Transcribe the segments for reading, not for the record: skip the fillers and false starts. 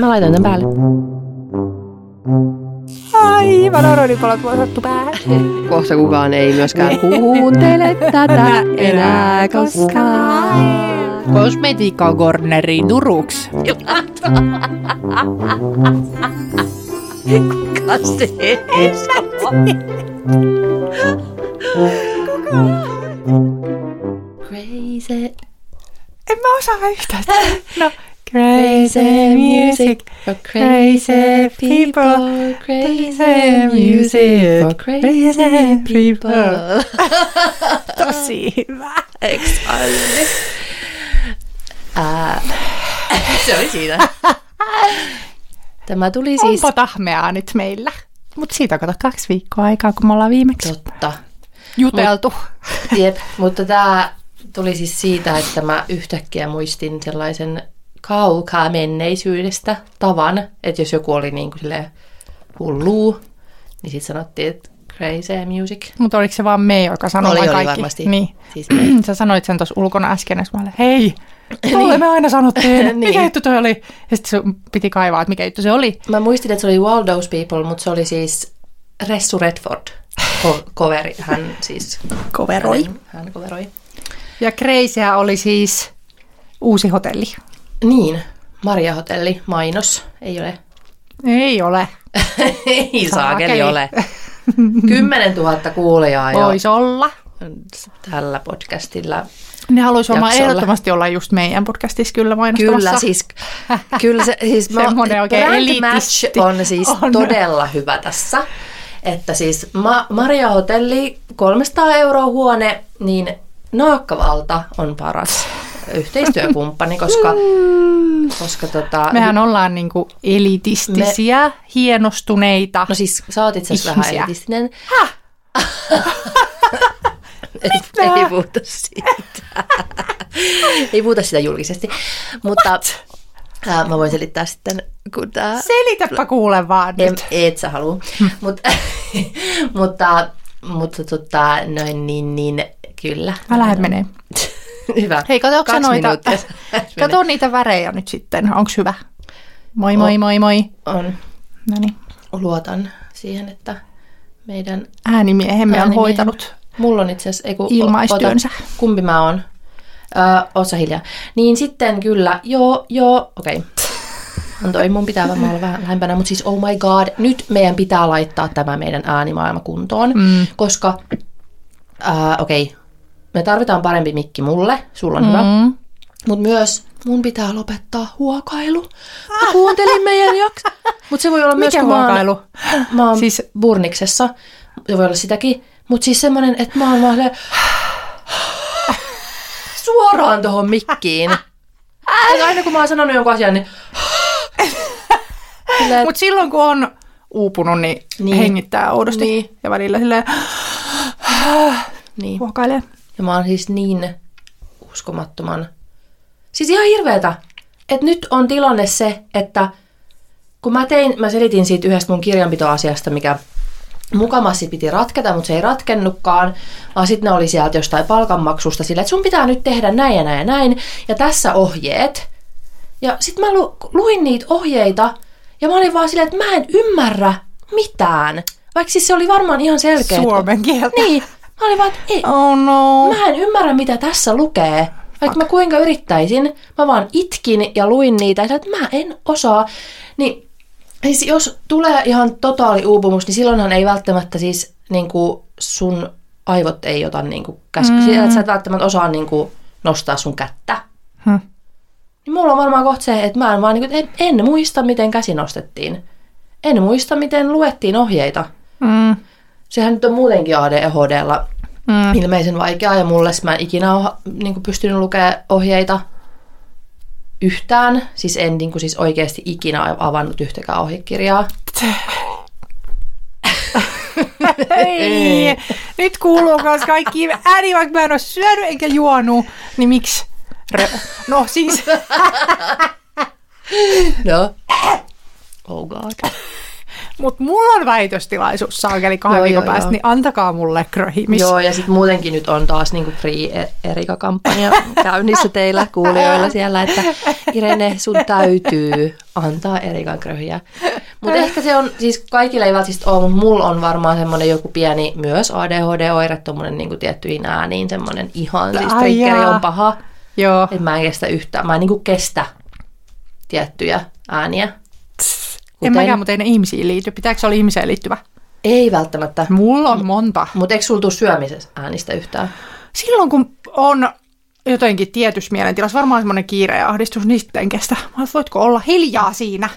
Mä laitan tän päälle. Aivan oronipalot voi sattu päähän. Kohta kukaan ei myöskään kuuntele tätä enää koskaan. Kosmetiikkakorneri Turuks. Kuka se ees? Crazy. En mä osaa yhtään. No. Crazy music for crazy people. Crazy music for crazy people. Tosi hyvä. Eks alle? Se oli siitä. Tämä tuli siis... Onpa tahmeaa nyt meillä. Mutta siitä kato 2 viikkoa aikaa, kun me ollaan viimeksi. Totta. Juteltu. Jep, mutta tämä tuli siis siitä, että mä yhtäkkiä muistin sellaisen kaukaa menneisyydestä tavan, että jos joku oli niin kuin silleen hulluu, niin sitten sanottiin, että crazy music. Mutta oliko se vaan me, joka sanoi kaikki? Oli varmasti. Niin. Siis sä sanoit sen tuossa ulkona äsken, että mä olin, hei! Tuolle niin. Me aina sanottiin, niin. Mikä juttu toi oli? Ja sitten se piti kaivaa, että mikä juttu se oli. Mä muistin, että se oli Waldo's People, mutta se oli siis Ressu Redford. Coveri, hän siis... Coveroi. Hän coveroi. Ja Crazyä oli siis uusi hotelli. Niin, Maria Hotelli, mainos. Ei ole. Ei ole. Ei saakeli ole. 10 000 kuulijaa jo. Voisi olla. Tällä podcastilla. Ne haluaisi varmaan ehdottomasti olla just meidän podcastissa kyllä mainostamassa. Kyllä siis. Kyllä se, siis semmoinen oikein elitisti. On siis on. Todella hyvä tässä. Että siis Maria Hotelli, 300 € huone, niin Naakkavalta on paras yhteistyökumppani, koska mehän ollaan niinku elitistisiä, hienostuneita. No siis sä oot itse asiassa vähän elitistinen. Häh? Ei puhuta siitä. Ei puhuta sitä julkisesti. Mutta mä voin selittää sitten, kun tää... Selitäpä kuule vaan nyt. Et sä haluu. Mutta noin niin kyllä. Mä lähden menee. Hyvä. Hei, kato niitä värejä nyt sitten. Onks hyvä? Moi moi moi moi. On. Noniin. Luotan siihen, että meidän äänimiehemme on hoitanut. Mulla on itse asiassa, ilmaistyönsä. Kumpi mä oon? Oot sä hiljaa. Niin sitten kyllä, joo, okei. Antoi, mun pitää varmaan olla vähän lähempänä, mutta siis oh my god, nyt meidän pitää laittaa tämä meidän äänimaailma kuntoon, koska, okei, me tarvitaan parempi mikki mulle, sulla on hyvä, mutta myös mun pitää lopettaa huokailu. Mä kuuntelin meidän jaksa. Mutta se voi olla myös, kun mä oon siis Burniksessa, se voi olla sitäkin. Mutta siis semmoinen, että mä oon vaan suoraan tohon mikkiin. Et aina kun mä oon sanonut jonkun asian, niin... Mutta silloin kun on uupunut, niin hengittää oudosti. Niin. Ja välillä silleen... Niin. Huokailee. Ja mä oon siis niin uskomattoman... Siis ihan hirveetä. Että nyt on tilanne se, että... Kun mä selitin siitä yhdestä mun kirjanpitoasiasta, mikä... Mukamassa piti ratketa, mutta se ei ratkennutkaan, vaan sitten ne oli sieltä jostain palkanmaksusta sillä, että sun pitää nyt tehdä näin ja näin ja näin, ja tässä ohjeet. Ja sitten mä luin niitä ohjeita, ja mä olin vaan silleen, että mä en ymmärrä mitään. Vaikka siis se oli varmaan ihan selkeä. Suomen kieltä. Niin. Mä olin vaan, että ei, mä en ymmärrä, mitä tässä lukee. Vaikka mä kuinka yrittäisin, mä vaan itkin ja luin niitä, ja että mä en osaa. Niin. Siis jos tulee ihan totaali uupumus, niin silloinhan ei välttämättä siis niinku sun aivot ei ota niinku käskyä. Sä et välttämättä osaa niinku nostaa sun kättä. Niin mulla on varmaan kohta se, että mä en vaan niinku, en muista, miten käsi nostettiin. En muista, miten luettiin ohjeita. Sehän nyt on muutenkin ADHD:lla ilmeisen vaikeaa, ja mulle mä en ikinä ole niinku pystynyt lukemaan ohjeita. Yhtään, siis en niin kuin siis oikeasti ikinä avannut yhtäkään ohjekirjaa. Hei, nyt kuuluu myös kaikki ääni, vaikka mä en ole syönyt enkä juonut, niin miksi? No siis. No. Oh god. mutta mulla on väitöstilaisuus saakeli 2 viikon päästä, niin antakaa mulle kröhimis. Joo, ja sitten muutenkin nyt on taas niinku Free Erika-kampanja käynnissä teillä kuulijoilla siellä, että Irene, sun täytyy antaa Erikan kröhiä. Mutta ehkä se on, siis kaikilla ei välttämättä ole, mutta mulla on varmaan semmoinen joku pieni myös ADHD-oire, tommoinen niinku tiettyihin ääniin, semmoinen ihan, siis triggeri on paha. Joo. Et mä en kestä yhtään, mä en niinku kestä tiettyjä ääniä. Kuten... En mäkään, mutta ei ne ihmisiin liity. Pitääkö se olla ihmiseen liittyvä? Ei välttämättä. Mulla on monta. Mutta eikö sulla tule syömisessä äänistä yhtään? Silloin kun on jotenkin tietyssä mielentilassa, varmaan semmoinen kiire ja ahdistus, niin sitten kestä. Voitko olla hiljaa siinä?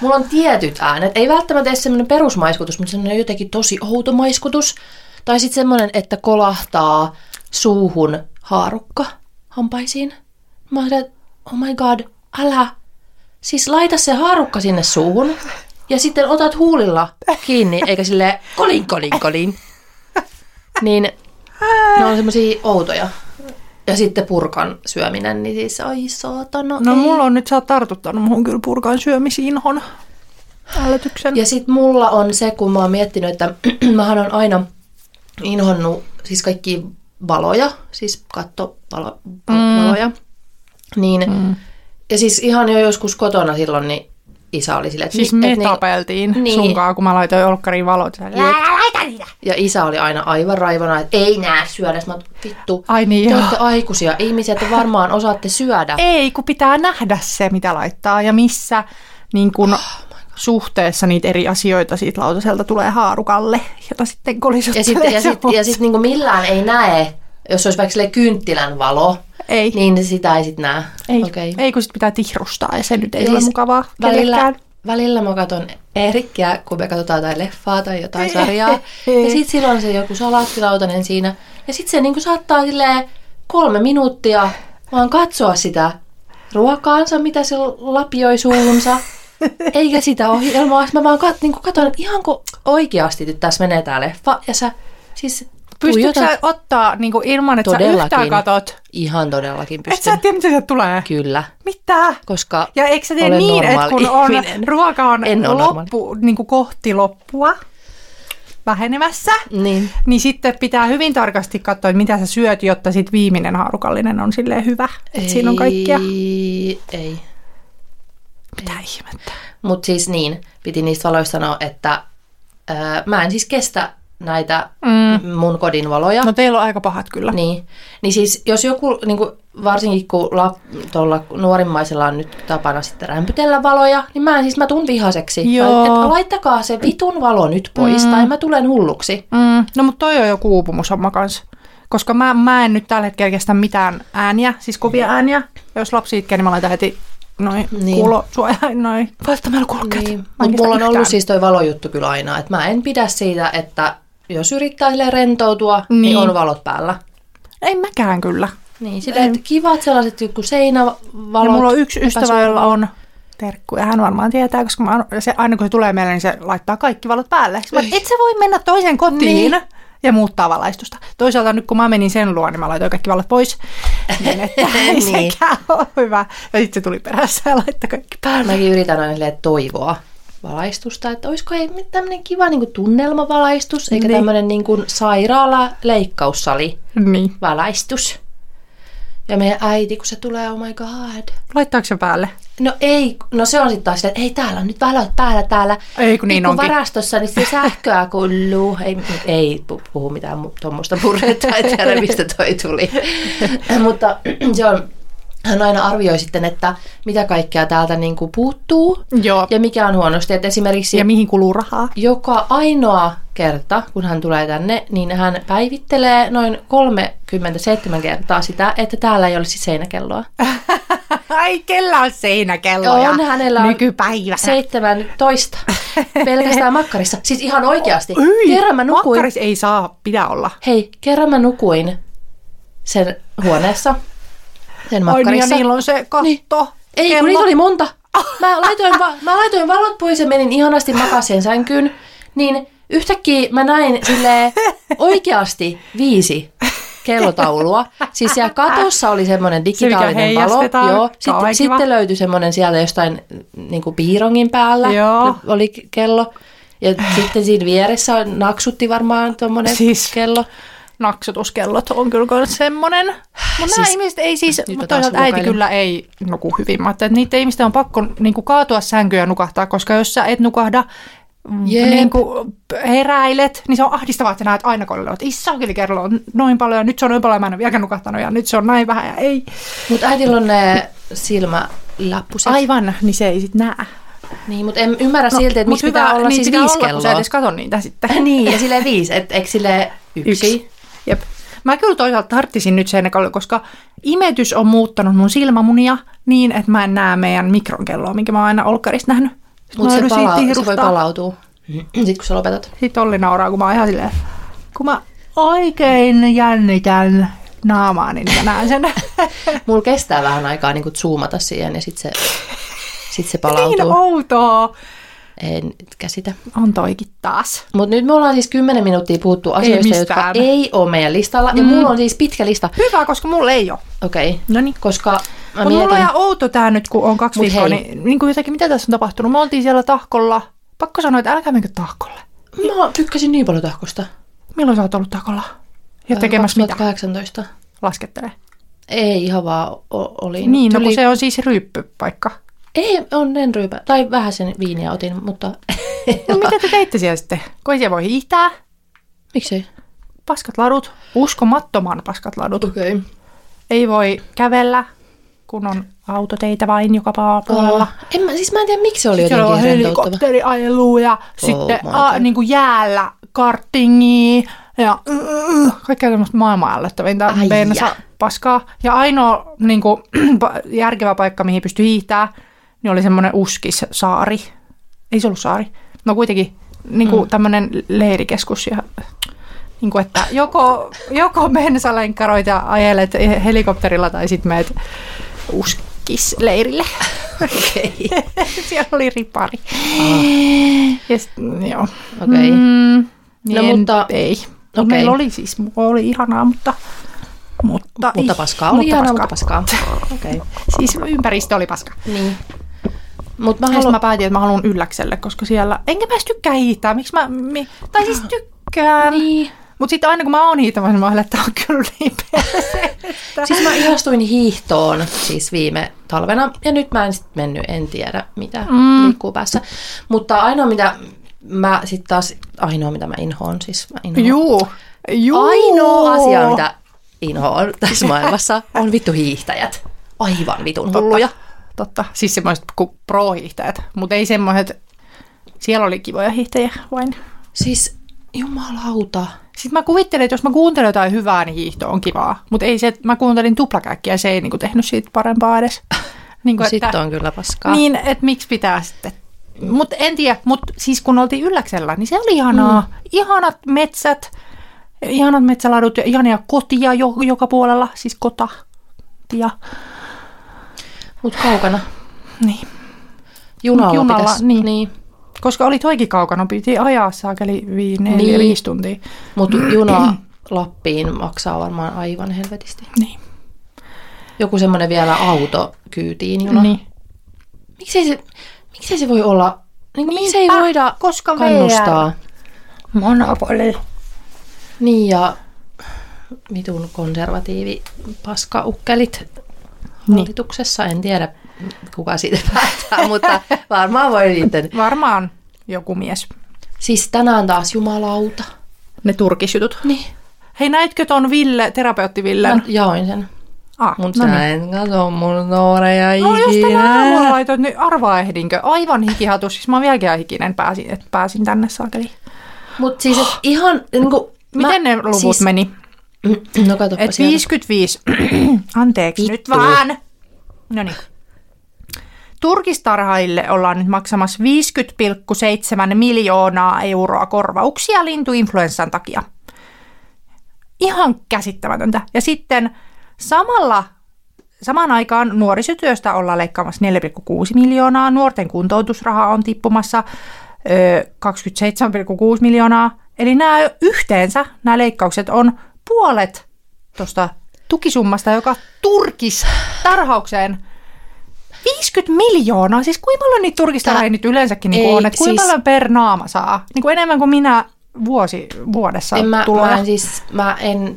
Mulla on tietyt äänet. Ei välttämättä edes semmoinen perusmaiskutus, mutta semmoinen jotenkin tosi outo maiskutus. Tai sitten semmoinen, että kolahtaa suuhun haarukka hampaisiin. Mä oon silleen, oh my god, älä. Siis laita se haarukka sinne suuhun ja sitten otat huulilla kiinni, eikä silleen kolin. Niin ne on semmosia outoja. Ja sitten purkan syöminen, niin siis ai saatana. No ei. Mulla on nyt, sä oot tartuttanut mun kyllä purkan syömisinhon älytyksen. Ja sit mulla on se, kun mä oon miettinyt, että mähän on aina inhonnut siis kaikkia valoja, siis kattovaloja. Niin, ja siis ihan jo joskus kotona silloin, niin isä oli silleen... Siis me tapeltiin sunkaan, kun mä laitoin olkkariin valot. Laita niitä! Ja isä oli aina aivan raivona, että ei nää syödä. Mä oon, vittu, te olette aikuisia ihmisiä, te varmaan osaatte syödä. Ei, kun pitää nähdä se, mitä laittaa ja missä niin kun suhteessa niitä eri asioita siitä lautaselta tulee haarukalle, jota sitten kolisuttelee. Ja sitten niin millään ei näe, jos olisi vaikka kynttilän valo. Ei. Niin sitä ei sit näe. Ei, okay. Ei kun sit pitää tihrustaa ja se nyt ei ole mukavaa kellekään. Välillä mä katson Erikkiä, kun me katsotaan tai leffaa tai jotain sarjaa. Ja sit silloin se joku salaattilautanen siinä. Ja sit se niinku saattaa silleen 3 minuuttia vaan katsoa sitä ruokaansa, mitä se lapioi suuhunsa. Eikä sitä ohjelmaa. Mä vaan katson, että ihanko oikeasti nyt tässä menee tää leffa. Ja sä siis... Pystytkö sä ottaa niin kuin ilman, että todellakin, sä yhtään katot? Ihan todellakin pystyn. Et sä tiedä, mitä sieltä tulee? Kyllä. Mitä? Koska ja eikö sä tee niin, että kun on, ruoka on loppu, niin kuin kohti loppua vähenemässä, niin sitten pitää hyvin tarkasti katsoa, mitä sä syöt, jotta sit viimeinen haarukallinen on silleen hyvä. Että siinä on kaikkea. Ei. Mitä ihmettä? Mutta siis niin, piti niistä valoista sanoa, että mä en siis kestä... näitä mun kodin valoja. No teillä on aika pahat kyllä. Niin siis jos joku, niin kuin varsinkin kun tuolla nuorimmaisella on nyt tapana sitten rämpytellä valoja, niin mä tuun vihaseksi. Että laittakaa se vitun valo nyt pois, tai mä tulen hulluksi. No mutta toi on joku uupumushomma kanssa. Koska mä en nyt tällä hetkellä kestä mitään ääniä, siis kovia ääniä. Ja jos lapsi itkee, niin mä laitan heti kuulosuojaa, noin. Vaihtaa meillä kulkeet. Mutta mulla on ollut siis toi valojuttu kyllä aina, että mä en pidä siitä, että jos yrittää silleen rentoutua, niin on valot päällä. Ei mäkään kyllä. Niin, silleen kivat sellaiset joku seinävalot. Ja mulla on yksi ystävä, jolla on terkku, ja hän varmaan tietää, koska aina kun se tulee meille, niin se laittaa kaikki valot päälle. Et sä voi mennä toisen kotiin ja muuttaa valaistusta. Toisaalta nyt kun mä menin sen luo, niin mä laitoin kaikki valot pois. Niin, että ei sekään ole hyvä. Ja sitten se tuli perässä ja laittoi kaikki päälle. Mäkin yritän aina toivoa valaistusta, että olisiko tämmöinen kiva niin kuin tunnelmavalaistus, eikä tämmöinen niin kuin sairaala-leikkaussali valaistus. Ja meidän äiti, kun se tulee, oh my god. Laittaako se päälle? No ei, no se on sitten taas silleen, että ei täällä on nyt valot päällä täällä. Ei kun niin onkin. Varastossa, niin se sähköä kulluu. Ei puhu mitään tuommoista murretta, en tiedä mistä toi tuli. Mutta se on... Hän aina arvioi sitten, että mitä kaikkea täältä niin kuin puuttuu. Joo. Ja mikä on huonosti. Että esimerkiksi, ja mihin kuluu rahaa. Joka ainoa kerta, kun hän tulee tänne, niin hän päivittelee noin 37 kertaa sitä, että täällä ei ole siis seinäkelloa. Ai, kellä on seinäkelloja? On, hänellä on nykypäivänä. 17 pelkästään makkarissa. Siis ihan oikeasti. Kerran mä nukuin. Makkarissa ei saa, pidä olla. Hei, kerran mä nukuin sen huoneessa. Ai niin, ja niillä on se katto. Niin. Ei, kun niitä oli monta. Mä laitoin valot pois ja menin ihanasti makaseen sänkyyn. Niin yhtäkkiä mä näin silleen oikeasti 5 kellotaulua. Siis siellä katossa oli semmoinen digitaalinen valo. Joo. Sitten löytyi semmoinen siellä jostain niin kuin piirongin päällä. Joo. Oli kello. Ja sitten siinä vieressä naksutti varmaan tuommoinen siis kello. Naksutuskellot on kyllä semmoinen. Mutta nämä ihmiset ei siis, toisaalta äiti kyllä ei nuku hyvin. Mä ajattelin, että niiden ihmisten on pakko niin kuin kaatua sänkyyn ja nukahtaa, koska jos sä et nukahda, niin kuin heräilet, niin se on ahdistavaa, että näet aina kohdalla, että issankeli kerralla on noin paljon ja nyt se on noin paljon ja mä en ole vieläkään nukahtanut ja nyt se on näin vähän ja ei. Mutta äitillä on ne silmälappuset. Aivan, niin se ei sit näe. Niin, mutta en ymmärrä silti, että miksi pitää olla siis viisi kelloa. Kun sä edes katon niitä sitten. Niin, ja silleen viisi, et eikö silleen yksi? Jep. Mä kyllä toisaalta tarttisin nyt sen, koska imetys on muuttanut mun silmämunia niin, että mä en näe meidän mikronkelloa, minkä mä oon aina olkkarista nähnyt. Mutta se voi palautua, sitten kun sä lopetat. Sitten Olli nauraa, kun mä oon ihan silleen, kun mä oikein jännitän naamaa, niin mä näen sen. Mulla kestää vähän aikaa niin kuin zoomata siihen ja sitten se palautuu. Niin outoa! En käsitä. On toikin taas. Mutta nyt me ollaan siis 10 minuuttia puhuttu asioista, jotka ei ole meidän listalla. Ja mulla on siis pitkä lista. Hyvä, koska mulla ei ole. Okei. Okay. No niin. Koska mä mietin... Mulla on ihan outo tää nyt, kun on 2 viikkoa. Niin kuin jotakin, mitä tässä on tapahtunut? Me oltiin siellä Tahkolla. Pakko sanoa, että älkää menkö Tahkolle. Mä tykkäsin niin paljon Tahkosta. Milloin sä oot ollut Tahkolla? Ja tekemässä 2018. Mitä? Laskettelee. Ei, ihan vaan oli. Niin, no kun se on siis ryyppypaikka. Ei, onnen ryypä. Tai vähän sen viiniä otin, mutta... No mitä te teitte siellä sitten? Kun siellä voi hiihtää? Miksei? Paskat ladut. Uskomattoman paskat ladut. Okei. Okay. Ei voi kävellä, kun on autoteitä vain joka puolella. Mä en tiedä, miksi se oli sitten jotenkin rentouttava. Sitten on helikopteriajelua ja sitten niin kuin jäällä kartingia ja kaikkea semmoista maailmaa ällöttävintä bensa paskaa. Ja ainoa niin kuin, järkevä paikka, mihin pystyy hiihtämään, niin oli semmoinen Uskis saari. Ei se ollut saari. No kuitenkin niin kuin tämmöinen leirikeskus. Ja, niin kuin, että joko bensalenkkaroit ja ajelet helikopterilla tai sitten meet Uskis-leirille. Okei. Okay. Siellä oli ripari. Ja sit, joo. Okei. Okay. No, mutta ei. Okay. Meillä oli siis, oli ihanaa, mutta paskaa oli ihanaa, mutta paskaa. Okei. Okay. Siis ympäristö oli paskaa. Niin. Mut mä päätin, että mä haluan Ylläkselle, koska siellä... Enkä mä edes tykkää hiihtää. Miksi mä... Tai siis tykkään. Niin. Mutta sitten aina kun mä oon hiihtämässä, mä ajattelin, että on kyllä niin perseestä. Siis mä ihastuin hiihtoon siis viime talvena. Ja nyt mä en sitten mennyt, en tiedä mitä liikkuu päässä. Mutta ainoa mitä mä inhoon, siis mä inhoon. Juu. Ainoa asia, mitä inhoon tässä maailmassa, on vittu hiihtäjät. Aivan vitun hulluja. Totta. Siis semmoiset pro-hiihtäjät, mutta ei semmoiset, siellä oli kivoja hiihtäjiä vain. Siis jumalauta. Sitten mä kuvittelen, että jos mä kuuntelen jotain hyvää, niin hiihto on kivaa. Mutta ei se, että mä kuuntelin tuplakäkkiä ja se ei niinku tehnyt siitä parempaa edes. Niin kuin, sitten että, on kyllä paskaa. Niin, että miksi pitää sitten. Mutta en tiedä, mutta siis kun oltiin Ylläksellä, niin se oli ihanaa. Ihanat metsät, ihanat metsäladut, ihania kotia joka puolella, siis kotia. Mut kaukana. Niin. Junalla pitäis. Niin. Koska oli toikin kaukana, piti ajaa saakeli 4-5 tuntia. Mutta juna Lappiin maksaa varmaan aivan helvetisti. Niin. Joku semmoinen vielä autokyytiin juna. Niin. Miksei se voi olla? Miksei voida koska kannustaa? Monopoli. Niin ja mitun konservatiivi paskaukkelit hallituksessa. En tiedä kuka siitä päättää, mutta varmaan voi sitten. Varmaan joku mies. Siis tänään taas jumalauta. Ne turkisjutut. Niin. Hei, näitkö ton Ville, terapeutti Villen? Jaoin sen. Mutta näin, kato mun nooreja ikinä. No jos tänä aamua laitoit, niin arvaa ehdinkö. Aivan hikihatus, siis mä oon vieläkin hikinen, että pääsin tänne saakeliin. Mutta siis ihan... Niin kuin, miten ne luvut siis, meni? No katoppa et 55. Anteeksi vittu. Nyt vaan. No niin. Turkistarhaille ollaan nyt maksamassa 50,7 miljoonaa € korvauksia lintuinfluenssan takia. Ihan käsittämätöntä. Ja sitten... Samaan aikaan nuorisotyöstä ollaan leikkaamassa 4,6 miljoonaa, nuorten kuntoutusraha on tippumassa 27,6 miljoonaa. Eli nämä leikkaukset on puolet tuosta tukisummasta, joka turkistarhaukseen 50 miljoonaa. Siis kuinka paljon niitä turkistarhaajia nyt yleensäkin ei, on? Että kuinka paljon per naama saa? Niin kuin enemmän kuin minä vuodessa tuloja.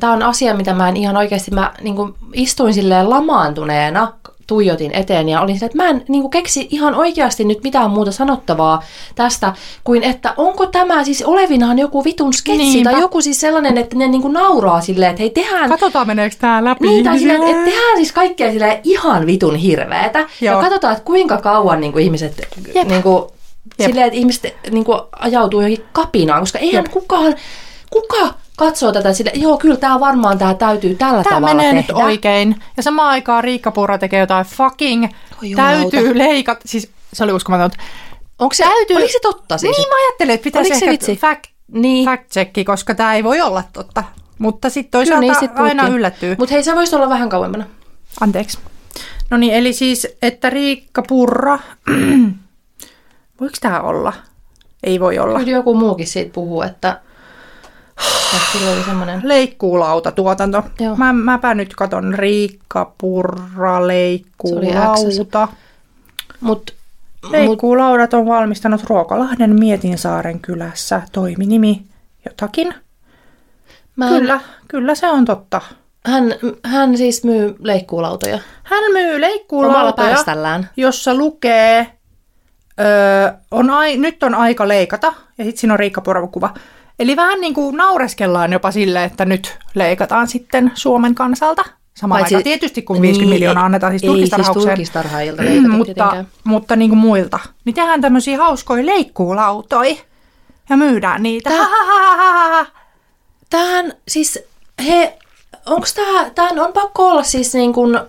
Tämä on asia, mitä mä en ihan oikeasti... Mä niin kuin istuin silleen lamaantuneena, tuijotin eteen ja olin silleen, että mä en niin kuin keksi ihan oikeasti nyt mitään muuta sanottavaa tästä, kuin että onko tämä siis olevinaan joku vitun sketsi. Niinpä. Tai joku siis sellainen, että ne niin kuin nauraa silleen, että hei tehdään... Katsotaan meneekö tämä läpi. Niin, tai silleen, että tehdään siis kaikkea silleen ihan vitun hirveätä. Joo. Ja katsotaan, että kuinka kauan niin kuin ihmiset... Niin kuin, silleen, että ihmiset niin kuin ajautuu johonkin kapinaan, koska eihän kuka katsoo tätä silleen, joo kyllä tämä varmaan tämä täytyy tällä tavalla tehdä. Tämä menee nyt oikein. Ja samaan aikaan Riikka Purra tekee jotain fucking, täytyy leikata, siis se oli uskomaton. Onko se, oliko se totta siis? Niin mä ajattelin, että pitäisi ehkä fact-checki, koska tämä ei voi olla totta. Mutta sitten toisaalta kyllä, niin sit aina yllättyy. Mutta hei, sä voisit olla vähän kauemmana. Anteeksi. No niin, eli siis, että Riikka Purra... Voiko tämä olla? Ei voi olla. Kyllä joku muukin siitä puhuu, että sillä oli semmoinen... Leikkuulautatuotanto. Mäpä nyt katon Riikka Purra leikkuulauta. Leikkuulaudat on valmistanut Ruokolahden Mietinsaaren kylässä. Toiminimi jotakin. Kyllä se on totta. Hän siis myy leikkuulautoja. Hän myy leikkuulautoja, jossa lukee... nyt on aika leikata, ja sitten siinä on Riikka Purran kuva. Eli vähän niin kuin naureskellaan jopa sille, että nyt leikataan sitten Suomen kansalta. Samaan aikaan tietysti, kun 50 miljoonaa annetaan siis turkistarhaukseen. Ei siis turkistarhaajilta leikata mutta niin kuin muilta. Niin tehdään tämmöisiä hauskoja leikkuulautoja ja myydään niitä. Tähän siis, tähän on pakko olla siis niin kuin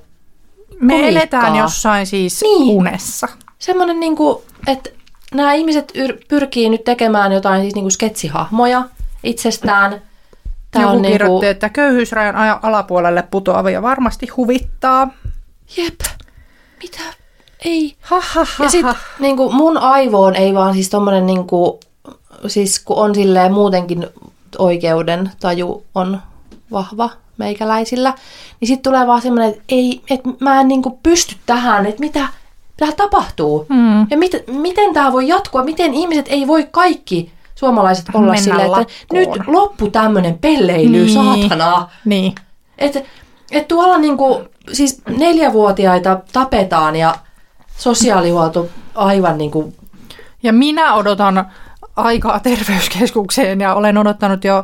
me eletään jossain siis unessa. Semmoinen, niin kuin, että nämä ihmiset pyrkii nyt tekemään jotain siis niin kuin sketsihahmoja itsestään. Tämä joku on kirjoitti, niin kuin... että köyhyysrajan alapuolelle putoavia varmasti huvittaa. Jep. Mitä? Ei. Ja sitten niin kuin mun aivoon ei vaan siis tommoinen, niin kuin, siis kun on silleen muutenkin oikeuden taju on vahva meikäläisillä, niin sitten tulee vaan semmoinen, että, ei, että mä en niin kuin pysty tähän, että mitä... Tämä tapahtuu. Ja miten tämä voi jatkua? Miten ihmiset ei voi kaikki suomalaiset olla silleen, että nyt loppu tämmöinen pelleily, saatanaa. Niin. Et tuolla niinku, siis 4-vuotiaita tapetaan ja sosiaalihuolto aivan niinku. Ja minä odotan aikaa terveyskeskukseen ja olen odottanut jo,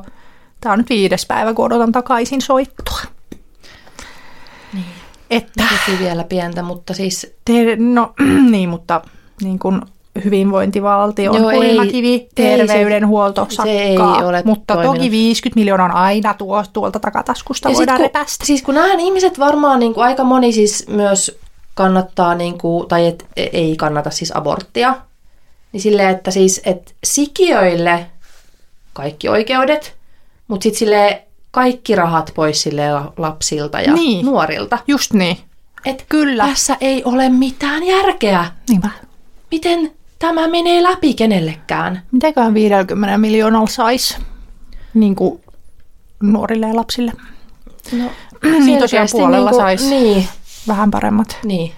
tämä on nyt 5. päivä, kun odotan takaisin soittua. Niin. Että toki vielä pientä, mutta siis... mutta niin kuin hyvinvointivaltion kulmakivi, terveydenhuolto sakkaa. Mutta toki 50 miljoonaa aina tuolta takataskusta ja voidaan repästä. Siis kun nämähän ihmiset varmaan niin kuin aika moni siis myös kannattaa, niin kuin, tai et, ei kannata siis aborttia, niin silleen, että siis et sikiöille kaikki oikeudet, mutta sitten silleen, kaikki rahat pois sille lapsilta ja nuorilta. Just niin. Et kyllä. Tässä ei ole mitään järkeä. Niinpä. Miten tämä menee läpi kenellekään? Mitäköhän 50 miljoonalla saisi niin kuin nuorille ja lapsille? No, niin tosiaan puolella niin saisi vähän paremmat. Niin.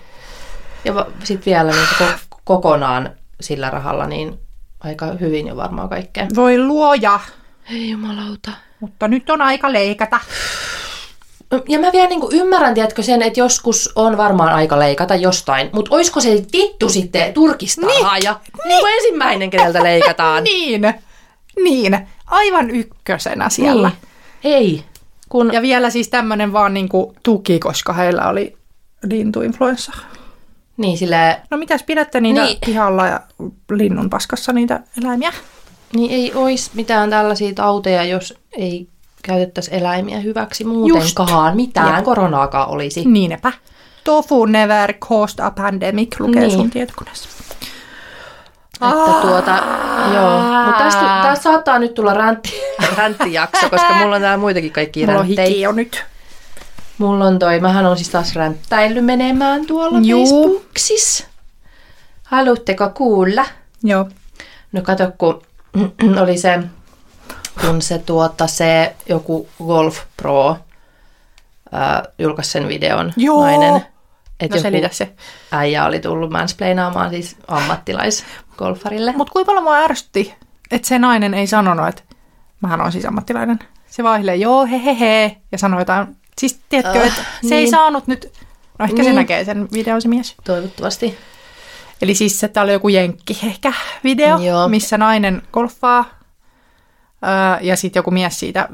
Ja sitten vielä niin kokonaan sillä rahalla niin aika hyvin jo varmaan kaikkea. Voi luoja! Ei jumalauta. Mutta nyt on aika leikata. Ja mä vielä niin kuin ymmärrän, tiedätkö sen, että joskus on varmaan aika leikata jostain. Mutta olisiko se vittu sitten turkistarhaaja? Niin kuin ensimmäinen, keneltä leikataan. Niin. Aivan ykkösenä siellä. Niin. Ei. Kun... Ja vielä siis tämmöinen vaan niin kuin tuki, koska heillä oli lintuinfluenssa. Niin silleen... No mitäs pidätte niitä pihalla ja linnun paskassa niitä eläimiä? Niin ei olisi mitään tällaisia tauteja, jos ei käytettäisi eläimiä hyväksi muutenkaan. Mitään koronaakaan olisi. Niinpä. Tofu never caused a pandemic, lukee sun tietokoneessa. Että joo. Mutta tästä saattaa nyt tulla ränttijakso, koska mulla on täällä muitakin kaikkia ränttejä. Mulla on hiki jo nyt. Mulla on mähän on siis taas ränttäillyt menemään tuolla Facebooksissa. Haluatteko kuulla? Joo. No kato, kun... oli se, kun se joku Golf Pro julkaisi sen videon joo. nainen. Et no selitä se. Äijä oli tullut mansplainaamaan siis ammattilaisgolfarille. Mutta kuinka paljon mua ärsytti, että se nainen ei sanonut, että mähän olen siis ammattilainen. Se vaihtelee joo hehehe ja sanoi jotain. Siis tiedätkö, että se niin. ei saanut nyt, no ehkä niin. se näkee sen videon se mies. Toivottavasti. Eli siis tämä oli joku jenkki ehkä video, joo. missä nainen golfaa ja sitten joku mies siitä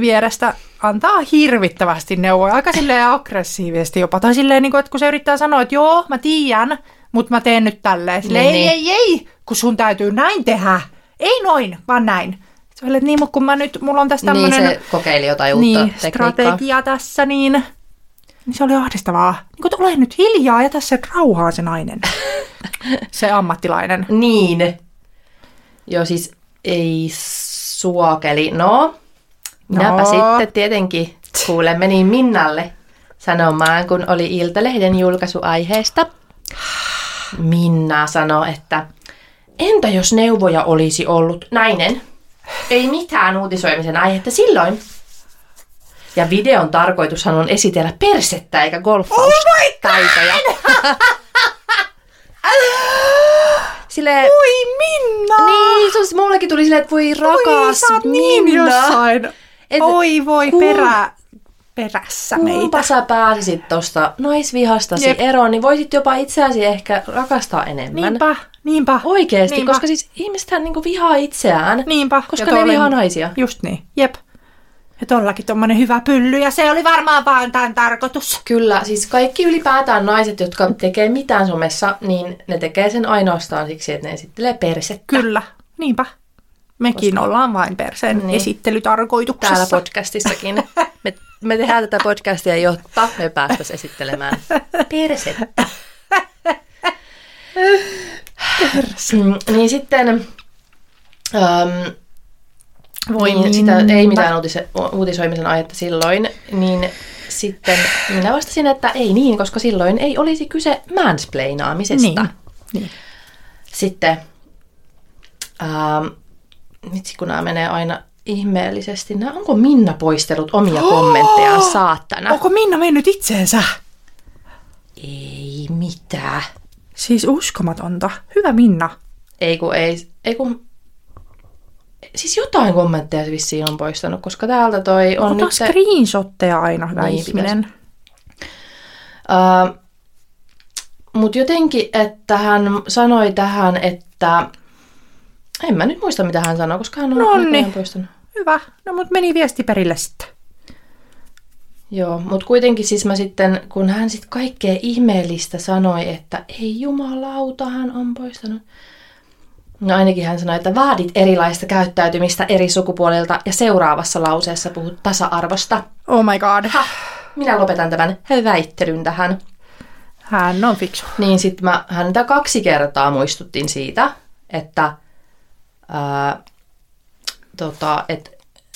vierestä antaa hirvittävästi neuvoja. Aika silleen aggressiivisesti jopa. Tai silleen, että kun se yrittää sanoa, että joo, mä tiedän, mutta mä teen nyt tälleen. Silleen, niin. Ei, kun sun täytyy näin tehdä. Ei noin, vaan näin. Se oli, että niin, mutta kun mä nyt, mulla on tässä tämmöinen... Niin, se kokeili jotain uutta niin, strategia tässä, niin se oli ahdistavaa. Niin kun ole nyt hiljaa, jätä se rauhaan se nainen. Se ammattilainen. Niin. Joo, siis ei suokeli. No, minäpä sitten tietenkin kuulen, menin Minnalle sanomaan, kun oli Iltalehden julkaisu aiheesta. Minna sanoi, että entä jos neuvoja olisi ollut nainen? Ei mitään uutisoimisen aihetta silloin. Ja videon tarkoitushan on esitellä persettä eikä golfaustaitoja. Silleen, voi Minna! Niin, mullekin tuli silleen, että voi rakas Minna. Niin jossain. Et, oi voi perässä meitä. Kumpa sä pääsisit tosta naisvihastasi Jep. eroon, niin voisit jopa itseäsi ehkä rakastaa enemmän. Niinpä. Oikeesti, niinpä. Koska siis ihmisethän niinku vihaa itseään. Niinpä. Koska ne vihaa naisia. Just niin. Jep. Ja tollakin tommonen hyvä pylly, ja se oli varmaan vaan tämän tarkoitus. Kyllä, siis kaikki ylipäätään naiset, jotka tekee mitään somessa, niin ne tekee sen ainoastaan siksi, että ne esittelee persettä. Kyllä, niinpä. Mekin ollaan vain perseen niin. esittelytarkoituksessa. Täällä podcastissakin. Me tehdään tätä podcastia, jotta me päästäisiin esittelemään persettä. Niin sitten... Voin sitä, ei mitään uutisoimisen aihetta silloin, niin sitten minä vastasin, että ei niin, koska silloin ei olisi kyse mansplainaamisesta. Niin. Sitten, vitsi kun nämä menee aina ihmeellisesti, onko Minna poistellut omia kommenttejaan saattana? Onko Minna mennyt itseensä? Ei mitään. Siis uskomatonta. Hyvä Minna. Ei kun... Siis jotain kommentteja vissiin on poistanut, koska täältä toi on... Ota screenshotteja aina, hyvä niin, ihminen. Mutta jotenkin, että hän sanoi tähän, että... En mä nyt muista, mitä hän sanoi, koska hän on näköjään poistanut. Hyvä. No mut meni viesti perille sitten. Joo, mut kuitenkin siis mä sitten, kun hän sitten kaikkea ihmeellistä sanoi, että ei jumalauta, hän on poistanut... No ainakin hän sanoi, että vaadit erilaista käyttäytymistä eri sukupuolilta ja seuraavassa lauseessa puhut tasa-arvosta. Oh my god. Minä lopetan tämän väittelyn tähän. Hän on fiksu. Niin sitten mä häntä 2 kertaa muistuttiin siitä, että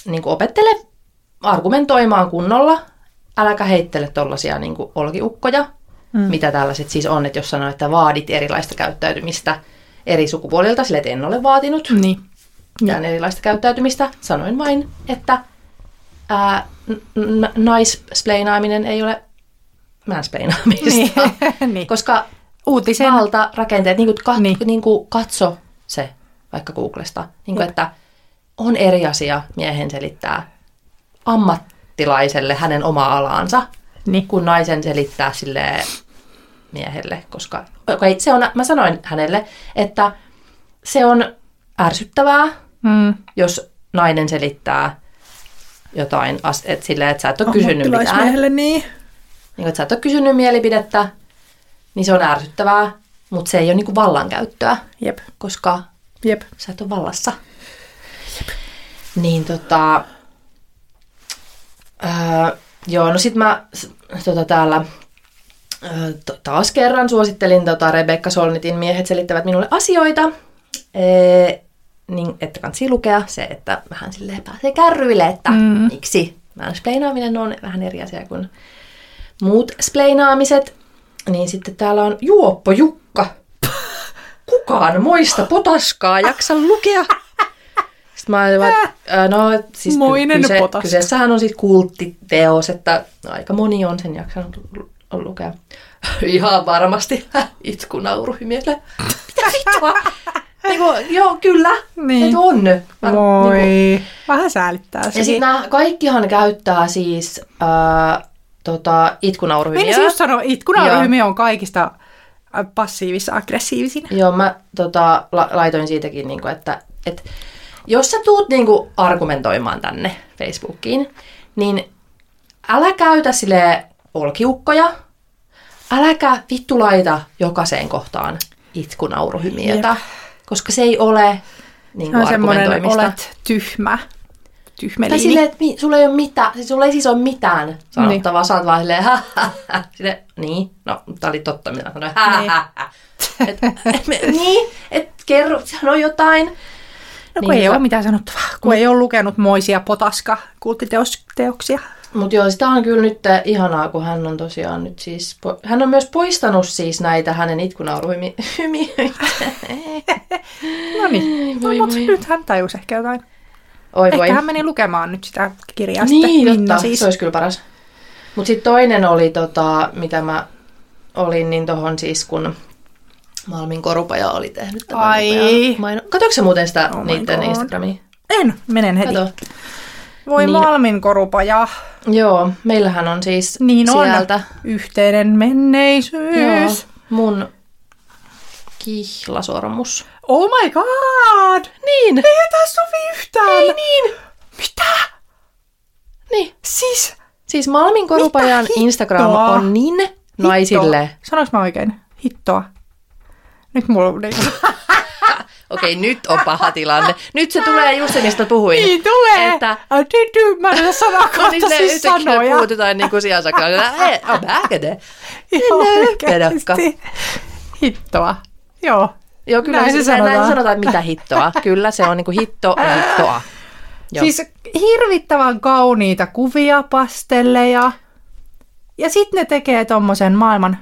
niinku opettele argumentoimaan kunnolla. Äläkä heittele tollaisia niinku olkiukkoja, mitä tällaiset siis on, että jos sanoo, että vaadit erilaista käyttäytymistä eri sukupuolilta, sille, että en ole vaatinut niin. mitään erilaista käyttäytymistä. Sanoin vain, että naispleinaaminen ei ole mansplainaamista, niin. koska uutisen valtarakenteet, niin kuin katso se vaikka Googlesta, niin kuin, että on eri asia miehen selittää ammattilaiselle hänen omaa alaansa, niin. kun naisen selittää silleen, miehelle, koska se on, mä sanoin hänelle, että se on ärsyttävää, jos nainen selittää jotain, että silleen, että sä et ole kysynyt mitään. Niin, että sä et ole kysynyt mielipidettä, niin se on ärsyttävää, mutta se ei ole niin kuin vallankäyttöä, Jep. koska Jep. sä et ole vallassa. Jep. Niin joo, no sit mä täällä taas kerran suosittelin Rebekka Solnitin Miehet selittävät minulle asioita, niin että kansi lukea se, että vähän silleen pääsee kärryille, että miksi mansplainaaminen on vähän eri asia kuin muut splainaamiset. Niin sitten täällä on Juoppo Jukka. Kukaan moista potaskaa jaksa lukea. Sitten mä olin, no siis kyseessähän on siis kulttiteos, että aika moni on sen jaksanut lukea. Ihan varmasti itkunauruhymielle. Mitä vittua? Joo, kyllä. Niin. Et on. Moi. Niin vähän säälittää sekin. Ja sitten nämä kaikkihan käyttää siis itkunauruhymiä. Menisin just sanoa, itkunauruhymiä on kaikista passiivis-aggressiivisin. Joo, mä laitoin siitäkin, niinku, että jos sä tuut niinku argumentoimaan tänne Facebookiin, niin älä käytä silleen olkiukkoja, äläkä vittu laita jokaiseen kohtaan itkunauruhymiötä, koska se ei ole niin kuin argumentoimista. Olet tyhmä. Tyhmeliini. Tai silleen, että sulla ei siis ole mitään sanottavaa. Niin. Sä oot vaan silleen, sille, niin, no, tää oli totta, mitä sanoin, niin, että kerro, sano jotain. No kun niin, ei ole mitään sanottavaa, kun ei ole lukenut Moisia Potaska-kulttiteoksia. Mutta joo, sitä on kyllä nyt ihanaa, kun hän on tosiaan nyt siis... Hän on myös poistanut siis näitä hänen itkunauruhymiöitä. No niin, no, mutta nyt hän tajusi ehkä jotain. Ehkä hän meni lukemaan nyt sitä kirjaa sitten. Niin, totta, siis. Se olisi kyllä paras. Mutta sitten toinen oli, mitä mä olin, niin tohon siis kun... Malmin korupaja oli tehnyt tämän. Ai. Katsoitko sä muuten sitä niiden Instagramia? En, menen heti. Kato. Voi niin. Malmin korupaja. Joo, meillähän on siis niin sieltä. Niin on, yhteinen menneisyys. Joo, mun kihlasormus. Oh my god! Niin. Ei taas sovi yhtään. Ei niin. Mitä? Niin. Siis Malmin korupajan Instagram on niin naisille. Sanoinko mä oikein? Hittoa. Nyt mulla on niin. Okei, nyt on paha tilanne. Nyt se tulee just se, mistä puhuin. Niin tulee. Että... Mä en ole sanaa kohta siis sanoja. Niin se yhtäkkiä puhut jotain niin kuin sijansakaan. Hittoa. Joo. Joo, kyllä näin se sanotaan. Näin sanotaan, mitä hittoa. Kyllä, se on niin kuin hittoa. Joo. Siis hirvittävän kauniita kuvia, pastelleja. Ja sitten ne tekee tommosen maailman...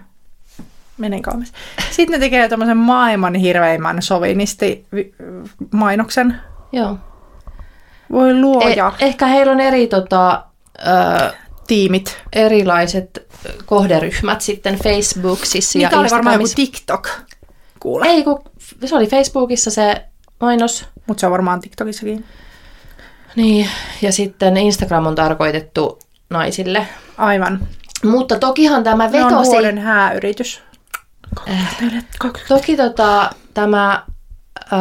Menen kauemmas. Sitten ne tekee tommosen maailman hirveimmän sovinisti-mainoksen. Joo. Voi luoja. Ehkä heillä on eri tiimit. Erilaiset kohderyhmät sitten Facebookissa ja Instagramissa. Niitä oli varmaan joku TikTok. Kuule. Ei, kun se oli Facebookissa se mainos. Mutta se on varmaan TikTokissakin. Niin, ja sitten Instagram on tarkoitettu naisille. Aivan. Mutta tokihan tämä vetosi... Ne on vuoden hääyritys. Toki tämä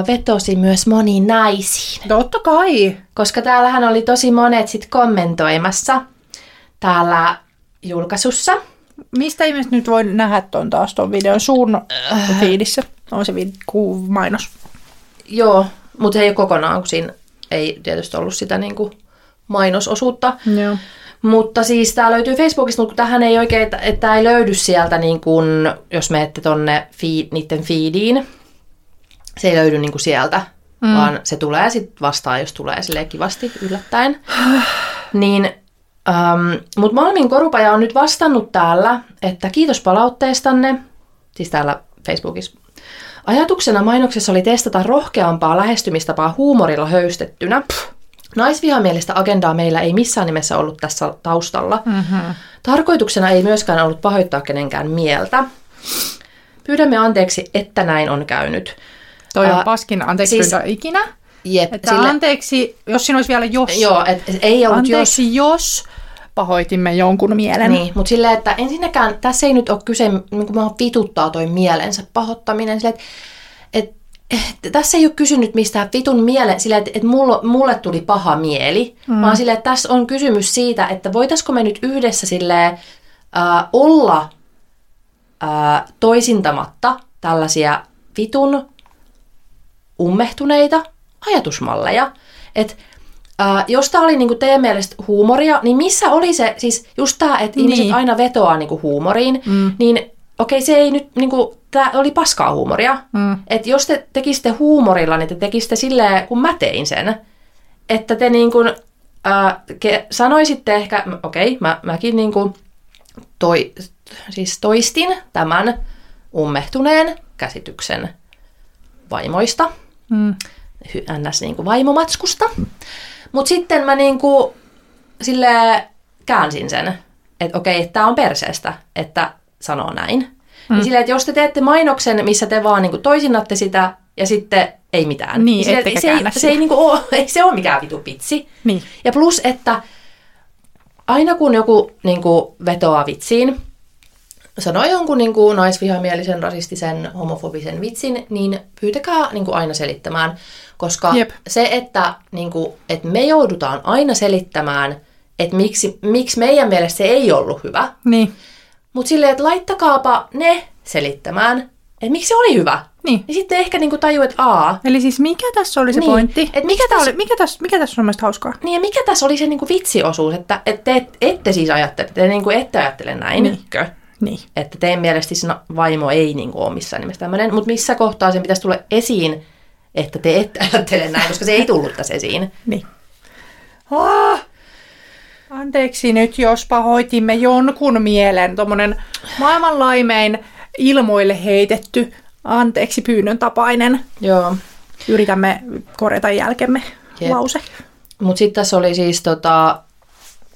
vetosi myös moniin naisiin. Totta kai. Koska täällähän oli tosi monet sit kommentoimassa täällä julkaisussa. Mistä ihmiset nyt voi nähdä tuon videon sun feedissä? On se mainos. Joo, mutta ei ole kokonaan, kun siinä ei tietysti ollut sitä niinku mainososuutta. Joo. Mutta siis tämä löytyy Facebookista, mutta tämähän ei oikein, että ei löydy sieltä, niin kun, jos menette tuonne niiden feediin, se ei löydy niin kun sieltä, vaan se tulee sitten vastaan, jos tulee silleen kivasti yllättäen. Niin, mutta Malmin korupaja on nyt vastannut täällä, että kiitos palautteestanne, siis täällä Facebookissa. Ajatuksena mainoksessa oli testata rohkeampaa lähestymistapaa huumorilla höystettynä. Naisvihamielistä agendaa meillä ei missään nimessä ollut tässä taustalla. Mm-hmm. Tarkoituksena ei myöskään ollut pahoittaa kenenkään mieltä. Pyydämme anteeksi, että näin on käynyt. Toi on paskin anteeksi siis, ikinä. Jep, että sille, anteeksi, jos siinä olisi vielä jos. Joo, ei ollut anteeksi, jos pahoitimme jonkun mielen. Niin, mutta silleen, että ensinnäkään tässä ei nyt ole kyse, niin kuin mä vituttaa toi mielensä pahoittaminen, silleen, että tässä ei ole kysynyt mistään vitun mieleen, sillä että mulle tuli paha mieli, vaan sillä että tässä on kysymys siitä, että voitaisko me nyt yhdessä silleen, olla toisintamatta tällaisia vitun ummehtuneita ajatusmalleja. Et, jos tämä oli niinku teidän mielestä huumoria, niin missä oli se, siis just tämä, että ihmiset aina vetoaa niinku huumoriin, niin okei, se ei nyt, niinku, tää oli paskaa huumoria. Että jos te tekisitte huumorilla, niin te tekisitte silleen, kun mä tein sen. Että te niinku, sanoisitte ehkä, okei, mäkin niinku toistin tämän ummehtuneen käsityksen vaimoista. niin vaimomatskusta. Mutta sitten mä niin kuin silleen käänsin sen, että okei, että tää on perseestä, että sanoo näin. Niin silleen, että jos te teette mainoksen, missä te vaan niin kuin toisinnatte sitä ja sitten ei mitään. Niin, silleen, se ei ole mikään vitu vitsi. Niin. Ja plus, että aina kun joku niin kuin vetoaa vitsiin, sanoi jonkun niin kuin naisvihamielisen, rasistisen, homofobisen vitsin, niin pyytäkää niin kuin aina selittämään. Koska se, että, niin kuin, että me joudutaan aina selittämään, että miksi meidän mielestä se ei ollut hyvä. Niin. Mutta silleen, että laittakaapa ne selittämään, että miksi se oli hyvä. Niin. Ja sitten ehkä niin kuin tajuu, että aa. Eli siis mikä tässä oli se niin, pointti? Mikä tässä on mielestäni hauskaa? Niin ja mikä tässä oli se niin kuin vitsiosuus, että ette siis ajattele, te niin kuin ette ajattele näin. Niinkö? Niin. Että teidän mielestä siis vaimo ei niin kuin ole missään nimessä tämmöinen, mutta missä kohtaa sen pitäisi tulla esiin, että te ette ajattele näin, koska se ei tullut tässä esiin. Niin. Oh! Anteeksi nyt, jos pahoitimme jonkun mielen, tuommoinen maailman laimein ilmoille heitetty anteeksi pyynnön tapainen. Joo. Yritämme korjata jälkemme lause. Mutta sitten tässä oli siis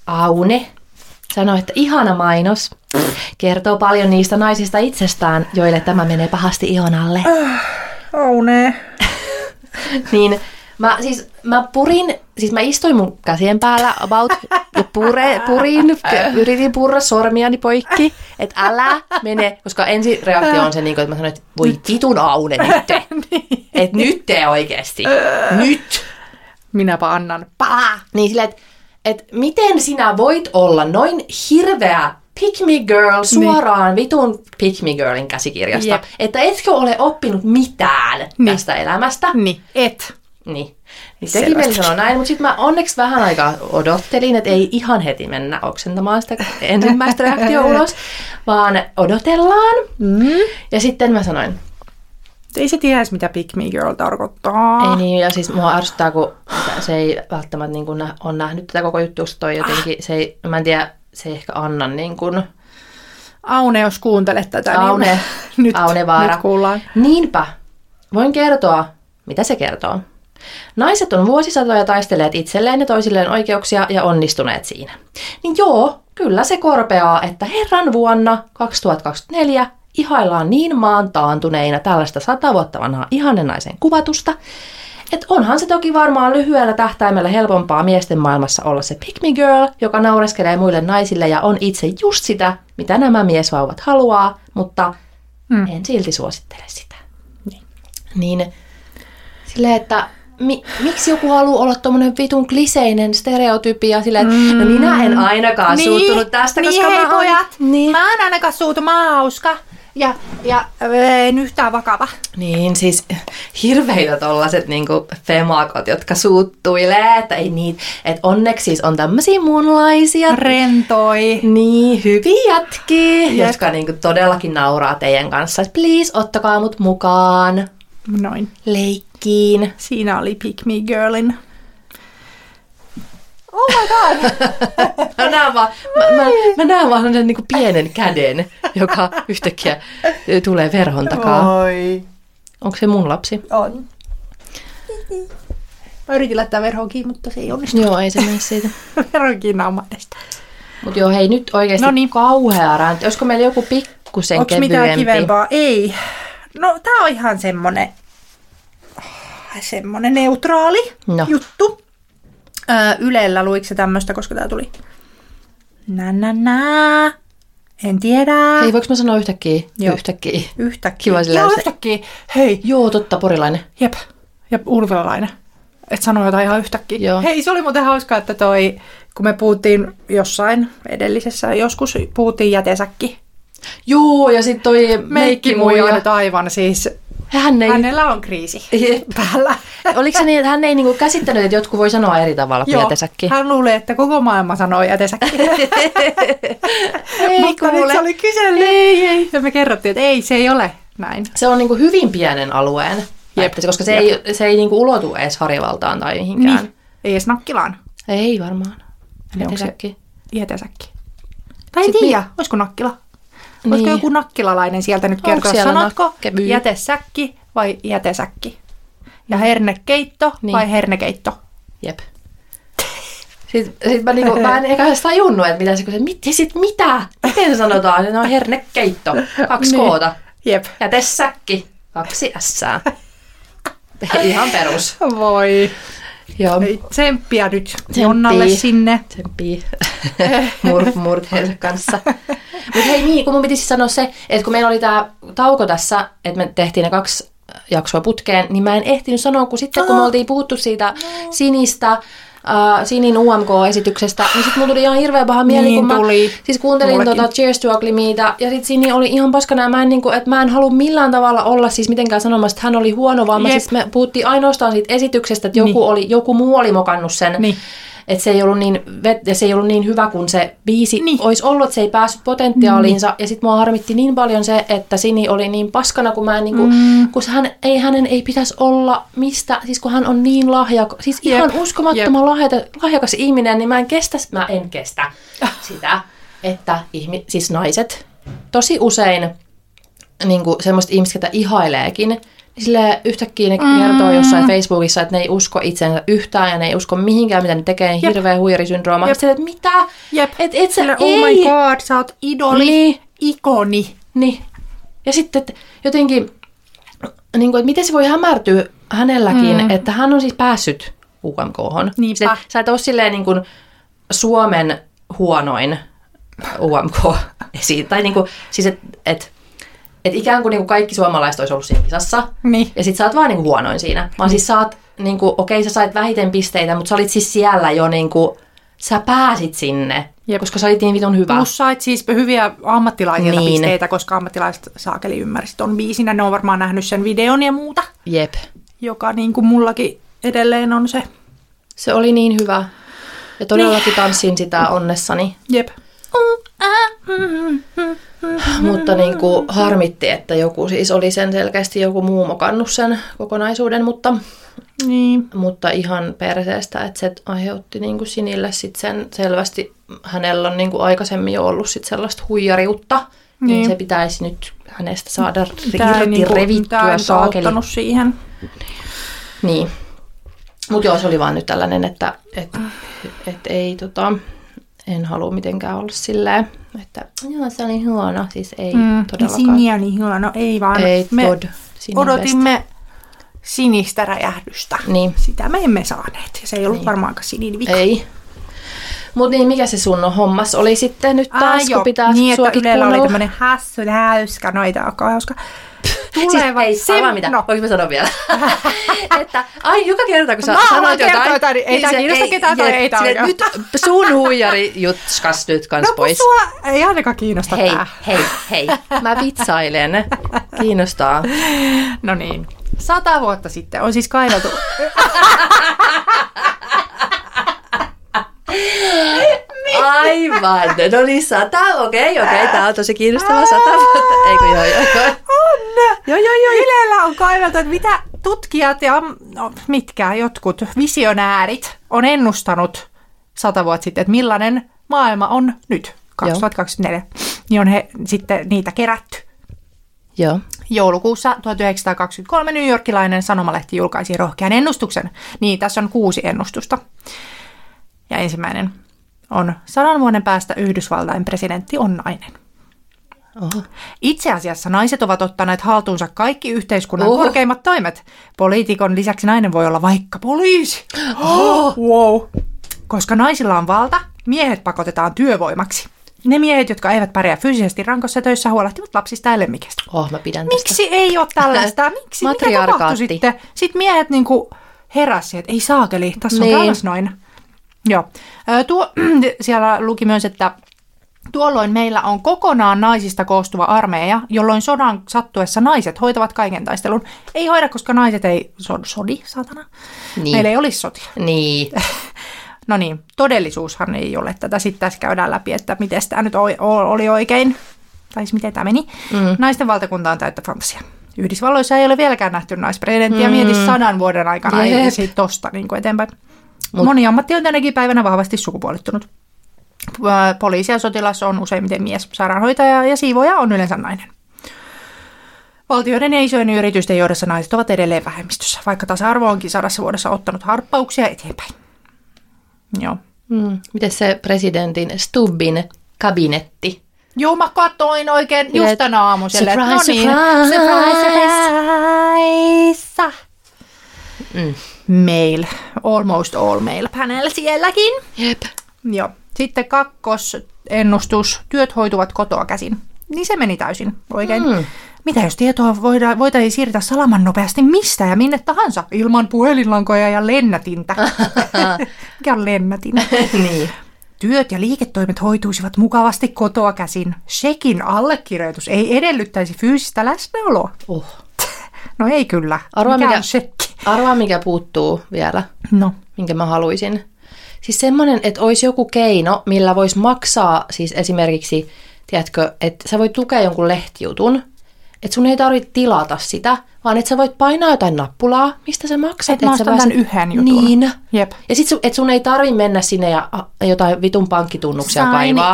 Aune sanoi, että ihana mainos. Kertoo paljon niistä naisista itsestään, joille tämä menee pahasti ihon alle. Aune. Niin. Mä istuin mun käsien päällä about ja yritin purra sormiani poikki, että älä mene, koska ensi reaktio on se, että mä sanoin, että voi vitun Aune nytte, että nytte oikeesti, nyt. Minäpä annan palaa. Niin silleen, että miten sinä voit olla noin hirveä pick me girl suoraan vitun pick me girlin käsikirjasta, että etkö ole oppinut mitään tästä elämästä? Niin, et. Niin sekin meillä sanoo näin, mutta sitten mä onneksi vähän aikaa odottelin, että ei ihan heti mennä oksentamaan sitä ensimmäistä reaktioa ulos, vaan odotellaan. Mm. Ja sitten mä sanoin. Ei se tiedä, mitä pick me girl tarkoittaa. Ei niin, ja siis mua ärsyttää, kun se ei välttämättä niin kuin on nähnyt tätä koko juttua, toi jotenkin, mä en tiedä, se ei ehkä anna niin kuin... Aune, jos kuuntelet tätä, Aune, niin nyt kuullaan. Niinpä, voin kertoa, mitä se kertoo. Naiset on vuosisatoja taistelleet itselleen ja toisilleen oikeuksia ja onnistuneet siinä. Niin joo, kyllä se korpeaa, että herran vuonna 2024 ihaillaan niin maan taantuneina tällaista 100 vuotta vanhaa ihanen naisen kuvatusta, että onhan se toki varmaan lyhyellä tähtäimellä helpompaa miesten maailmassa olla se pick me girl, joka naureskelee muille naisille ja on itse just sitä, mitä nämä miesvauvat haluaa, mutta en silti suosittele sitä. Niin silleen, että... Miksi joku haluaa olla tommonen vitun kliseinen stereotypia silleen, että no minä en ainakaan suuttunut tästä, koska hei, mä oon... Mä en ainakaan suutu, mä oon hauska ja en yhtään vakava. Niin, siis hirveitä tollaset niinku femakot, jotka suuttuilee, että ei niitä, että onneksi siis on tämmösiä muunlaisia. Rentoi. Niin, hyviä jätkiä, jotka niinku todellakin nauraa teidän kanssa, että please, ottakaa mut mukaan. Noin. Leikkiin. Siinä oli pick me girlin. Oh my god! Mä näen vaan sellaisen niin kuin pienen käden, joka yhtäkkiä tulee verhon takaa. Oi. Onko se mun lapsi? On. Mä yritin laittaa verhoon kiinni, mutta se ei onnistu. Joo, ei se mene siitä. Verhon kiinni on mahdesta. Mut joo, hei nyt oikeesti kauhea ränti. Olisiko meillä joku pikkusen kevyempi? Onko mitään kivempaa? Ei. No, tää on ihan semmonen neutraali juttu. Ylellä luikse tämmöstä, koska tää tuli. En tiedä. Hei, voiko mä sanoa yhtäkkiä? Joo. Yhtäkkiä. Kiva silleen. Joo, yhtäkkiä. Hei. Joo, totta, porilainen. Jep, urvelalainen. Et sano jotain ihan yhtäkkiä. Joo. Hei, se oli muuten hauskaa, että kun me puhuttiin jossain edellisessä, joskus puhuttiin jätesäkki. Joo, ja sitten toi meikkimuija on nyt aivan siis, hänellä on kriisi päällä. Oliko se niin, että hän ei niinku käsittänyt, että jotkut voi sanoa eri tavalla kuin jätesäkki? Hän luulee, että koko maailma sanoo jätesäkki. Mutta nyt se oli kysely. Ei. Ja me kerrottiin, että ei, se ei ole näin. Se on niinku hyvin pienen alueen, koska se ei niinku ulotu edes Harjavaltaan tai mihinkään. Niin. Ei edes Nakkilaan. Ei varmaan. Jätesäkki. Tai en tiedä, olisiko Nakkila? Voisiko joku nakkilalainen sieltä nyt kertoa, sanotko jätesäkki vai jätesäkki? Ja hernekeitto niin. Vai hernekeitto? Jep. Sitten mä niinku, mä en eikä edes tajunnut, että mitä se, kun se, mitä? Miten se sanotaan? Se on hernekeitto, 2 koota. Jep. Ja tessäkki, 2 ässää. Ihan perus. Voi. Joo. Tsemppiä nyt tsemppii. Jonnalle sinne. Tsemppii. Murp heidän kanssa. Mutta hei niin, kun mun piti sanoa se, että kun meillä oli tää tauko tässä, että me tehtiin ne 2 jaksoa putkeen, niin mä en ehtinyt sanoa, kun sitten kun me oltiin puhuttu siitä sinistä, Sinin UMK-esityksestä, niin sitten mulla tuli ihan hirveän paha mieli, niin, kun mä siis kuuntelin Cheers to Ugly-meitä, ja sitten Sini oli ihan paskana, ja mä en halua millään tavalla olla siis mitenkään sanomassa, että hän oli huono, vaan siis me puhuttiin ainoastaan siitä esityksestä, että joku muu oli mokannut sen, että se ei ollut niin hyvä kuin se biisi olisi ollut, että se ei päässyt potentiaaliinsa, ja sitten mua harmitti niin paljon se, että Sini oli niin paskana, kun mä en kun hänen ei pitäisi olla mistä, siis kun hän on niin lahjakas, siis ihan uskomattoman lahjakas ihminen, niin mä en kestä sitä, että siis naiset tosi usein niin kuin semmoiset ihmiset, ketä ihaileekin, sille yhtäkkiä ne kertoo jossain Facebookissa, että ne ei usko itsensä yhtään ja ne ei usko mihinkään, mitä ne tekee, hirveä huijarisyndrooma. Sille, että mitä? Jep. Et sille, oh my god, sä oot idoli, ikoni. Niin. Ja sitten jotenkin, niin kuin, että miten se voi hämärtyä hänelläkin, että hän on siis päässyt UMK:hon. Niinpä. Sä et ole silleen niin kuin Suomen huonoin UMK esiin. Tai niin kuin, siis että ikään kuin kaikki suomalaiset olisi ollut siinä kisassa, ja sit sä oot vaan niinku huonoin siinä. Vaan siis sä oot, niinku, okei sä sait vähiten pisteitä, mutta sä olit siis siellä jo, niinku, sä pääsit sinne, koska sä olit niin vitun hyvä. Plus sait siis hyviä ammattilaisilta pisteitä, koska ammattilaiset saakeli ymmärsi ton biisinä. Ne on varmaan nähnyt sen videon ja muuta, joka niinku mullakin edelleen on se. Se oli niin hyvä. Ja todellakin tanssin sitä onnessani. Jep. Mutta niin kuin harmitti, että joku siis oli sen selkeästi joku muu mokannut sen kokonaisuuden, mutta ihan perseestä, että se aiheutti niin kuin Sinille sit sen selvästi, hänellä on niin kuin aikaisemmin jo ollut sit sellaista huijariutta, niin se pitäisi nyt hänestä saada revittyä saakeli. Tämä siihen. Niin. Mutta joo, se oli vaan nyt tällainen, että ei en halua mitenkään olla silleen, että joo, se oli huono, siis ei todellakaan. Sini oli huono, ei vaan. Ei, me odotimme Sinistä räjähdystä. Niin. Sitä me emme saaneet, ja se ei ollut varmaankaan Sinin vika. Ei. Mutta niin, mikä se sun hommas oli sitten nyt taas, kun pitää niin, suokin kuunnella? Oli tämmöinen hassu, häyskä, hauska. Tuleva siis ei aivan mitään. Voinko mä sanoa vielä? Että ai joka kerta, kun sä sanoit jotain, niin ei tää kiinnosta ketään tai ei tää oikein. Nyt sun huijari jutskas nyt kans pois. No kun sua ei ainakaan kiinnosta tää. Hei. Mä vitsailen. Kiinnostaa. No niin. 100 vuotta sitten on siis kaiveltu. Aivan. No niin 100. Okei. Tää on tosi kiinnostava 100 vuotta. Eikö joo. Joo. Ylellä on kaiveltu, että mitä tutkijat ja jotkut visionäärit on ennustanut 100 vuotta sitten, että millainen maailma on nyt, 2024. Niin on he sitten niitä kerätty. Joo. Joulukuussa 1923 newyorkilainen sanomalehti julkaisi rohkean ennustuksen. Niin, tässä on 6 ennustusta. Ja ensimmäinen on 100 vuoden päästä Yhdysvaltain presidentti on nainen. Oho. Itse asiassa naiset ovat ottaneet haltuunsa kaikki yhteiskunnan korkeimmat toimet. Poliitikon lisäksi nainen voi olla vaikka poliisi. Wow. Koska naisilla on valta, miehet pakotetaan työvoimaksi. Ne miehet, jotka eivät pärjää fyysisesti rankossa töissä, huolehtivat lapsista ja lemmikestä. Mä pidän tästä. Miksi ei ole tällaista? Miksi? Mitä tapahtui sitten? Sitten miehet niinku heräsivät, että ei saakeli, tässä on tällaista noin. Joo. Siellä luki myös, että tuolloin meillä on kokonaan naisista koostuva armeija, jolloin sodan sattuessa naiset hoitavat kaiken taistelun. Ei hoida, koska naiset ei sodi, saatana. Niin. Meillä ei olisi sotia. Niin. No niin, todellisuushan ei ole tätä. Sitten tässä käydään läpi, että miten tämä nyt oli oikein, tai miten tämä meni. Naisten valtakunta on täyttä fantasia. Yhdysvalloissa ei ole vieläkään nähty naispresidenttiä. Mieti 100 vuoden aikana, ei siitä tosta niin kuin eteenpäin. Moni ammatti on tänäkin päivänä vahvasti sukupuolittunut. Poliisi ja sotilas on useimmiten mies, sairaanhoitaja ja siivoja on yleensä nainen. Valtioiden ja isojen yritysten johdossa naiset ovat edelleen vähemmistössä, vaikka tasa-arvo onkin 100 vuodessa ottanut harppauksia eteenpäin. Joo. Miten se presidentin Stubbin kabinetti? Joo, mä katoin oikein just tänä aamusella. Surprise, no niin, surprise. Mail, almost all mail panel sielläkin. Jep. Joo. Sitten kakkosennustus, työt hoituvat kotoa käsin. Niin se meni täysin oikein. Mitä jos tietoa voitaisiin siirtää salaman nopeasti mistä ja minne tahansa ilman puhelinlankoja ja lennätintä? Mikä on lennätintä? Niin. Työt ja liiketoimet hoituisivat mukavasti kotoa käsin. Shekin allekirjoitus ei edellyttäisi fyysistä läsnäoloa. No ei kyllä. Arvaa mikä puuttuu vielä, no. Minkä mä haluaisin. Siis semmoinen, että olisi joku keino, millä voisi maksaa, siis esimerkiksi, tiedätkö, että sä voit lukea jonkun lehtijutun, että sun ei tarvitse tilata sitä, vaan että sä voit painaa jotain nappulaa, mistä sä maksat. Että mä ostan tämän yhden jutun. Niin. Jep. Ja sit että sun ei tarvitse mennä sinne ja jotain vitun pankkitunnuksia kaivaa.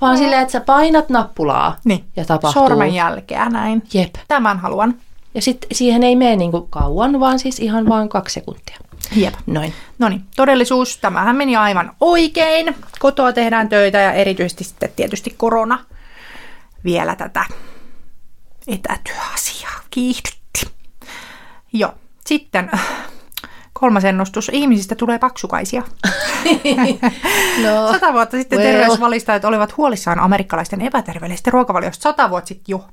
Vaan silleen, että sä painat nappulaa niin. Ja tapahtuu. Sormenjälkeä näin. Jep. Tämän haluan. Ja sitten siihen ei mene niinku kauan, vaan siis ihan vaan 2 sekuntia. Jep. Noin. Noniin, todellisuus. Tämähän meni aivan oikein. Kotoa tehdään töitä ja erityisesti sitten tietysti korona vielä tätä etätyöasiaa kiihdytti. Joo. Sitten kolmas ennustus. Ihmisistä tulee paksukaisia. No. 100 vuotta sitten terveysvalistajat olivat huolissaan amerikkalaisten epäterveellisestä ruokavaliosta. 100 vuotta sitten jo.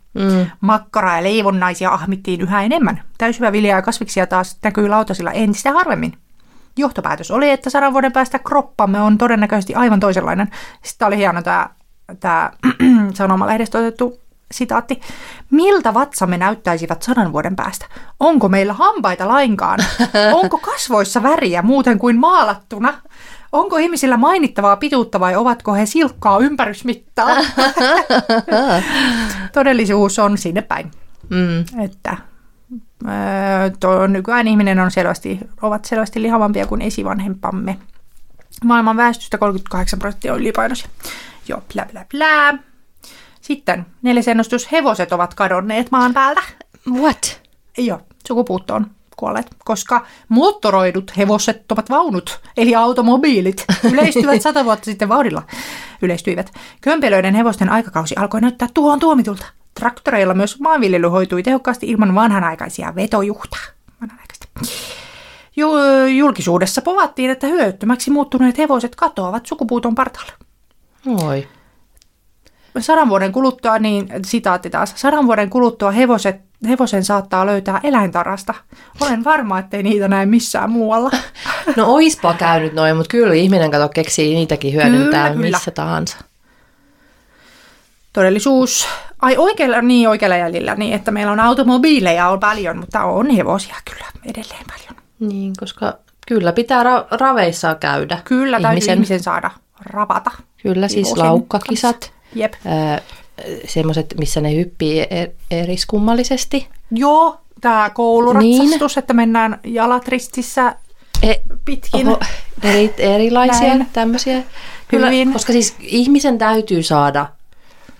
Makkara- ja leivonnaisia ahmittiin yhä enemmän. Täysjyväviljaa ja kasviksia taas näkyy lautasilla entistä harvemmin. Johtopäätös oli, että 100 vuoden päästä kroppamme on todennäköisesti aivan toisenlainen. Sitten oli hieno tämä sanomalehdestä otettu sitaatti. Miltä vatsamme näyttäisivät 100 vuoden päästä? Onko meillä hampaita lainkaan? Onko kasvoissa väriä muuten kuin maalattuna? Onko ihmisillä mainittavaa pituutta vai ovatko he silkkaa ympärysmittaa? Todellisuus on sinne päin. Että nykyään ihminen ovat selvästi lihavampia kuin esivanhempamme. Maailman väestöstä 38% on ylipainoisia. Joo, blä blä blä. Sitten 4. ennustus. Hevoset ovat kadonneet maan päältä. What? Joo, sukupuuttoon kuolleet, koska moottoroidut hevosettomat vaunut, eli automobiilit, yleistyivät 100 vuotta sitten vauhdilla. Kömpelöiden hevosten aikakausi alkoi näyttää tuohon tuomitulta. Traktoreilla myös maanviljely hoitui tehokkaasti ilman vanhanaikaisia vetojuhtaa. Julkisuudessa povattiin, että hyödyttömäksi muuttuneet hevoset katoavat sukupuuton partaalle. Oi. 100 vuoden kuluttua, niin sitaatti taas, 100 vuoden kuluttua hevosen saattaa löytää eläintarasta. Olen varma, ettei niitä näe missään muualla. No oispa käynyt noin, mutta kyllä ihminen kato keksii niitäkin hyödyntää missä tahansa. Todellisuus, oikealla jäljellä, niin että meillä on automobiileja on paljon, mutta on hevosia kyllä edelleen paljon. Niin, koska kyllä pitää raveissa käydä. Kyllä, täytyy ihmisen saada ravata. Kyllä, siis hevosen laukkakisat. Jep. Semmoiset, missä ne hyppii eriskummallisesti. Joo, tämä kouluratsastus, niin. Että mennään jalat ristissä pitkin. Oho, erilaisia näin. Tämmöisiä. Kyllä, koska siis ihmisen täytyy saada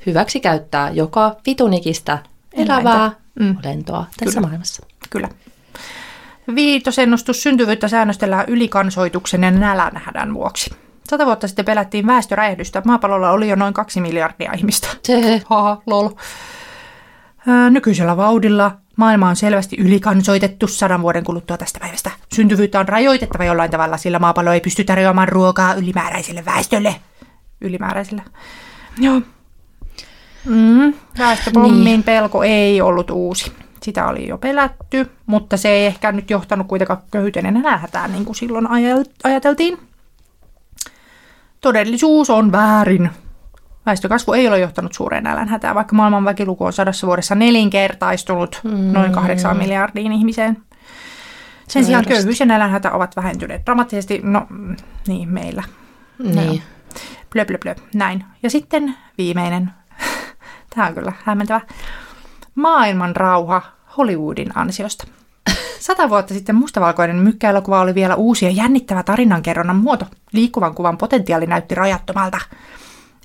hyväksi käyttää joka vitunikistä elävää olentoa tässä kyllä. Maailmassa. Kyllä. 5. ennustus syntyvyyttä säännöstellään ylikansoituksen ja nälänhädän vuoksi. 100 vuotta sitten pelättiin väestöräjähdystä. Maapallolla oli jo noin 2 miljardia ihmistä. Haha, lol. Nykyisellä vauhdilla maailma on selvästi ylikansoitettu 100 vuoden kuluttua tästä päivästä. Syntyvyyttä on rajoitettava jollain tavalla, sillä maapallo ei pysty tarjoamaan ruokaa ylimääräiselle väestölle. Joo. Väestöpommin niin. Pelko ei ollut uusi. Sitä oli jo pelätty, mutta se ei ehkä nyt johtanut kuitenkaan köyhyyteen enää hätään, niin kuin silloin ajateltiin. Todellisuus on väärin. Väestökasvu ei ole johtanut suureen nälänhätään, vaikka maailman väkiluku on 100 vuodessa 4-kertaistunut noin 8 miljardiin ihmiseen. Sen sijaan köyhyys ja nälänhätä ovat vähentyneet dramaattisesti. No niin, meillä. Niin. Blö, blö, blö. Näin. Ja sitten viimeinen. Tämä on kyllä hämmentävä. Maailman rauha Hollywoodin ansiosta. 100 vuotta sitten mustavalkoinen mykkäelokuva oli vielä uusi ja jännittävä tarinankerronnan muoto. Liikkuvan kuvan potentiaali näytti rajattomalta.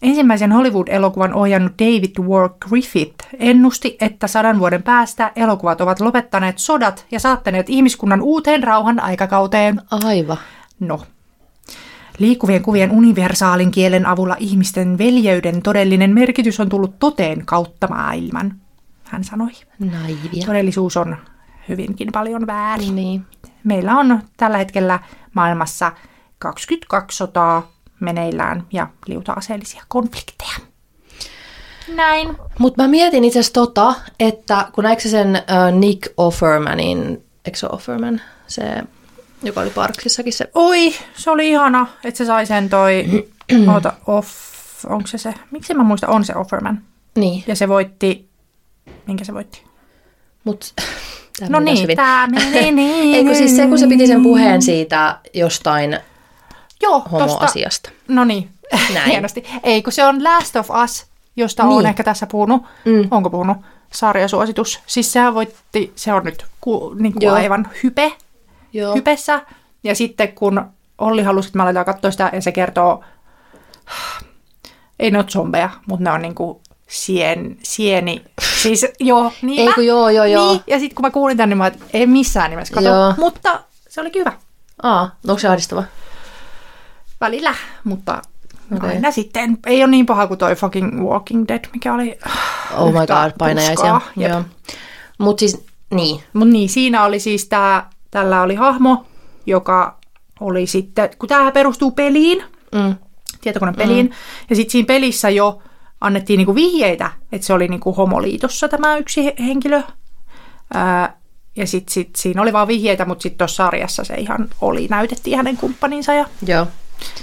Ensimmäisen Hollywood-elokuvan ohjannut David Wark Griffith ennusti, että 100 vuoden päästä elokuvat ovat lopettaneet sodat ja saattaneet ihmiskunnan uuteen rauhan aikakauteen. Aivan. No. Liikkuvien kuvien universaalin kielen avulla ihmisten veljeyden todellinen merkitys on tullut toteen kautta maailman, hän sanoi. Naivia. Todellisuus on hyvinkin paljon väärin. Niin. Meillä on tällä hetkellä maailmassa 22 sotaa meneillään ja liuta-aseellisia konflikteja. Näin. Mutta mä mietin itse asiassa että kun näikö sen Nick Offermanin, eikö se Offerman, se, joka oli Parksissakin se? Oi, se oli ihana, että se sai sen toi, onko se? Miksi mä muista, on se Offerman. Niin. Ja se voitti, minkä se voitti? Mut... Tämä no niin, tämä meni niin. Eikö siis se, kun se piti sen puheen siitä jostain homoasiasta. No niin, hienosti. Eikö se on Last of Us, josta niin. Olen ehkä tässä puhunut, onko puhunut, sarjasuositus. Siis sehän voitti, se on nyt niin kuin aivan hypessä. Ja sitten kun Olli halusi, että mä aletaan katsoa sitä, ja se kertoo, ei ne ole zombeja, mutta ne on niin kuin... Sieni. Siis joo, niin mä. Joo. Niin, ja sitten kun mä kuulin tämän, niin mä että ei missään nimessä katso. Mutta se oli hyvä. Onko se ahdistava? Välillä, mutta aina sitten. Ei ole niin paha kuin toi fucking Walking Dead, mikä oli oh my god, painajaisia. Joo. Mut siis, niin. Mut niin, siinä oli siis tällä oli hahmo, joka oli sitten, kun tämähän perustuu peliin, tietokonepeliin, ja sitten siinä pelissä jo annettiin niinku vihjeitä, että se oli niinku homoliitossa tämä yksi henkilö. Ja sitten siinä oli vaan vihjeitä, mutta sitten tuossa sarjassa se ihan oli. Näytettiin hänen kumppaninsa ja joo.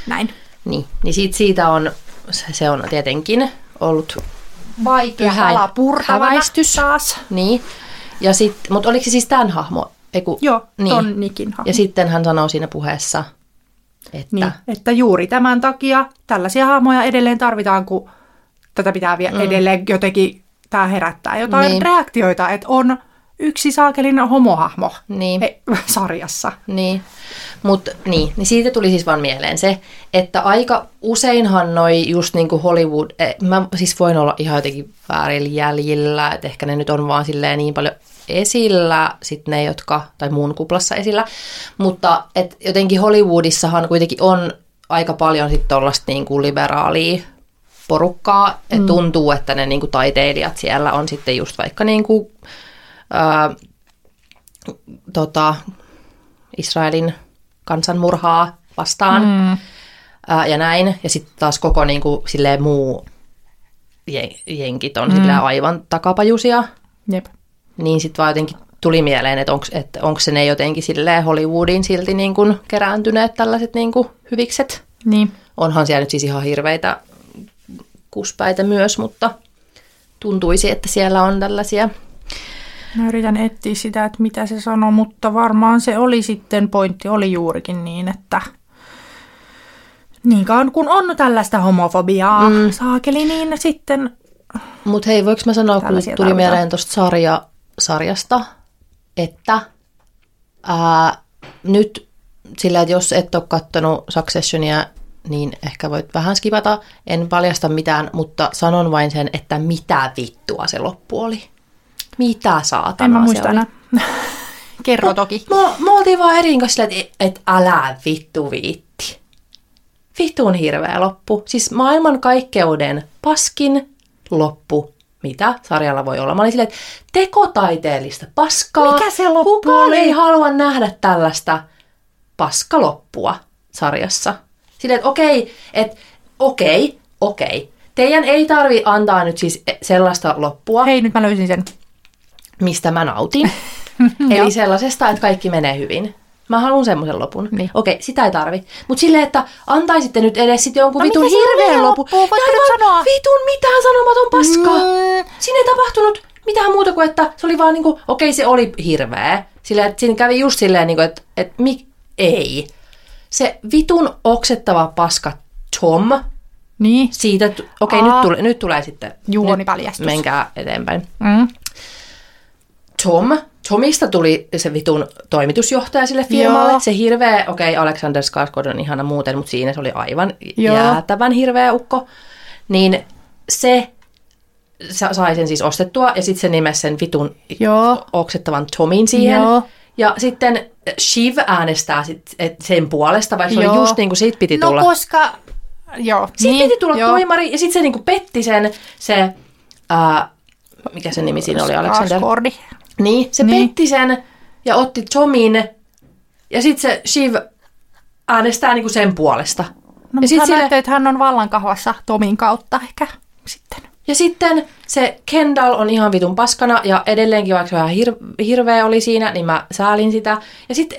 Näin. Niin siitä on, se on tietenkin ollut vaikea häväistys taas. Niin. Mutta oliko se siis tämän hahmo? Joo, niin. Ton Nikin hahmo. Ja sitten hän sanoo siinä puheessa, että... Niin, että juuri tämän takia tällaisia hahmoja edelleen tarvitaan, kun tätä pitää vielä edelleen jotenkin, tämä herättää jotain reaktioita, että on yksi saakelin homohahmo sarjassa. Niin, mutta niin siitä tuli siis vaan mieleen se, että aika useinhan noi just niin kuin Hollywood, mä siis voin olla ihan jotenkin väärillä jäljillä, että ehkä ne nyt on vaan silleen niin paljon esillä, sitten ne jotka, tai muun kuplassa esillä, mutta et jotenkin Hollywoodissahan kuitenkin on aika paljon sitten tollaista niin kuin liberaalia porukkaa, että tuntuu, että ne niinku taiteilijat siellä on sitten just vaikka niinku, Israelin kansanmurhaa vastaan ja näin. Ja sitten taas koko niinku, silleen, muu jenkit on silleen aivan takapajuisia. Jep. Niin sitten vaan jotenkin tuli mieleen, että onko se ne jotenkin silleen Hollywoodiin silti niinku kerääntyneet tällaiset niinku hyvikset. Niin. Onhan siellä nyt siis ihan hirveitä kuspäitä myös, mutta tuntuisi, että siellä on tällaisia. Mä yritän etsiä sitä, että mitä se sanoi, mutta varmaan se oli sitten, pointti oli juurikin niin, että niinkaan kun on tällaista homofobiaa saakeli, niin sitten... Mutta hei, voiko mä sanoa, kun tuli mieleen tuosta sarjasta, että nyt sillä, että jos et ole katsonut Successionia, niin ehkä voit vähän skipata. En paljasta mitään, mutta sanon vain sen, että mitä vittua se loppu oli. Mitä saatanaa en se oli. Kerro toki. Mä oltiin vaan Erin kanssa sillä, että älä vittu viitti. Vittu on hirveä loppu. Siis maailman kaikkeuden paskin loppu. Mitä sarjalla voi olla? Mä olin silleen, että tekotaiteellista paskaa. Mikä se loppu oli? Kukaan ei halua nähdä tällaista paskaloppua sarjassa. Silleen, että okei. Teidän ei tarvi antaa nyt siis sellaista loppua. Hei, nyt mä löysin sen. Mistä mä nautin. Eli sellaisesta, että kaikki menee hyvin. Mä haluan semmoisen lopun. Niin. Okei, sitä ei tarvi. Mut silleen, että antaisitte nyt edes sitten jonkun vitun hirveän lopun. Voitko nyt sanoa? Vitun mitään sanomaton paskaa. Siinä ei tapahtunut mitään muuta kuin, että se oli vaan niinku, okei se oli hirveä. Silleen, että siinä kävi just silleen niinku, että ei. Se vitun oksettava paska Tom. Niin. Siitä, okei, nyt tulee sitten. Juonipaljastus. Menkää eteenpäin. Tomista tuli se vitun toimitusjohtaja sille firmalle. Joo. Se hirveä, Alexander Skarsgård on ihana muuten, mutta siinä se oli aivan jäätävän hirveä ukko. niin se sai sen siis ostettua ja sitten se nimesi sen vitun oksettavan Tomin siihen. Joo. Ja sitten Shiv äänestää sen puolesta, vaikka se oli just niin kuin siitä piti tulla. No koska... Joo. Siitä piti tulla toimari ja sitten se niinku petti sen, se... mikä sen nimi siinä oli, Alexander? Askordi. Niin, se petti sen ja otti Tomin ja sitten se Shiv äänestää niinku sen puolesta. No, ja sitten sille... että hän on vallankahvassa Tomin kautta ehkä sitten. Ja sitten se Kendall on ihan vitun paskana ja edelleenkin vaikka se vähän hirveä oli siinä, niin mä säälin sitä. Ja sitten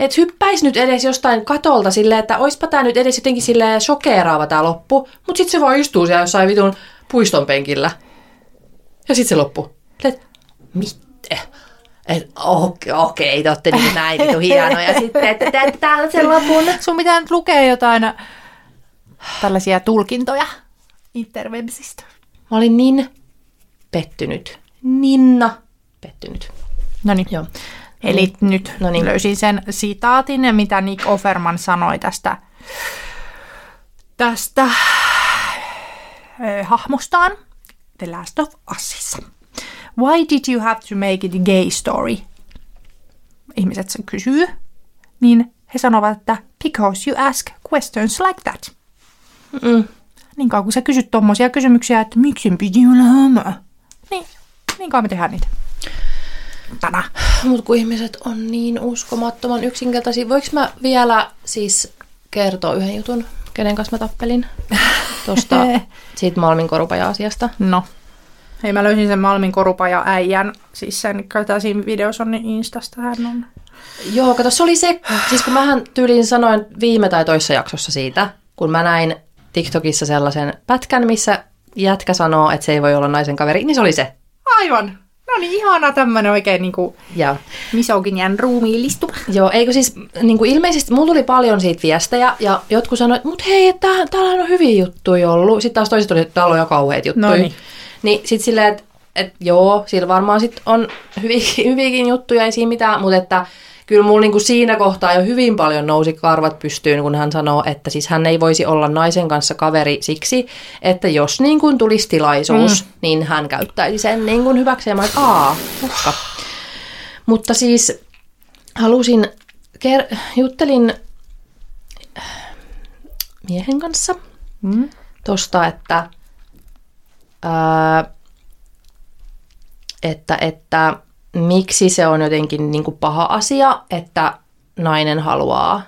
et hyppäisi nyt edes jostain katolta silleen, että oispa tää nyt edes jotenkin silleen shokeraava tää loppu. Mut sit se vaan istuu siellä jossain vitun puiston penkillä. Ja sit se loppu. Silleen, mitä? Okei, te ootte niin näin vitun hienoja sitten, että teette tällaisen lopun. Sun pitää nyt lukea jotain tällaisia tulkintoja interwebsistä. Mä olin niin pettynyt. Ninna pettynyt. Noniin. Joo. Eli nyt löysin sen sitaatin, mitä Nick Offerman sanoi tästä hahmostaan The Last of Usissa. Why did you have to make it a gay story? Ihmiset sen kysyy, niin he sanovat, että because you ask questions like that. Mm-mm. Niin kauan kun sä kysyt tommosia kysymyksiä, että miksi piti olla homo? Niin kauan me tehdään niitä. Tänä. Mut kun ihmiset on niin uskomattoman yksinkertaisia. Voinko mä vielä siis kertoa yhden jutun, kenen kanssa mä tappelin? Tuosta siitä Malmin korupaja-asiasta. No. Hei, mä löysin sen Malmin korupaja-äijän. Siis sen, kato siinä videossa on, niin Instasta hän on. Joo, kato, se oli se. Siis kun mähän tyyliin sanoin viime tai toissa jaksossa siitä, kun mä näin TikTokissa sellaisen pätkän, missä jätkä sanoo, että se ei voi olla naisen kaveri, niin se oli se. Aivan. No niin, ihana tämmöinen oikein niinku misogynian ruumiillistuma. Joo, eikö siis, niinku ilmeisesti, mulla tuli paljon siitä viestejä, ja jotkut sanoivat, mut hei, täällä on hyviä juttuja ollut. Sitten taas toiset oli, että täällä on jo kauheita juttuja. No niin. Niin sit silleen, että joo, sillä varmaan sit on hyviäkin juttuja, ei siinä mitään, mutta että kyllä mulla niinku siinä kohtaa jo hyvin paljon nousi karvat pystyyn, kun hän sanoo, että siis hän ei voisi olla naisen kanssa kaveri siksi, että jos niin kuin tulisi tilaisuus, niin hän käyttäisi sen niin kuin hyväksi. Ja mä olin, mutta siis halusin, juttelin miehen kanssa tosta, että miksi se on jotenkin niin kuin paha asia, että nainen haluaa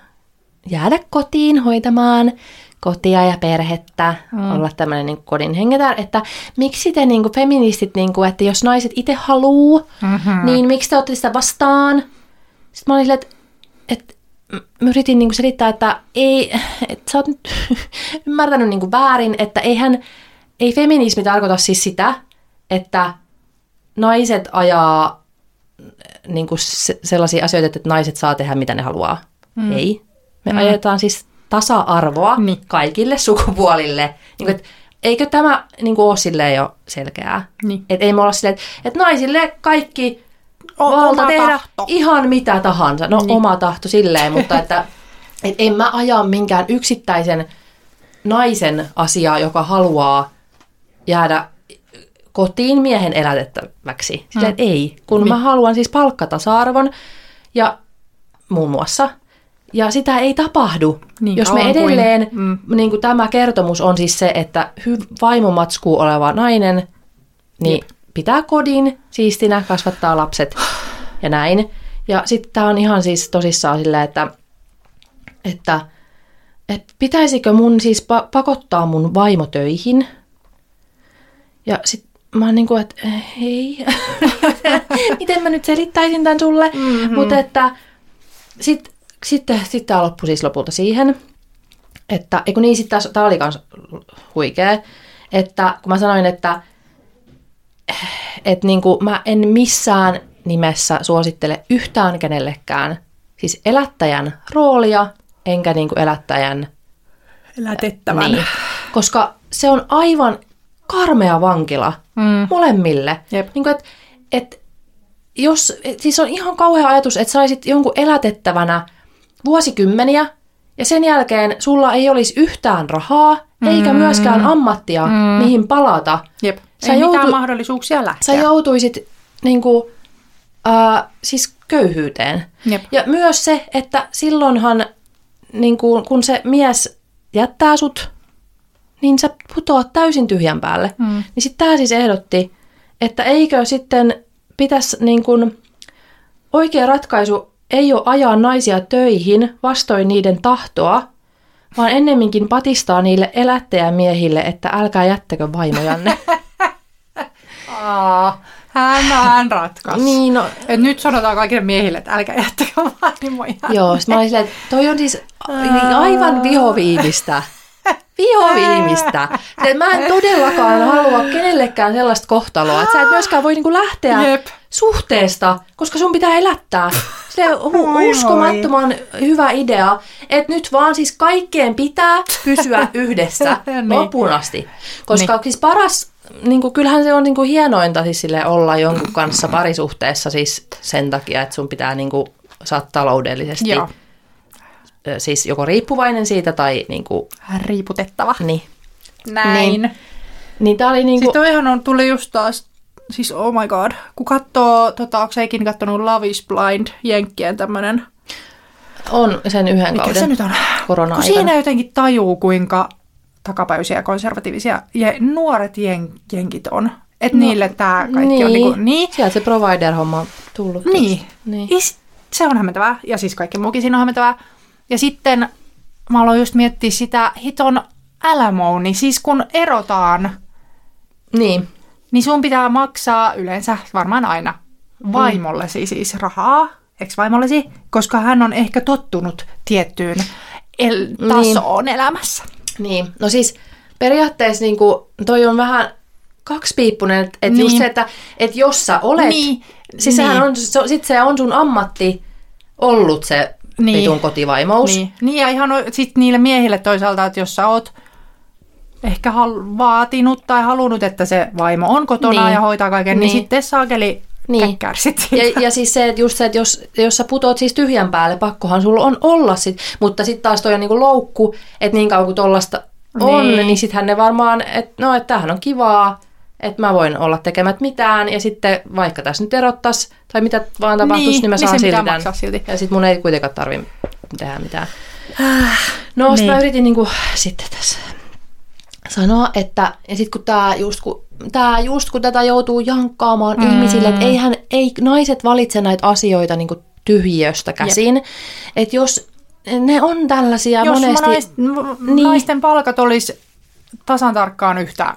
jäädä kotiin hoitamaan kotia ja perhettä, olla tämmöinen niin kuin kodin hengetär, että miksi te niin kuin feministit, niin kuin, että jos naiset itse haluaa, niin miksi te otatte sitä vastaan? Sitten mä olin silleen, että mä yritin niin kuin selittää, että ei, että sä oot nyt ymmärtänyt niin kuin väärin, että ei feminismi tarkoita siis sitä, että naiset ajaa niin kuin sellaisia asioita, että naiset saa tehdä mitä ne haluaa. Ei. Me ajetaan siis tasa-arvoa kaikille sukupuolille. Niin kuin, eikö tämä niin kuin ole silleen jo selkeää? Niin. Että ei me olla silleen, että naisille kaikki valta tehdä ihan mitä tahansa. No niin. Oma tahto silleen, mutta että en mä aja minkään yksittäisen naisen asiaa, joka haluaa jäädä kotiin miehen elätettäväksi. Silleen, ei, kun mä haluan siis palkkatasa-arvon ja muun muassa. Ja sitä ei tapahdu. Niin, jos me edelleen, niin kuin tämä kertomus on siis se, että vaimomatskuu oleva nainen niin pitää kodin siistinä, kasvattaa lapset ja näin. Ja sitten tämä on ihan siis tosissaan silleen, että pitäisikö mun siis pakottaa mun vaimo töihin? Ja sitten mä oon niin kuin, että hei, miten mä nyt selittäisin tämän sulle? Mutta että sitten tämä loppui siis lopulta siihen, että eiku niin, sitten tämä oli kans huikea, että kun mä sanoin, että niin kuin mä en missään nimessä suosittele yhtään kenellekään, siis elättäjän roolia, enkä niin kuin elättäjän elätettävän. Niin, koska se on aivan karmea vankila molemmille. Niin kuin, siis on ihan kauhea ajatus, että saisit jonkun elätettävänä vuosikymmeniä ja sen jälkeen sulla ei olisi yhtään rahaa eikä myöskään ammattia, mihin palata. Jep. Ei mitään mahdollisuuksia lähteä. Sä joutuisit niinku, siis köyhyyteen. Jep. Ja myös se, että silloinhan niinku, kun se mies jättää sut, niin sä putoat täysin tyhjän päälle. Niin sit tää siis ehdotti, että eikö sitten pitäisi niinku, oikea ratkaisu ei ole ajaa naisia töihin vastoin niiden tahtoa, vaan ennemminkin patistaa niille elättäjämiehille, että älkää jättäkö vaimojanne. Hän ratkaisi. Niin, no, nyt sanotaan kaikille miehille, että älkää jättäkö vaimojanne. Joo, sit mä olin silleen, että toi on siis aivan vihoviimistä. Vihoviimistä. Mä en todellakaan halua kenellekään sellaista kohtaloa, että sä et myöskään voi niinku lähteä suhteesta, koska sun pitää elättää. Se uskomattoman hyvä idea, että nyt vaan siis kaikkeen pitää pysyä yhdessä loppuun asti. Koska siis paras, niinku, kyllähän se on niinku hienointa siis sille olla jonkun kanssa parisuhteessa siis sen takia, että sun pitää niinku, saat taloudellisesti siis joko riippuvainen siitä tai niinku riiputettava. Niin. Näin. Niin tää oli niinku... Siis toihan on tullut just taas, siis oh my god, kun katsoo, onko sä ikinä kattonut Love is Blind, jenkkien tämmönen... On sen yhden kauden. Mikä se nyt on? Korona-aikana. Kun siinä jotenkin tajuu, kuinka takapäisiä, konservatiivisia ja nuoret jenkit on. Että niille tää kaikki on niinku... Niin. Sieltä se provider-homma tullut. Niin. Se on hämmentävää. Ja siis kaikki muukin siinä on hämmentävää. Ja sitten mä aloin just miettiä sitä hiton älämouni. Siis kun erotaan, niin sun pitää maksaa yleensä, varmaan aina, vaimollesi siis rahaa, ex-vaimollesi, koska hän on ehkä tottunut tiettyyn tasoon elämässä. Niin, no siis periaatteessa niin kuin, toi on vähän kaksipiippunen, että just se, että et jos sä olet, siis sehän on, sit se on sun ammatti ollut se, pitun kotivaimous. Niin, ja ihan sitten niille miehille toisaalta, että jos sä oot ehkä vaatinut tai halunnut, että se vaimo on kotona ja hoitaa kaiken, niin sitten saakeli käkkärsit siitä. Ja siis se, että just se, että jos sä putoat siis tyhjän päälle, pakkohan sulla on olla sit. Mutta sitten taas toi on niinku loukku, että niin kauan kuin tollasta on, niin sittenhän ne varmaan, että no, että tämähän on kivaa, että mä voin olla tekemät mitään, ja sitten vaikka tässä nyt erottaisi, tai mitä vaan tapahtuisi, niin mä saan silti. Ja sitten mun ei kuitenkaan tarvitse tehdä mitään. No, mä yritin niinku sitten tässä sanoa, että ja sitten kun tää just kun tätä joutuu jankkaamaan ihmisille, että ei naiset valitse näitä asioita niinku tyhjiöstä käsin, että jos ne on tällaisia jos monesti... naisten palkat olisi tasan tarkkaan yhtä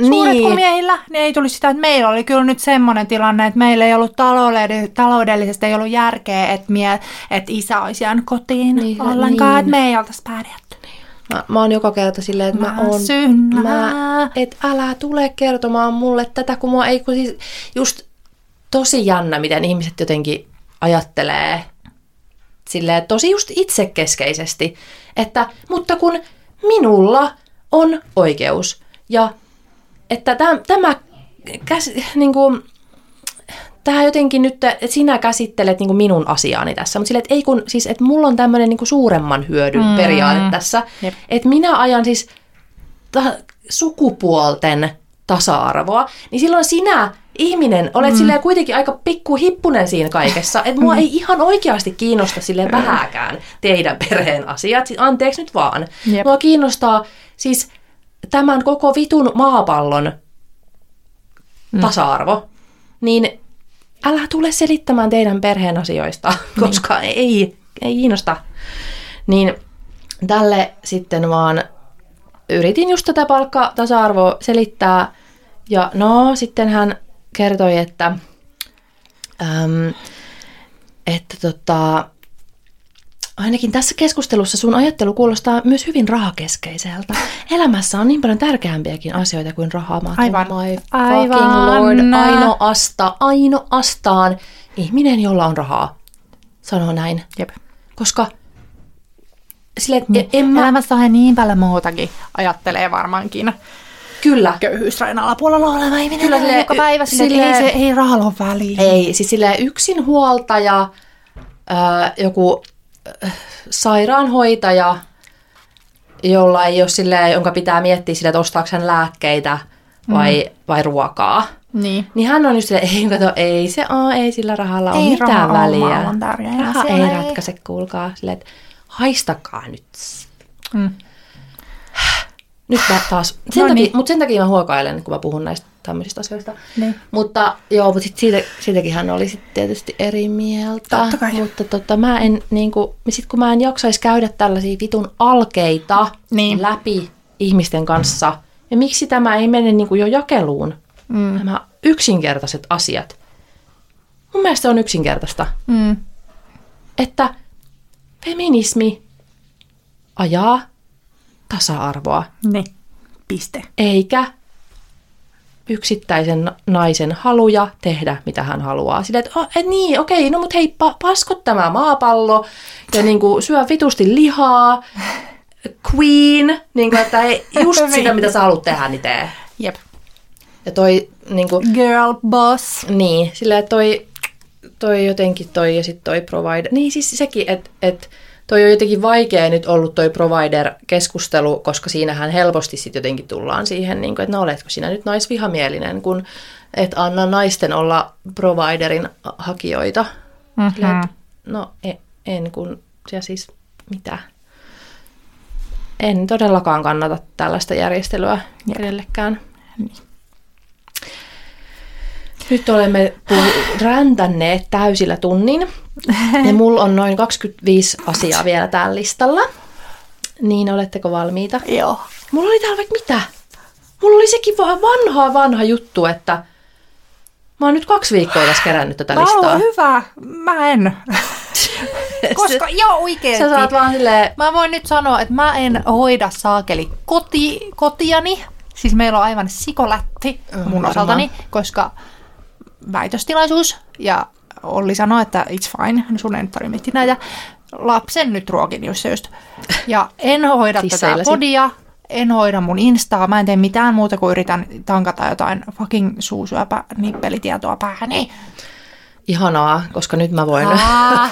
suuret kuin miehillä, niin ei tulisi sitä, että meillä oli kyllä nyt semmoinen tilanne, että meillä ei ollut taloudellisesti ei ollut järkeä, että isä olisi jäänyt kotiin ollenkaan, että me ei oltaisi pärjätty. Mä oon joka kerta silleen, että että älä tule kertomaan mulle tätä, kun mua ei, kun siis just tosi jännä, miten ihmiset jotenkin ajattelee silleen tosi just itsekeskeisesti, että mutta kun minulla on oikeus ja että tämä jotenkin nyt, että sinä käsittelet niin kuin minun asiaani tässä, mutta sille, että ei kun, siis, että mulla on tämmöinen niin kuin suuremman hyödyn periaate tässä, että minä ajan siis sukupuolten tasa-arvoa, niin silloin sinä, ihminen, olet silleen kuitenkin aika pikkuhippunen siinä kaikessa, että mua ei ihan oikeasti kiinnosta silleen vähääkään teidän perheen asiat, siis, anteeksi nyt vaan. Jep. Mua kiinnostaa siis... tämän koko vitun maapallon tasa-arvo, niin älä tule selittämään teidän perheen asioista, koska ei kiinnosta. Niin tälle sitten vaan yritin just tätä palkkatasa-arvoa selittää, ja no sitten hän kertoi, että ainakin tässä keskustelussa sun ajattelu kuulostaa myös hyvin rahakeskeiseltä. Elämässä on niin paljon tärkeämpiäkin asioita kuin rahaa. Aivan. Ainoastaan ihminen, jolla on rahaa, sanoo näin. Jep. Koska sille, elämässä on niin paljon muutakin, ajattelee varmaankin. Kyllä. Köyhyysrajan alapuolella oleva ihminen. Kyllä, sille, joka päivä ei rahalla ole väliin. Ei, siis yksinhuoltaja, joku sairaanhoitaja, jolla ei ole silleen, jonka pitää miettiä sitä, että ostaako hän lääkkeitä vai ruokaa. Niin hän on just silleen, ei se ole, ei sillä rahalla ole mitään väliä. Raha ei ratkaise, kuulkaa. Silleen, että haistakaa nyt. Nyt mä taas, mutta sen takia mä huokailen, kun mä puhun näistä tämmöisistä asioista. Niin. Mutta joo, mutta siitäkin hän oli sit tietysti eri mieltä. Mutta kun mä en jaksaisi käydä tällaisia vitun alkeita läpi ihmisten kanssa, ja miksi tämä ei mene niin kuin jo jakeluun? Nämä yksinkertaiset asiat. Mun mielestä se on yksinkertaista. Että feminismi ajaa tasa-arvoa. Ne. Piste. Eikä yksittäisen naisen haluja tehdä, mitä hän haluaa. Silleen, että mutta hei, pasko tämä maapallo ja niinku, syö vitusti lihaa, queen, niinku, että ei, just sitä, mitä sä haluat tehdä, niin tee. Jep. Ja toi niinku, girl boss. Niin, silleen toi jotenkin toi ja sitten toi provider. Niin siis sekin, että... Toi on jotenkin vaikea nyt ollut toi provider-keskustelu, koska siinähän helposti sitten jotenkin tullaan siihen, niin kuin, että no oletko sinä nyt naisvihamielinen, kun et anna naisten olla providerin hakijoita. Mm-hmm. Silleen, no en, kun se siis mitä. En todellakaan kannata tällaista järjestelyä kenellekään. Niin. Nyt olemme räntänneet täysillä tunnin. Ja mulla on noin 25 asiaa vielä täällä listalla. Niin, oletteko valmiita? Joo. Mulla oli täällä vaikka mitä? Mulla oli sekin vanha juttu, että mä oon nyt 2 viikkoa tässä kerännyt tätä listaa. Hyvä. Mä en. Koska joo, oikeesti. Sä saat vaan silleen... Mä voin nyt sanoa, että mä en hoida saakeli kotiani. Siis meillä on aivan sikolätti mun osaltani, koska väitöstilaisuus ja... Olli sanoi, että it's fine, sun ei nyt tarvitse miettiä näitä. Lapsen nyt ruokin just. Ja en hoida tätä podia, en hoida mun instaa, mä en tee mitään muuta kuin yritän tankata jotain fucking suusyöpä-nippelitietoa päähäni. Ihanaa, koska nyt mä voin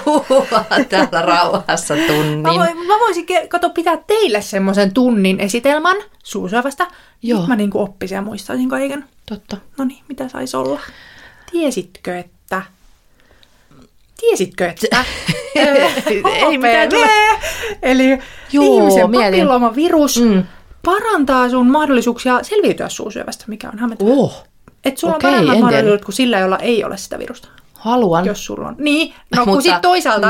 puhua täällä rauhassa tunnin. Mä voisin pitää teille semmoisen tunnin esitelmän suusyövästä. Joo. Nyt mä niin kuin oppisin ja muistaisin kaiken. Totta. Noniin, mitä saisi olla? Tiesitkö, että ei mitään tule. Eli joo, ihmisen papilloomavirus parantaa sun mahdollisuuksia selviytyä suusyövästä, mikä on hämmentävää. Että sulla on paremmat mahdollisuudet kuin sillä, jolla ei ole sitä virusta. Haluan. Jos sulla on. Niin, no kun sitten toisaalta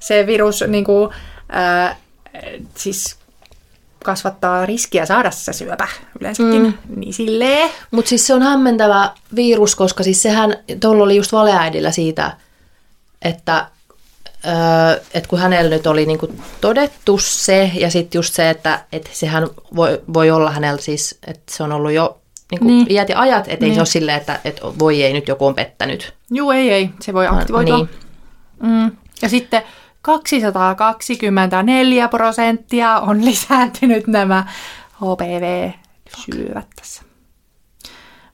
se virus niinku, siis kasvattaa riskiä saada se syöpä yleensäkin. Niin silleen. Mutta siis se on hämmentävä virus, koska siis sehän, tuolla oli just valeäidillä siitä... Että kun hänellä nyt oli niin kuin todettu se, ja sitten just se, että sehän voi olla hänellä siis, että se on ollut jo niin kuin iät ja ajat, ettei se ole silleen, että voi ei nyt joku on pettänyt. Joo, ei, se voi aktivoitua. Niin. Ja sitten 224% on lisääntynyt nämä HPV-syövät tässä.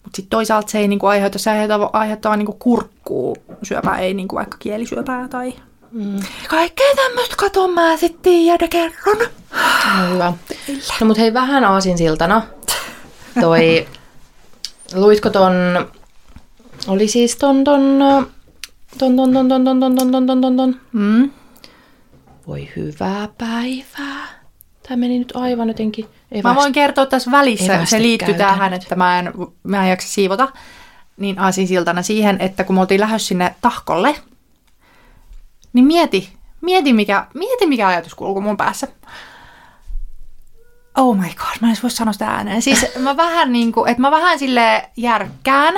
Mutta sitten toisaalta se ei niinku aiheuta, se aiheuttaa niinku kurkkuu syöpää, ei niinku vaikka kielisyöpää tai... Kaikkea tämmöistä katon mä sitten tiedä kerron. No hyvä. No mut hei, vähän aasinsiltana. Luitko ton... Oli siis ton... Voi hyvää päivää. Tämä meni nyt aivan jotenkin... Mä voin kertoa tässä välissä, se liittyy tähän, että mä en jaksa siivota, niin aasinsiltana siihen, että kun me oltiin lähdössä sinne Tahkolle, niin mieti mikä ajatus kulku mun päässä. Oh my god, mä en edes voi sanoa sitä ääneen. Siis mä vähän niinku, että mä vähän silleen järkkään,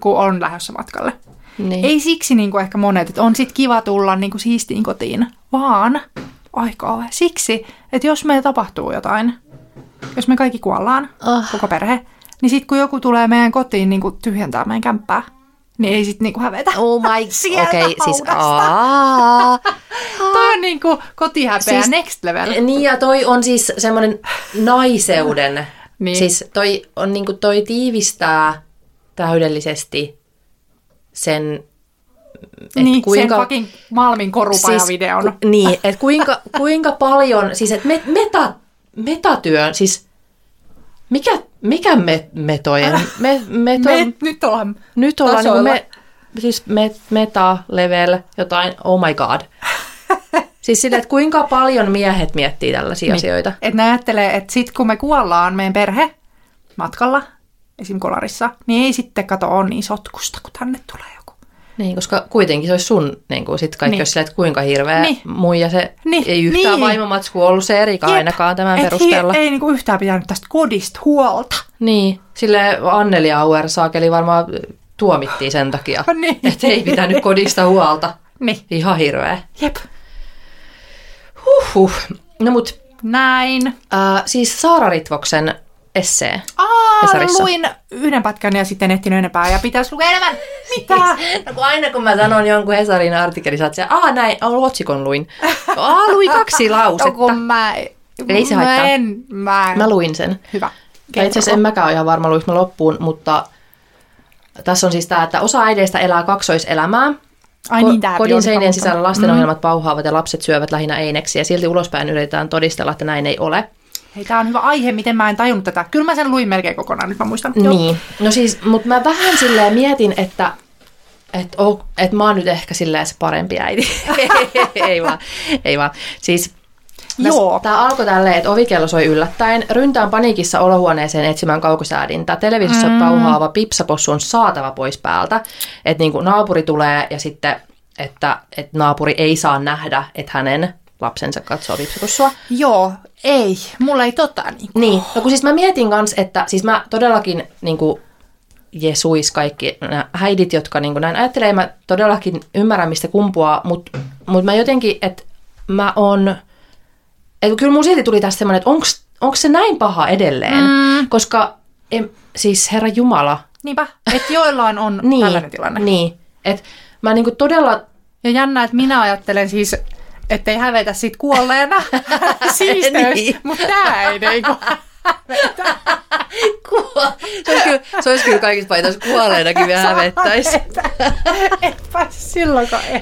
kun on lähdössä matkalle. Niin. Ei siksi niinku ehkä monet, että on sit kiva tulla niinku siistiin kotiin, vaan aikaa siksi, että jos meillä tapahtuu jotain, jos me kaikki kuollaan, koko perhe, niin sitten kun joku tulee meidän kotiin niin kuin tyhjentää meidän kämppää, niin ei sitten niin kuin hävetä. Oh my god. Okei, siis toi on niin kuin kotihäpeä siis, next level. Niin ja toi on siis semmoinen naiseuden. Niin. Siis toi on niin kuin toi tiivistää täydellisesti sen... Niin, kuinka, sen fucking Malmin korupaja-videon. Siis, että kuinka paljon, siis että meta metatyö, siis mikä metojen? Nyt ollaan niin meta, level, jotain, oh my god. Siis sille, että kuinka paljon miehet miettii tällaisia asioita. Että ne ajattelee, että sit kun me kuollaan meidän perhe matkalla, esim. Kolarissa, niin ei sitten kato ole niin sotkusta, kun tänne tulee joku. Niin, koska kuitenkin se olisi sun, niin kuin sit kaikki olisi silleen, että kuinka hirveä muija se ei yhtään vaimomatskua ollut se Erika ainakaan tämän perusteella. Ei niin kuin yhtään pitänyt tästä kodista huolta. Niin, silleen Anneli Auer saakeli varmaan tuomittiin sen takia, että ei pitänyt kodista huolta. Niin. Ihan hirveä. Jep. Huhhuh. No mut. Näin. Siis Saara Ritvoksen essee. Luin yhden pätkän ja sitten ehtin enempää ja pitäisi lukea enemmän. Mitä? No, kun aina kun mä sanon jonkun Hesarin artikkelissa, että näin, otsikon luin. Luin 2 lausetta. No kun mä ei se haittaa. Mä luin sen. Hyvä. Itse asiassa en mäkään ole ihan varma luinko mä loppuun, mutta tässä on siis tämä, että osa äideistä elää kaksoiselämää. Kodin seinien sisällä lastenohjelmat pauhaavat ja lapset syövät lähinnä eineksiä ja silti ulospäin yritetään todistella, että näin ei ole. Hei, tämä on hyvä aihe, miten mä en tajunnut tätä. Kyllä mä sen luin melkein kokonaan, nyt mä muistan. Niin, no siis, mutta mä vähän silleen mietin, että mä oon nyt ehkä silleen se parempi äiti. Ei vaan. Siis tämä alkoi tälleen, että ovikello soi yllättäen. Ryntään paniikissa olohuoneeseen etsimään kaukosäädintä. Televisiossa pauhaava pipsapossu on saatava pois päältä. Että niin kuin naapuri tulee ja sitten, että naapuri ei saa nähdä, että hänen lapsensa katsoo pipsapossua. Joo, ei. Mulla ei niin. No kun siis mä mietin kans, että siis mä todellakin niin kuin jesuis kaikki nämä häidit, jotka niin kuin näin ajattelee. Mä todellakin ymmärrän, mistä kumpuaa, mutta mä jotenkin, että mä oon... Että kyllä mun silti tuli tästä semmoinen, että onko se näin paha edelleen, koska siis herra Jumala. Niinpä, että joillain on tällainen tilanne. Niin, että mä niinku todella... Ja jännä, että minä ajattelen siis, ettei hävetä siitä kuolleena siisteys, niin. Mutta tää ei niinku hävetä. Se olisi kyllä kaikista paita, jos kuolleenakin vielä hävettäisi. Etpä silloinkaan ero.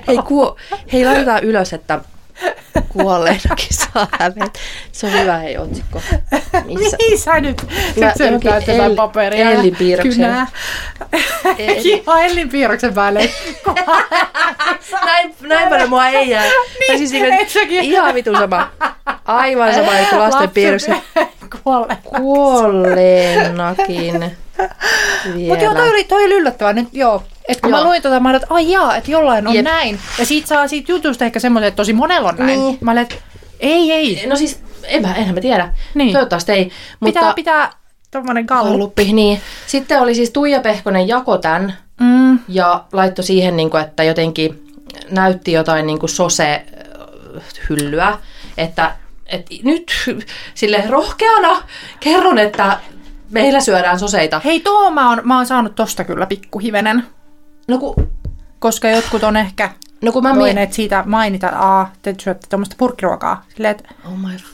Hei, laitetaan ylös, että... Kuolleenakin saa hävetä. Se on hyvä hei otsikko. Missä? Niin sä nyt sentää tätä paperia. Ellinpiirroksen. Ihan ellinpiirroksen päälle. Näin paljon mua ei jää. Niin, siis ihan vitun sama. Aivan sama, että lasten piirroksen. Kuolleenakin. Mutta joo, toi oli yllättävää nyt, joo. Et kun mä luin mä ajattelin, että että jollain on näin. Ja siitä saa siitä jutusta ehkä semmoinen, että tosi monella on näin. Niin. Mä olen, että ei. No siis, enhän mä tiedä. Niin. Toivottavasti ei. Mutta pitää tommonen galluppi. Niin. Sitten oli siis Tuija Pehkonen jako tän ja laittoi siihen, että jotenkin näytti jotain sose-hyllyä. Että nyt sille rohkeana kerron, että meillä syödään soseita. Hei, mä oon saanut tosta kyllä pikkuhivenen. No koska jotkut on ehkä voineet siitä mainita, te syötte tuommoista purkkiruokaa. Silleen, että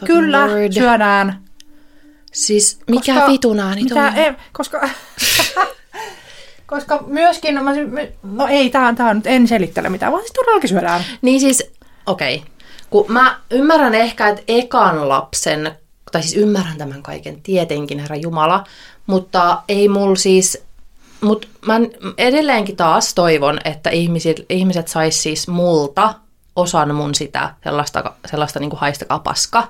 kyllä Lord. Syödään. Siis mikä vitunaa nyt on? Koska myöskin, tää nyt en selittele mitään, vaan siis todellakin syödään. Niin siis, okei. Kun mä ymmärrän ehkä, että ekan lapsen, tai siis ymmärrän tämän kaiken tietenkin, herra Jumala, mutta ei mulla siis... Mutta mä edelleenkin taas toivon, että ihmiset sais siis multa osan mun sitä sellaista niinku haistakaa paska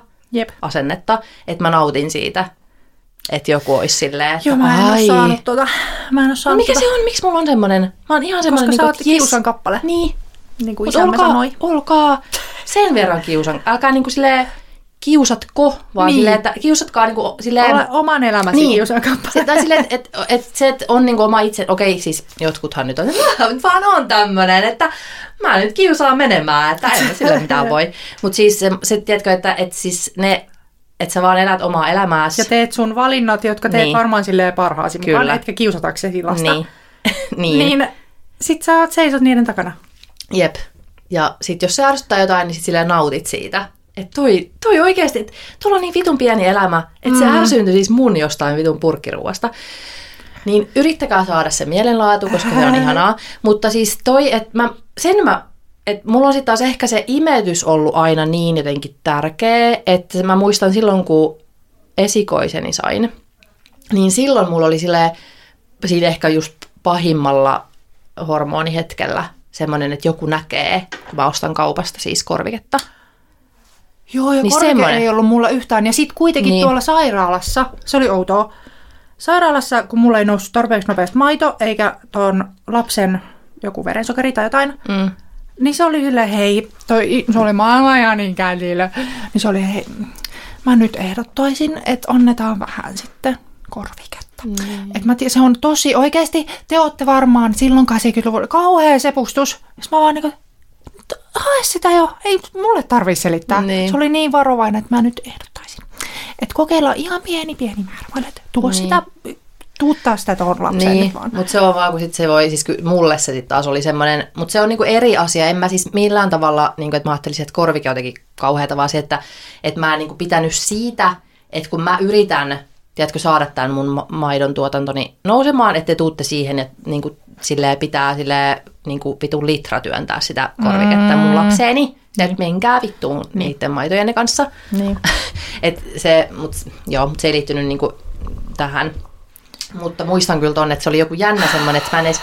asennetta, että mä nautin siitä, että joku olisi silleen, että Mä en oo saanut mikä se on? Miksi mulla on semmoinen? Mä oon ihan semmoinen, koska sä oot kiusan kappale. Niin. Niin kuin isämme sanoi. Olkaa sen verran kiusan. Älkää niinku silleen... Kiusatko, vaan silleen, että kiusatkaa niinku silleen... Ole oman elämäsi kiusan kappale. Tai silleen, että se et on niinku oma itse... Okei, siis jotkuthan nyt on, vaan on tämmönen, että mä nyt kiusaan menemään, että en sillä mitään voi. Mutta siis se tiedätkö, että siis ne... Että sä vaan elät omaa elämääsi. Ja teet sun valinnat, jotka teet varmaan silleen parhaasi mukaan, etkä kiusataksesi lasta. Niin. Sit sä seisot niiden takana. Jep. Ja sit jos se ärsyttää jotain, niin sit silleen nautit siitä. Että toi oikeasti, että tuolla on niin vitun pieni elämä, että se ärsyyntyi siis mun jostain vitun purkkiruuasta. Niin yrittäkää saada se mielenlaatu, koska se on ihanaa. Mutta siis toi, että mulla on sitten taas ehkä se imetys ollut aina niin jotenkin tärkeä, että mä muistan silloin, kun esikoiseni sain, niin silloin mulla oli siinä ehkä just pahimmalla hormonihetkellä semmoinen, että joku näkee, kun mä ostan kaupasta siis korviketta. Joo, ja niin korvike semmoinen ei ollut mulla yhtään. Ja sitten kuitenkin niin tuolla sairaalassa, se oli outoa, sairaalassa, kun mulla ei noussut tarpeeksi nopeasti maito, eikä ton lapsen joku verensokeri tai jotain, niin se oli silleen, hei, toi, se oli maailman ihan niin kätilö, niin se oli, hei, mä nyt ehdottaisin, että annetaan vähän sitten korviketta. Et mä se on tosi, oikeasti te ootte varmaan silloin 80-luvulla, kauhea sepustus, jos mä vaan niin kuin, hae sitä jo, ei mulle tarvitse selittää. Niin. Se oli niin varovainen, että mä nyt ehdottaisin. Että kokeillaan ihan pieni määrä, että tuo sitä, tuuttaa sitä tuohon lapseen niin, nyt vaan. Mutta se on vaan, kun sit se voi, siis mulle se sitten taas oli semmoinen, mutta se on niinku eri asia. En mä siis millään tavalla, niinku, että mä ajattelisin, että korvike on jotenkin kauheata, vaan se, että mä en niinku pitänyt siitä, että kun mä yritän, tiedätkö, saada tämän mun maidon tuotantoni nousemaan, että te tuutte siihen, että niinku, silleen pitää silleen niinku vitun litra työntää sitä korviketta mun lapseeni. Että menkää vittuun niiden maitojenne kanssa. Niin. Et se, mut se ei liittynyt niinku tähän. Mutta muistan kyllä ton, että se oli joku jännä semmoinen, että mä en edes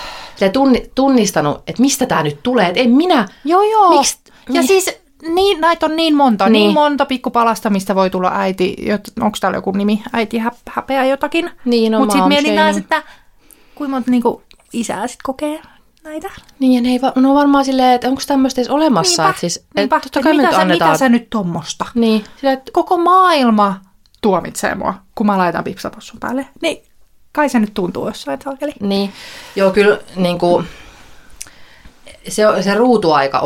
tunnistanut, että mistä tää nyt tulee. Että en minä. Joo. Miks? Ja siis niin, näitä on niin monta. Niin monta pikkupalasta, mistä voi tulla äiti. Onko täällä joku nimi? Äiti häpeää jotakin. Niin on. Mutta sitten mietin näin, että kuinka monta niinku isää sitten kokee näitä. Niin, ja ne on varmaan silleen, että onko tämmöistä edes olemassa. Niinpä, niinpä. Mitä sä nyt tommosta? Niin. Sillä, että koko maailma tuomitsee mua, kun mä laitan pipsapossun päälle. Niin. Kai se nyt tuntuu jossain salkeli. Niin. Joo, kyllä niin kuin, se ruutuaika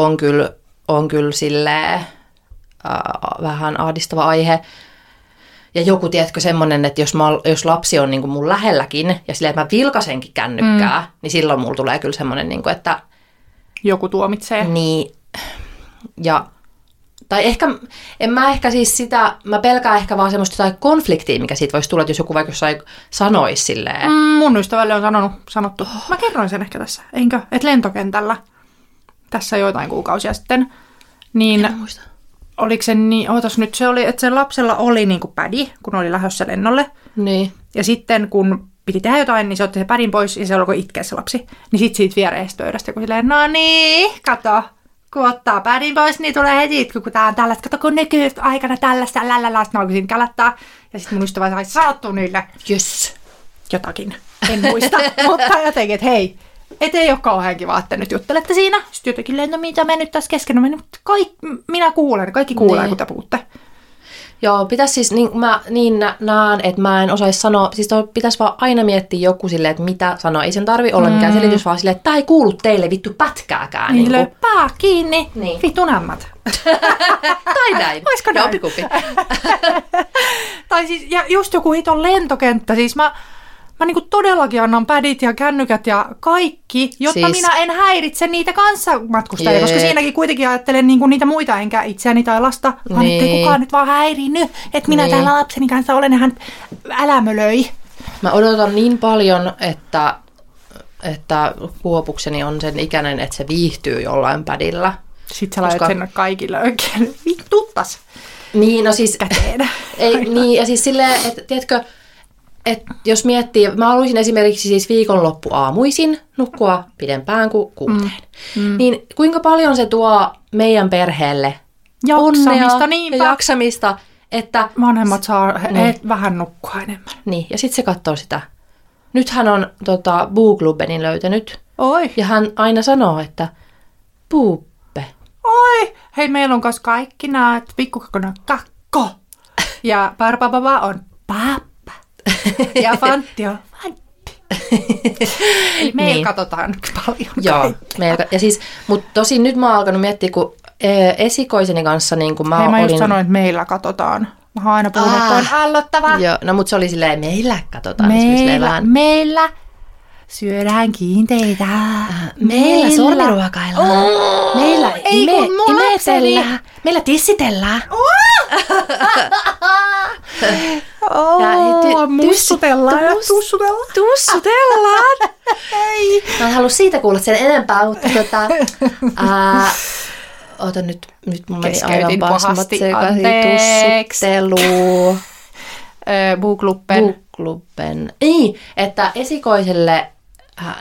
on kyllä silleen vähän ahdistava aihe. Ja joku, tiedätkö, semmoinen, että jos lapsi on niin kuin mun lähelläkin ja silleen, että mä vilkaisenkin kännykkää, niin silloin mulla tulee kyllä semmoinen, niin kuin, että joku tuomitsee. Niin. Ja tai ehkä, en mä ehkä siis sitä, mä pelkään ehkä vaan semmoista jotain konfliktia, mikä siitä voisi tulla, että jos joku vaikka jossain sanoisi silleen. Mun ystävälle on sanottu. Mä kerroin sen ehkä tässä, enkö? Että lentokentällä tässä joitain kuukausia sitten, niin oliko se niin, ootas nyt, se oli, että sen lapsella oli niinku pädi, kun oli lähdössä lennolle. Niin. Ja sitten kun piti tehdä jotain, niin se otti se pädin pois ja se alkoi itkeä se lapsi. Niin sit siitä viereistä pöydästä, kun silleen, no niin, kato. Kun ottaa pädin pois, niin tulee heti itku, kun tää on tällaista. Kato, kun nykyaikana tällaista lällälästä alkoisin kälättää. Ja sitten mun ystävä sai sanottua niille, jös, jotakin. En muista, mutta jotenkin, että hei, et ei ole kauhean kiva, että nyt juttelette siinä. Sitten jotenkin, no mitä me nyt tässä kesken on, mutta minä kuulen, kaikki kuulee, niin, kun te puhutte. Joo, pitäisi siis, niin näen, että mä en osaisi sanoa, siis pitäisi vaan aina miettiä joku silleen, että mitä sanoa. Ei sen tarvi olla mikään selitys, vaan silleen, että tää ei kuulu teille vittu pätkääkään. Niin, niin pää kiinni, niin. Vittu nämät. Tai näin. Olisiko näin? Jopikupi. Tai siis, ja just joku hiton lentokenttä, siis mä niinku todellakin annan pädit ja kännykät ja kaikki, jotta siis minä en häiritse niitä kanssamatkustajia, koska siinäkin kuitenkin ajattelen niinku niitä muita, enkä itseäni tai lasta, vaan niin, ettei kukaan nyt vaan häirinyt, että minä niin täällä lapseni kanssa olen, hän älämölöi. Mä odotan niin paljon, että kuopukseni on sen ikäinen, että se viihtyy jollain pädillä. Sitten sä laitat sen kaikille oikein vittuuttas. Niin, no siis ei, niin, ja siis silleen, että tiedätkö, et jos miettii, mä haluaisin esimerkiksi siis viikonloppuaamuisin nukkua pidempään kuin 6:00. Niin kuinka paljon se tuo meidän perheelle jaksamista, onnea ja jaksamista, että vanhemmat saa niin vähän nukkua enemmän. Niin, ja sitten se katsoo sitä. Nyt hän on Buuklubenin löytänyt. Oi. Ja hän aina sanoo, että Buuppe. Oi, hei, meillä on kanssa kaikki nämä, pikkukakona kakko. Ja parpapapa on pap. Ja Fantti on Fantti. Eli meillä niin katsotaan paljon. Joo, ja siis, mutta tosin nyt mä oon alkanut miettiä, kun esikoiseni kanssa niin kun mä olin, just sanoin, että meillä katsotaan. Mä oon aina puhunut, että on allottava. Joo, no mutta se oli silleen, meillä katsotaan. Meillä syödään kiinteitä. Meillä sormiruokaillaan. Meillä imetellään. Meillä tissitellään. Tussutellaan. Tussutellaan. Mä en halua siitä kuulla sen enempää, mutta ootan nyt mun meni aivan pasmat sekaisin tussuttelua. Bookluppen. Niin, että esikoiselle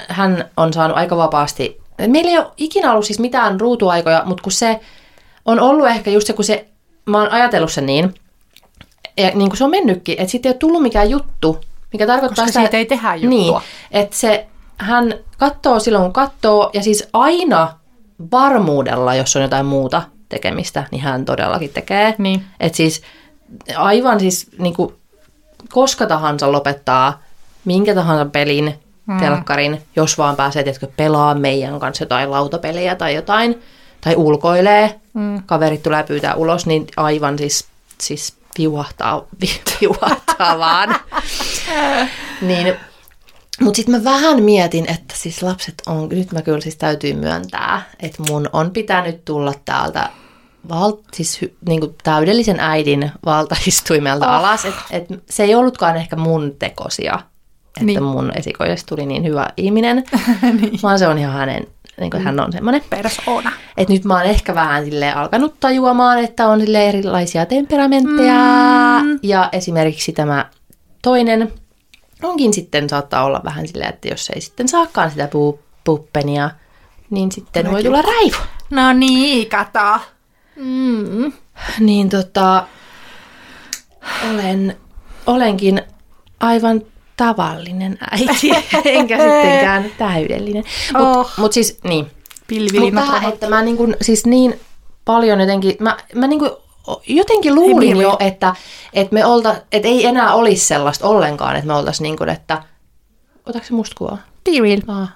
hän on saanut aika vapaasti. Meillä ei ole ikinä ollut siis mitään ruutuaikoja, mutta kun se on ollut ehkä just se, kun se, mä oon ajatellut sen niin, ja niin kuin se on mennytkin, että siitä ei ole tullut mikään juttu, mikä tarkoittaa koska sitä, siitä ei tehdä juttua. Niin, että se, hän katsoo silloin, kun katsoo, ja siis aina varmuudella, jos on jotain muuta tekemistä, niin hän todellakin tekee. Niin. Että siis aivan siis niin kuin koska tahansa lopettaa minkä tahansa pelin, telkkarin, jos vaan pääsee tietkö pelaa meidän kanssa jotain lautapeliä tai jotain, tai ulkoilee, kaverit tulee pyytää ulos, niin aivan siis viuhahtaa vaan. Niin. Mutta sitten mä vähän mietin, että siis lapset on, nyt mä kyllä siis täytyy myöntää, että mun on pitänyt tulla täältä niinku täydellisen äidin valtaistuimelta alas. Et se ei ollutkaan ehkä mun tekosia, että niin. Mun esikoisesta tuli niin hyvä ihminen, niin. Vaan se on ihan hänen, niin kuin hän on semmoinen persona. Että nyt mä oon ehkä vähän silleen alkanut tajuamaan, että on silleen erilaisia temperamentteja. Ja esimerkiksi tämä toinen onkin sitten saattaa olla vähän silleen, että jos ei sitten saakaan sitä puppenia, niin sitten voi tulla raivo. No niin, kato. Niin olenkin aivan tavallinen äiti, enkä sittenkään täydellinen. Mut siis niin. Mutta että mä niin kun, siis niin paljon jotenkin, mä niin kun, jotenkin luulin jo, että me että ei enää olisi sellaista ollenkaan, että me oltaisiin niin kuin, että otaks se musta kuvaa? Kivaa.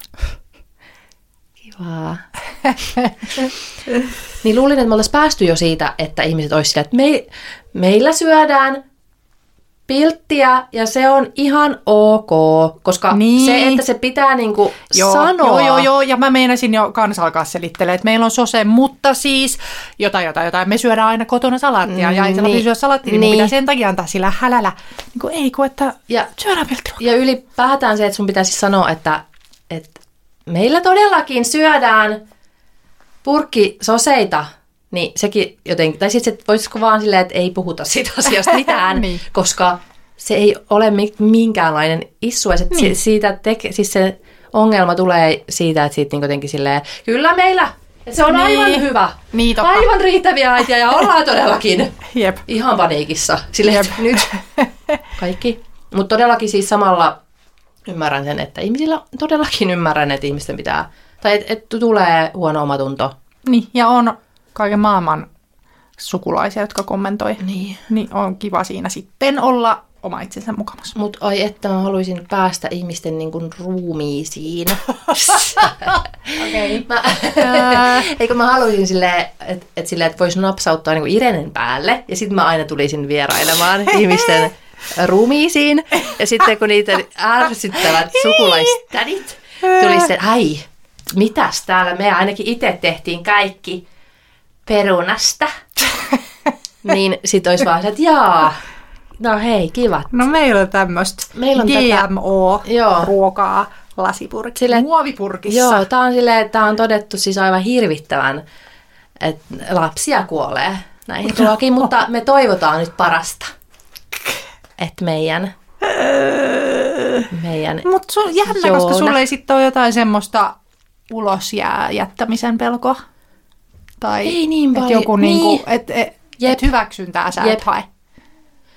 Niin luulin, että me oltaisiin päästy jo siitä, että ihmiset olisi sillä, että meillä syödään pilttiä ja se on ihan ok, koska niin. Se, että se pitää niinku sanoa. Joo, ja mä meinasin jo kanssa alkaa selittelemään, että meillä on sose, mutta siis jotain, me syödään aina kotona salaattia, ja ei sellaista syödä salaattia, niin pitää sen takia antaa sillä hälälä, niin kuin ei kun, että syödään pilttiä. Ja ylipäätään se, että sun pitäisi sanoa, että meillä todellakin syödään purkkisoseita. Niin sekin jotenkin, tai sitten voisiko vaan silleen, että ei puhuta siitä asiasta mitään, niin. Koska se ei ole minkäänlainen issu. Niin. Siis se ongelma tulee siitä, että siitä niin jotenkin silleen, kyllä meillä, se on aivan niin. Hyvä, niin, aivan riittäviä äitiä ja ollaan todellakin ihan paniikissa. Silleen nyt kaikki. Mutta todellakin siis samalla ymmärrän sen, että ihmisillä todellakin ymmärrän, että ihmisten pitää, tai että tulee huono omatunto. Niin, ja on kaiken maailman sukulaisia, jotka kommentoi, niin on kiva siinä sitten olla oma itsensä mukamassa. Mutta ai että mä haluaisin päästä ihmisten niin kuin ruumiisiin. Okei. Eikö mä haluaisin silleen, että voisi napsauttaa niin kuin Irenen päälle, ja sitten mä aina tulisin vierailemaan ihmisten ruumiisiin, ja sitten kun niitä ärsyttävät sukulaistädit tuli se, ai, mitäs täällä, me ainakin itse tehtiin kaikki perunasta, niin sit ois vaan se, että jaa, no hei, kivat. No meillä on tämmöstä GMO-ruokaa lasipurkissa, muovipurkissa. Joo, tää on silleen, tää on todettu siis aivan hirvittävän, että lapsia kuolee näihin ruokiin, mutta me toivotaan nyt parasta, että meidän Mut jännä, koska sulle ei sit ole jotain semmoista ulos jättämisen pelkoa. Tai ei niin paljon. Joku niinku, et hyväksyntää sä et hae.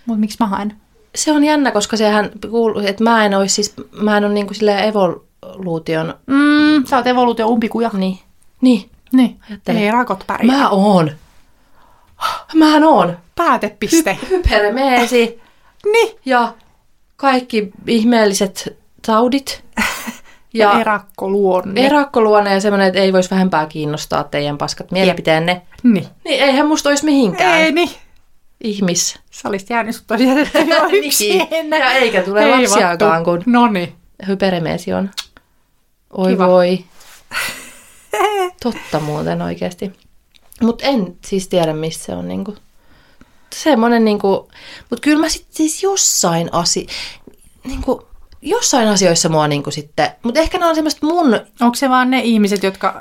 Mut miksi mä haen? Se on jännä, koska sehän kuuluu, että mä en ole niinku silleen evoluution. Sä oot evoluution umpikuja. Niin. Ei rakot pärjää. Mä oon. Päätepiste. Hypermeesi. Niin. Ja kaikki ihmeelliset taudit. Ja erakkoluonne ja semmoinen, että ei voisi vähempää kiinnostaa teidän paskat mielipiteenne. Niin eihän musta olisi mihinkään. Ei niin. Ihmis. Sä olisit jäänyt sut tosiaan, että ja eikä tule lapsiakaan, kun hyperemeesi on. Oi kiva. Voi. Totta muuten oikeasti. Mut en siis tiedä, missä se on niinku. Semmoinen niinku. Mut kyllä mä sit siis jossain niinku. Jossain asioissa mua niinku sitten, mutta ehkä ne on semmoiset mun. Onko se vaan ne ihmiset, jotka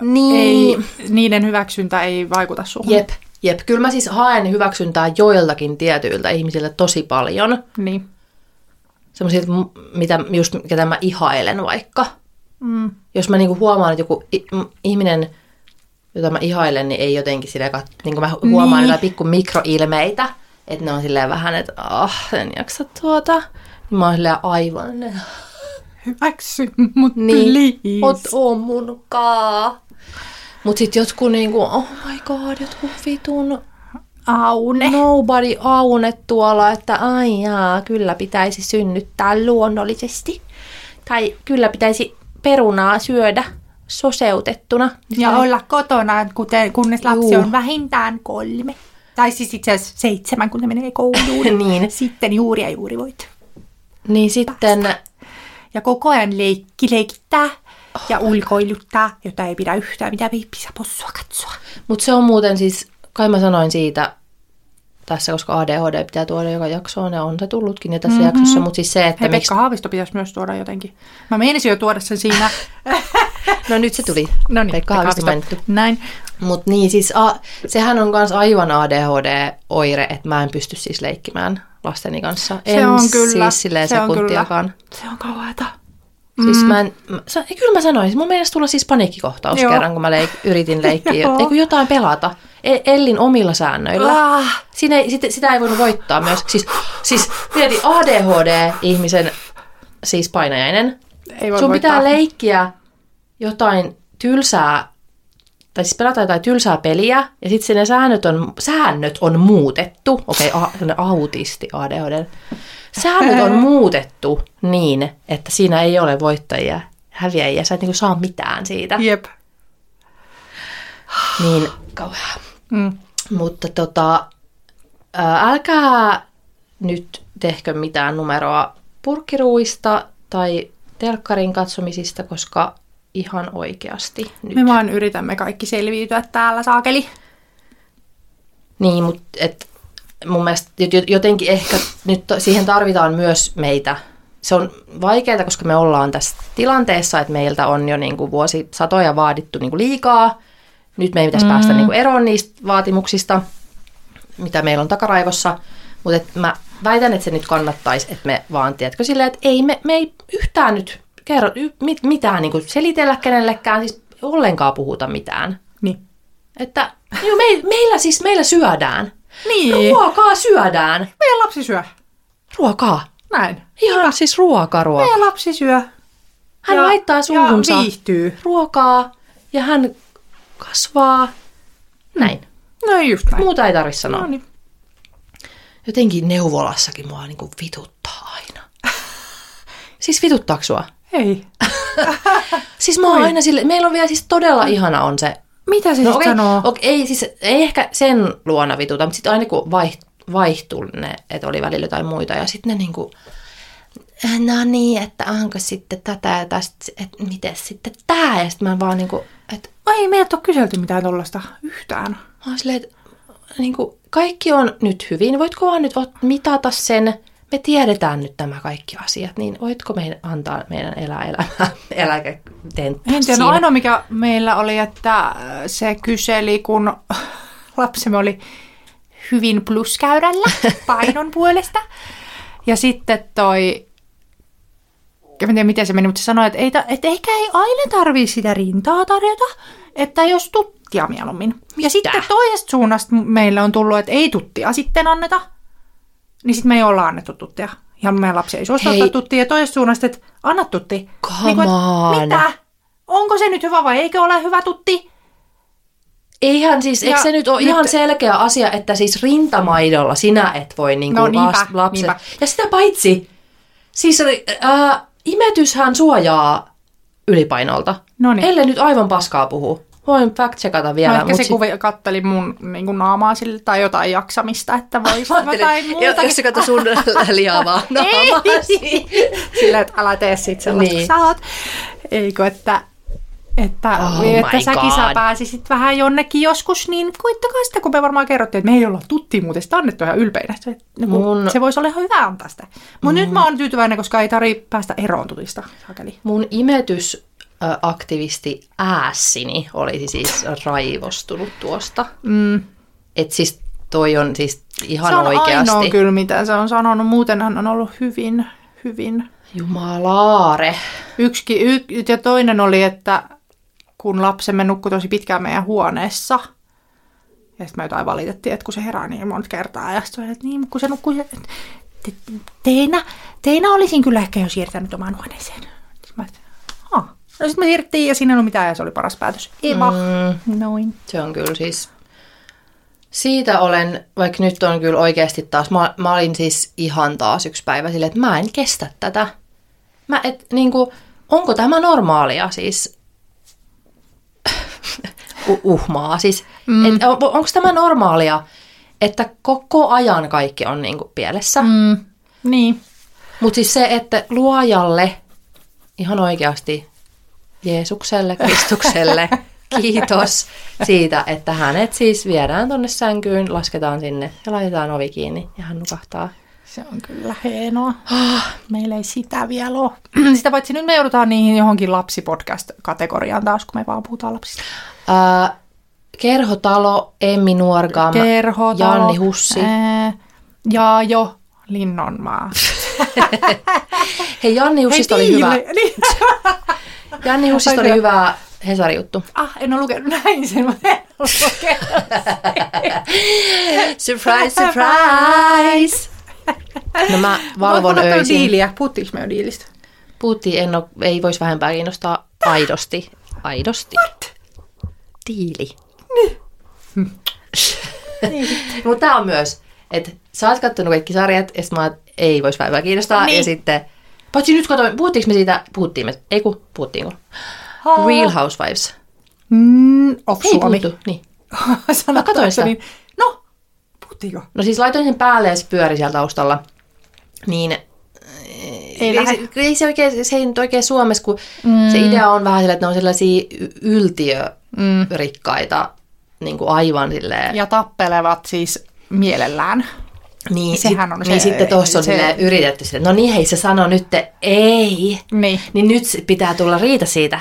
niiden hyväksyntä ei vaikuta suhun? Jep. Kyllä mä siis haen hyväksyntää joiltakin tietyiltä ihmisiltä tosi paljon. Niin. semmoisia, mitä just, ketä mä ihailen vaikka. Mm. Jos mä niinku huomaan, että joku ihminen, jota mä ihailen, niin ei jotenkin silleen, niin mä huomaan niitä pikku mikroilmeitä, että ne on silleen vähän, että en jaksa tuota. Niin mä oon silleen aivan, hyväksy mut niin, please. Ot on mun kaa. Mut sit jotkut niinku, oh my god, jotkut vitun aune. Nobody aune tuolla, että ai jaa, kyllä pitäisi synnyttää luonnollisesti. Tai kyllä pitäisi perunaa syödä soseutettuna. Ja niin, olla kotona, kunnes lapsi on vähintään 3. Tai siis itse asiassa 7, kun se menee kouluun. Niin. Sitten juuri ja juuri voit. Niin sitten päästä. Ja koko ajan leikittää ja ulkoiluttaa, jota ei pidä yhtään mitään pisapossua katsoa. Mutta se on muuten siis, kai mä sanoin siitä tässä, koska ADHD pitää tuoda joka jaksoon ja on se tullutkin jo tässä jaksossa. Mutta siis se, että Rebekka Haavisto pitäisi myös tuoda jotenkin. Mä menisin jo tuoda sen siinä. No nyt se tuli. No niin, Rebekka Haavisto mainittu. Näin. Mutta niin siis sehän on myös aivan ADHD-oire, että mä en pysty siis leikkimään lasteni kanssa. Se on kyllä. Siis silleen sekuntiakaan. Se on kauheata. Siis kyllä mä sanoisin, mun mielestä tulla siis paniikkikohtaus kerran, kun mä yritin leikkiä. Ei kun jotain pelata. Ellin omilla säännöillä. Sitä ei voinut voittaa myös. Siis tietysti ADHD-ihmisen siis painajainen. Ei voi sun voittaa. Pitää leikkiä jotain tylsää, tai siis pelata jotain tylsää peliä, ja sitten ne säännöt on muutettu. Okei, autisti ADHD. Säännöt on muutettu niin, että siinä ei ole voittajia, häviäjiä. Sä et niinku saa mitään siitä. Jep. Niin, kauheaa. Mm. Mutta älkää nyt tehkö mitään numeroa purkkiruista tai telkkarin katsomisista, koska ihan oikeasti nyt. Me vaan yritämme kaikki selviytyä täällä, saakeli. Niin, mutta mun mielestä jotenkin ehkä nyt siihen tarvitaan myös meitä. Se on vaikeaa, koska me ollaan tässä tilanteessa, että meiltä on jo niinku vuosisatoja vaadittu niinku liikaa. Nyt meidän pitäisi päästä niinku eroon niistä vaatimuksista, mitä meillä on takaraivossa. Mutta mä väitän, että se nyt kannattaisi, että me vaan tiedätkö silleen, että ei me ei yhtään nyt kerro mitään niinku selitellä kenellekään, siis ollenkaan puhuta mitään. Niin. Että jo, meillä syödään. Niin. Ruokaa syödään. Meidän lapsi syö. Ruokaa. Näin. Ihan siis ruoka. Meidän lapsi syö. Hän laittaa suuhunsa. Ja viihtyy. Ruokaa. Ja hän kasvaa. Näin. No just näin. Muuta ei tarvitse sanoa. No niin. Jotenkin neuvolassakin mua niinku vituttaa aina. Siis vituttaako sua? Ei. Siis mä oon aina silleen, meillä on vielä siis todella ihana on se. Mitä se sitten sanoo? Ei, siis ei ehkä sen luona vituta, mutta sitten aina kun vaihtui ne, että oli välillä jotain muita, ja sitten ne niinku, no niin, että onko sitten tätä ja tästä, että miten sitten tää, ja sitten mä vaan niinku, että ei meidät ole kyselty mitään tollaista yhtään. Mä oon silleen, että niinku, kaikki on nyt hyvin, voitko vaan nyt mitata sen, me tiedetään nyt tämä kaikki asiat, niin voitko meidän antaa meidän eläketenttä siinä? En tiedä, no ainoa mikä meillä oli, että se kyseli, kun lapsemme oli hyvin pluskäyrällä painon puolesta. Ja sitten en tiedä miten se meni, mutta se sanoi, että eikä ei aina tarvitse sitä rintaa tarjota, että jos tuttia mieluummin. Ja sitten toisesta suunnasta meillä on tullut, että ei tuttia sitten anneta. Niin sit me ei olla annettu tuttia. Ja meidän lapsi ei suostu ottaa tuttia. Ja toisesta suunnasta, että anna tutti. Niin kuin, mitä? Onko se nyt hyvä vai eikö ole hyvä tutti? Eihän siis, eikö se nyt ole ihan selkeä asia, että siis rintamaidolla sinä et voi niin kuin lapset. Ja sitä paitsi, siis imetyshän suojaa ylipainolta. Noniin. Ellei nyt aivan paskaa puhu. Voin fact-checkata vielä. No ehkä se katteli mun niin kuin naamaa sille, tai jotain jaksamista, että voisi jotain muuta. Jos se katsoi sun lihavaa naamaasi. Sillä, että älä tee sit sellaista, niin. Sä oot. Eikö, että säkin sä pääsisit vähän jonnekin joskus, niin koittakaa sitä, kun me varmaan kerrottiin, että me ei olla tuttia muuten sitä annettu ihan ylpeinä. Se voisi olla ihan hyvä antaa sitä. Mutta nyt mä oon tyytyväinen, koska ei tarvitse päästä eroon tutista. Sakeli. Mun imetys aktivisti äässini olisi siis raivostunut tuosta. Että siis toi on siis ihan se on oikeasti. Se on ainoa kyllä, mitä se on sanonut. Muutenhan on ollut hyvin, hyvin. Jumalaare. Ja toinen oli, että kun lapsemme nukkui tosi pitkään meidän huoneessa, ja sitten me jotain valitettiin, että kun se herää niin monta kertaa, ja sitten että niin, kun se nukkui, teinä olisin kyllä ehkä jo siirtänyt omaan huoneeseen. No sitten me siirrettiin ja siinä ei ollut mitään ja se oli paras päätös. Eva. Noin. Se on kyllä siis... Siitä olen, vaikka nyt on kyllä oikeasti taas, mä olin siis ihan taas yksi päivä silleen, että mä en kestä tätä. Niinku, onko tämä normaalia siis? Uhmaa siis. Onko tämä normaalia, että koko ajan kaikki on niinku pielessä? Niin. Mutta siis se, että luojalle ihan oikeasti... Jeesukselle, Kristukselle, kiitos siitä, että hänet siis viedään tonne sänkyyn, lasketaan sinne ja laitetaan ovi kiinni ja hän nukahtaa. Se on kyllä hienoa. Meillä ei sitä vielä ole. Sitä paitsi nyt me joudutaan niihin johonkin lapsipodcast-kategoriaan taas, kun me vaan puhutaan lapsista. Kerhotalo, Emmi Nuorgam, kerhotalo, Janni Hussi. Jaajo Linnonmaa. Hei, Janni Hussista oli hyvä. Janni Hussista oli hyvä Hesari-juttu. En ole lukenut näin sen, mutta en ole lukenut. Surprise, surprise! No mä valvon öisin. Diiliä? Puhuttiinko me jo diilistä? Puhuttiin, ei voisi vähempää kiinnostaa. Aidosti. Aidosti. What? Diili. Mutta tää on myös, että sä oot kattonut kaikki sarjat, ja mä oot, ei voisi vähempää kiinnostaa, niin. Ja sitten... Paitsi nyt katoin, puhuttiinko me siitä, puhuttiinko? Real Housewives. Off ei Suomi. Puhuttu, niin. Mä katoin sitä. Niin. No, puhuttiinko? No siis laitoin sen päälle ja se pyöri siellä taustalla. Niin, se ei nyt oikein Suomessa, kun se idea on vähän sillä, että ne on sellaisia yltiörikkaita, niin kuin aivan silleen. Ja tappelevat siis mielellään. Niin, niin sitten tuossa on se yritetty sille, no niin hei, se sanoo nyt, ei, niin nyt pitää tulla riita siitä.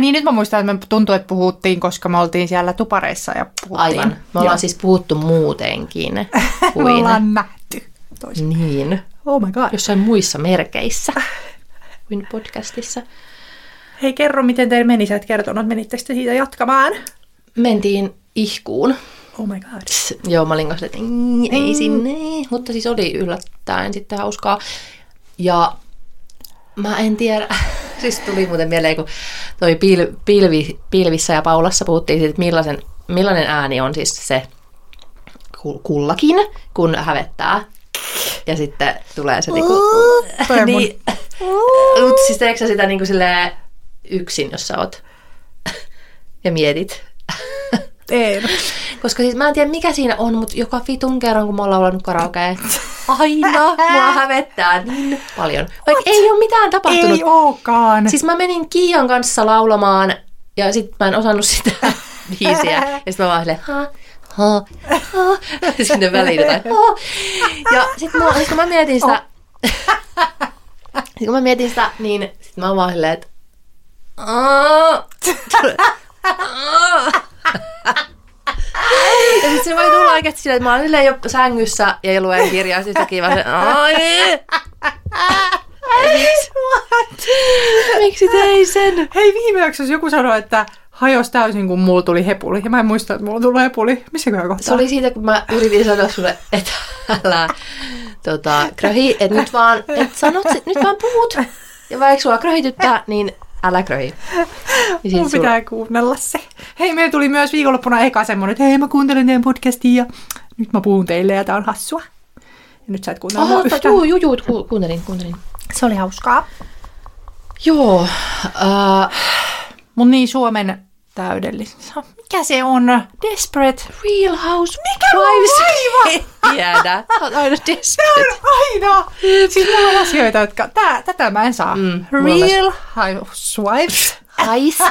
Niin, nyt mä muistan, että me tuntuu, että puhuttiin, koska me oltiin siellä tupareissa ja puhuttiin. Aivan, me ollaan siis puhuttu muutenkin kuin. Me ollaan nähty toisin. Niin, oh my God. Jossain muissa merkeissä kuin podcastissa. Hei, kerro, miten teillä meni, sä et kertonut, menittekö te siitä jatkamaan? Mentiin ihkuun. Oh my god. Joo, mä olin kanssa, että ei sinne. Mutta siis oli yllättäen sitten hauskaa. Ja mä en tiedä. Siis tuli muuten mieleen, kun toi Pilvissä ja Paulassa puhuttiin siitä, että millainen ääni on siis se kullakin, kun hävettää. Ja sitten tulee se niinku... niin, mutta siis teetkö sä sitä niinku silleen yksin, jos sä oot ja mietit? Ei. Koska siis mä en tiedä mikä siinä on, mutta joka vitun kerran kun mä oon laulanut karaokea, aina mua hävettää niin paljon. Vaikka ei ole mitään tapahtunut. Ei ookaan. Siis mä menin Kiian kanssa laulamaan ja sit mä en osannut sitä biisiä. Ja sit mä vaan silleen, sinne väliin jotain. Ja sit kun mä mietin sitä, niin sit mä oon vaan silleen, että ja sitten se voi tulla oikeasti silleen, että mä oon silleen jo sängyssä ja luen kirjaa, sitten takia vaan se, miksi tein sen? Hei, viimeksi joku sanoi, että hajosi täysin, kun mulla tuli hepuli. Ja mä en muista, että mulla tuli hepuli. Missäköhän kohtaa? Se oli siitä, kun mä yritin sanoa sulle, että älä, kröhi, että nyt vaan, että sanot, nyt vaan puhut. Ja vaikka sulla kröhityttää, niin... Älä kröhi. Mun pitää kuunnella se. Hei, meillä tuli myös viikonloppuna eka semmoinen, että hei, mä kuuntelen teidän podcastia ja nyt mä puhun teille ja tää on hassua. Ja nyt sä et kuunnella mua yhtään. Kuuntelin. Se oli hauskaa. Joo. Mun niin Suomen täydellisessä. Mikä se on? Desperate Real House. Mikä vaiva? En tiedä. Aina desperate. Se on aina. Siis mulla on asioita, jotka... Tätä mä en saa. Real Housewives. Ice.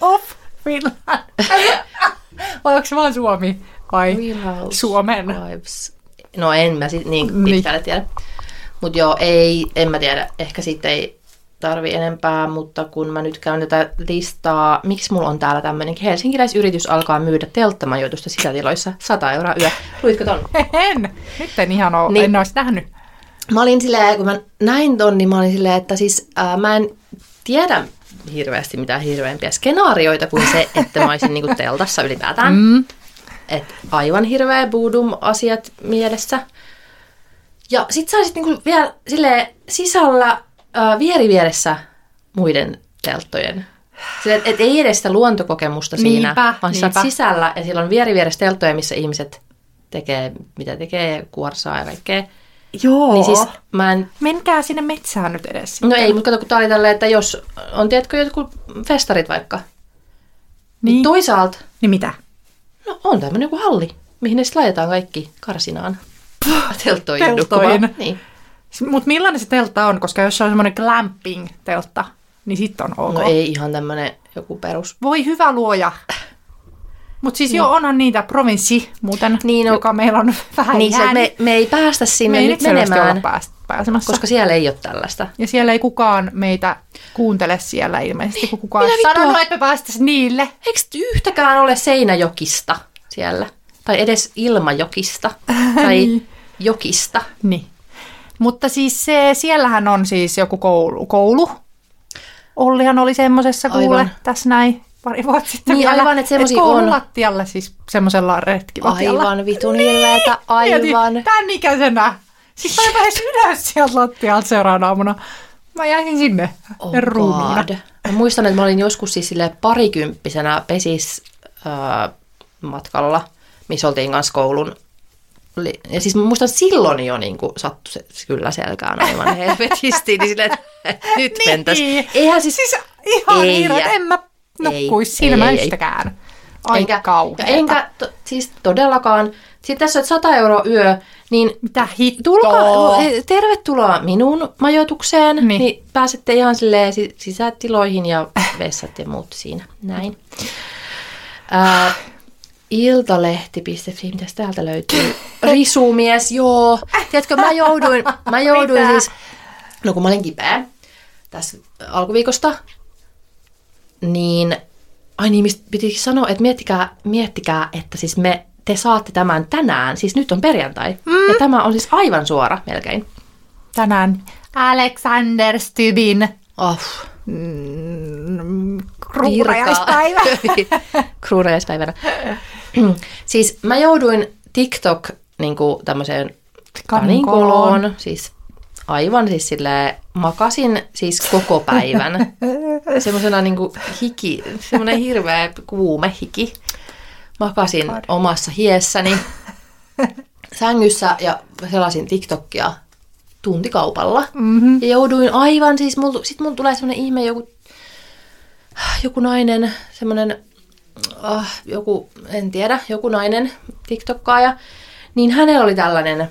Off. Real House. Vai onko se vaan Suomi? Vai Suomen? Wives. No en mä niin pitkälle tiedä. Mut joo, ei, en mä tiedä. Ehkä siitä ei... tarvii enempää, mutta kun mä nyt käyn tätä listaa, miksi mulla on täällä tämmöinen helsinkiläisyritys alkaa myydä telttamajoitusta sisätiloissa 100 € yö. Luitko ton? En! Nyt en ihan ole, en ois nähnyt. mä olin silleen, kun mä näin ton, niin mä olin silleen, että siis mä en tiedä hirveästi mitään hirveämpiä skenaarioita kuin se, että mä olisin niinku teltassa ylipäätään. Mm. Et aivan hirveä boodum-asiat mielessä. Ja sit sä olisit niinku vielä silleen sisällä vieressä muiden telttojen. Silleen, et ei edes sitä luontokokemusta siinä, vaan sä oot sisällä ja siellä on vieressä telttoja, missä ihmiset tekee, mitä tekee, kuorsaa ja kaikkea. Joo. Niin siis menkää sinne metsään nyt edes. Sitten. No ei, mutta kato, kun tää oli tälleen, että jos on, tiedätkö, jotkut festarit vaikka. Niin toisaalta. Niin mitä? No on tämmönen joku halli, mihin ne sitten laitetaan kaikki karsinaan. Teltoihin nukkumaan. Niin. Mut millainen se teltta on? Koska jos se on semmoinen glamping-teltta, niin sit on ok. No ei ihan tämmönen joku perus. Voi hyvä luoja. Mutta siis joo, onhan niitä provinssi muuten, niin, no, joka meillä on vähän niin jäänyt. Me ei päästä sinne nyt menemään, koska siellä ei ole tällaista. Ja siellä ei kukaan meitä kuuntele siellä ilmeisesti, kun kukaan sanoo, että me päästäisiin niille. Eikö yhtäkään ole Seinäjokista siellä? Tai edes Ilmajokista? Tai jokista? Niin. Mutta siis siellähän on siis joku koulu. Ollihan oli semmosessa kuule tässä näin. Pari vuotta sitten niin, vielä, että koulun lattialla siis semmoisella retkilattialla. Aivan vitun hirveätä, niin, aivan. Mietin, tämän ikäisenä. Siis mä jäin ylös sieltä lattialta seuraavana aamuna. Mä jäisin sinne ruumiina. Mä muistan, että mä olin joskus siis parikymppisenä matkalla, missä oltiin kanssa koulun. Ja siis mä muistan, silloin jo niin sattui se kyllä selkään aivan helvetisti. Niin silleen, että nyt niin. Mentäisiin. Eihän siis ihan hirveä, en mä nukkuisi silmäistäkään. Aika kauheeta. Enkä siis todellakaan. Sitten tässä on 100 euroa yö, niin mitä hittoa? Tervetuloa minun majoitukseen. Niin pääsette ihan silleen sisätiloihin ja vessat ja muut siinä. Näin. Iltalehti.fi, mitäs täältä löytyy? Risumies, joo. Tiedätkö, mä jouduin siis, no kun mä olin kipeä tässä alkuviikosta, niin, mistä piti sanoa, että miettikää, että siis te saatte tämän tänään. Siis nyt on perjantai. Ja tämä on siis aivan suora melkein. Tänään. Alexander Stubbin. Kruurajaispäivä. Kruurajaispäivänä. Siis mä jouduin TikTok niinku tämmöiseen kaninkoloon. Siis aivan siis silleen, makasin siis koko päivän. Semmoisena niinku hiki, semmoinen hirveä kuumehiki. Makasin omassa hiessäni sängyssä ja selasin TikTokia tuntikaupalla. Mm-hmm. Ja jouduin aivan siis, mulla tulee semmoinen ihme joku nainen, semmoinen, en tiedä, joku nainen TikTokkaaja. Niin hänellä oli tällainen,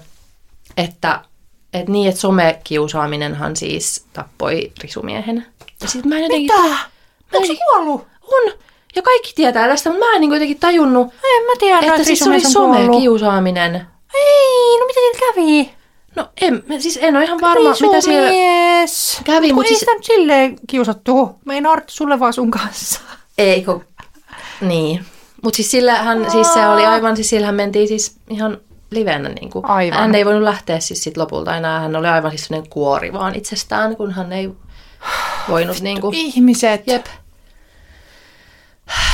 että somekiusaaminenhan siis tappoi risumiehen. Ja sit mä en jotenkin... Mitä? Onko se kuollut? On. Ja kaikki tietää tästä, mutta mä en jotenkin tajunnut, että siis oli somekiusaaminen. Ei, no mitä siellä kävi? No en ole ihan varma, mitä siellä kävi. Mutta ei sitä nyt silleen kiusattu. Mä en arti sulle vaan sun kanssa. Eikö? Niin. Mutta siis sillähän, siis se oli aivan, siis sillähän mentiin siis ihan... livenä niinku. Hän ei voinut lähteä siis sit lopulta enää. Hän oli aivan siis semmoinen kuori vaan itsestään, kun hän ei voinut niinku. Ihmiset. Jep.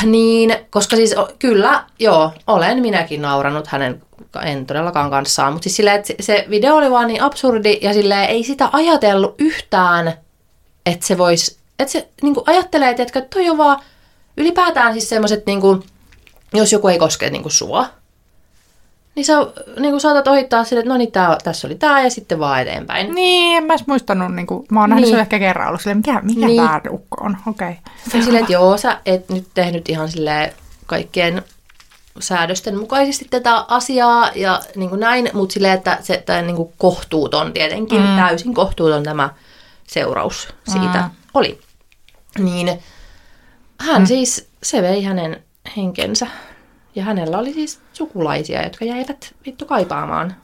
Niin, koska siis kyllä, joo, olen minäkin nauranut hänen, en todellakaan kanssaan, mutta siis silleen, että se video oli vaan niin absurdi ja silleen ei sitä ajatellut yhtään, että se voisi, että se niinku ajattelee, että toi on vaan ylipäätään siis semmoiset niinku, jos joku ei koske niinku sua, niin sä niin saatat ohittaa sille, että no niin, tässä oli tää ja sitten vaan eteenpäin. Niin, en mä edes muistanut. Niin kuin, mä oon nähnyt se ehkä kerran ollut silleen, mikä niin. Tää ukko on. Okei. Okay. Silleen, että joo, sä et nyt tehnyt ihan silleen kaikkien säädösten mukaisesti tätä asiaa ja niin kuin näin, mutta silleen, että se tää niin kuin kohtuuton tietenkin, täysin kohtuuton tämä seuraus siitä oli. Niin hän siis, se vei hänen henkensä. Ja hänellä oli siis sukulaisia, jotka jäivät vittu kaipaamaan.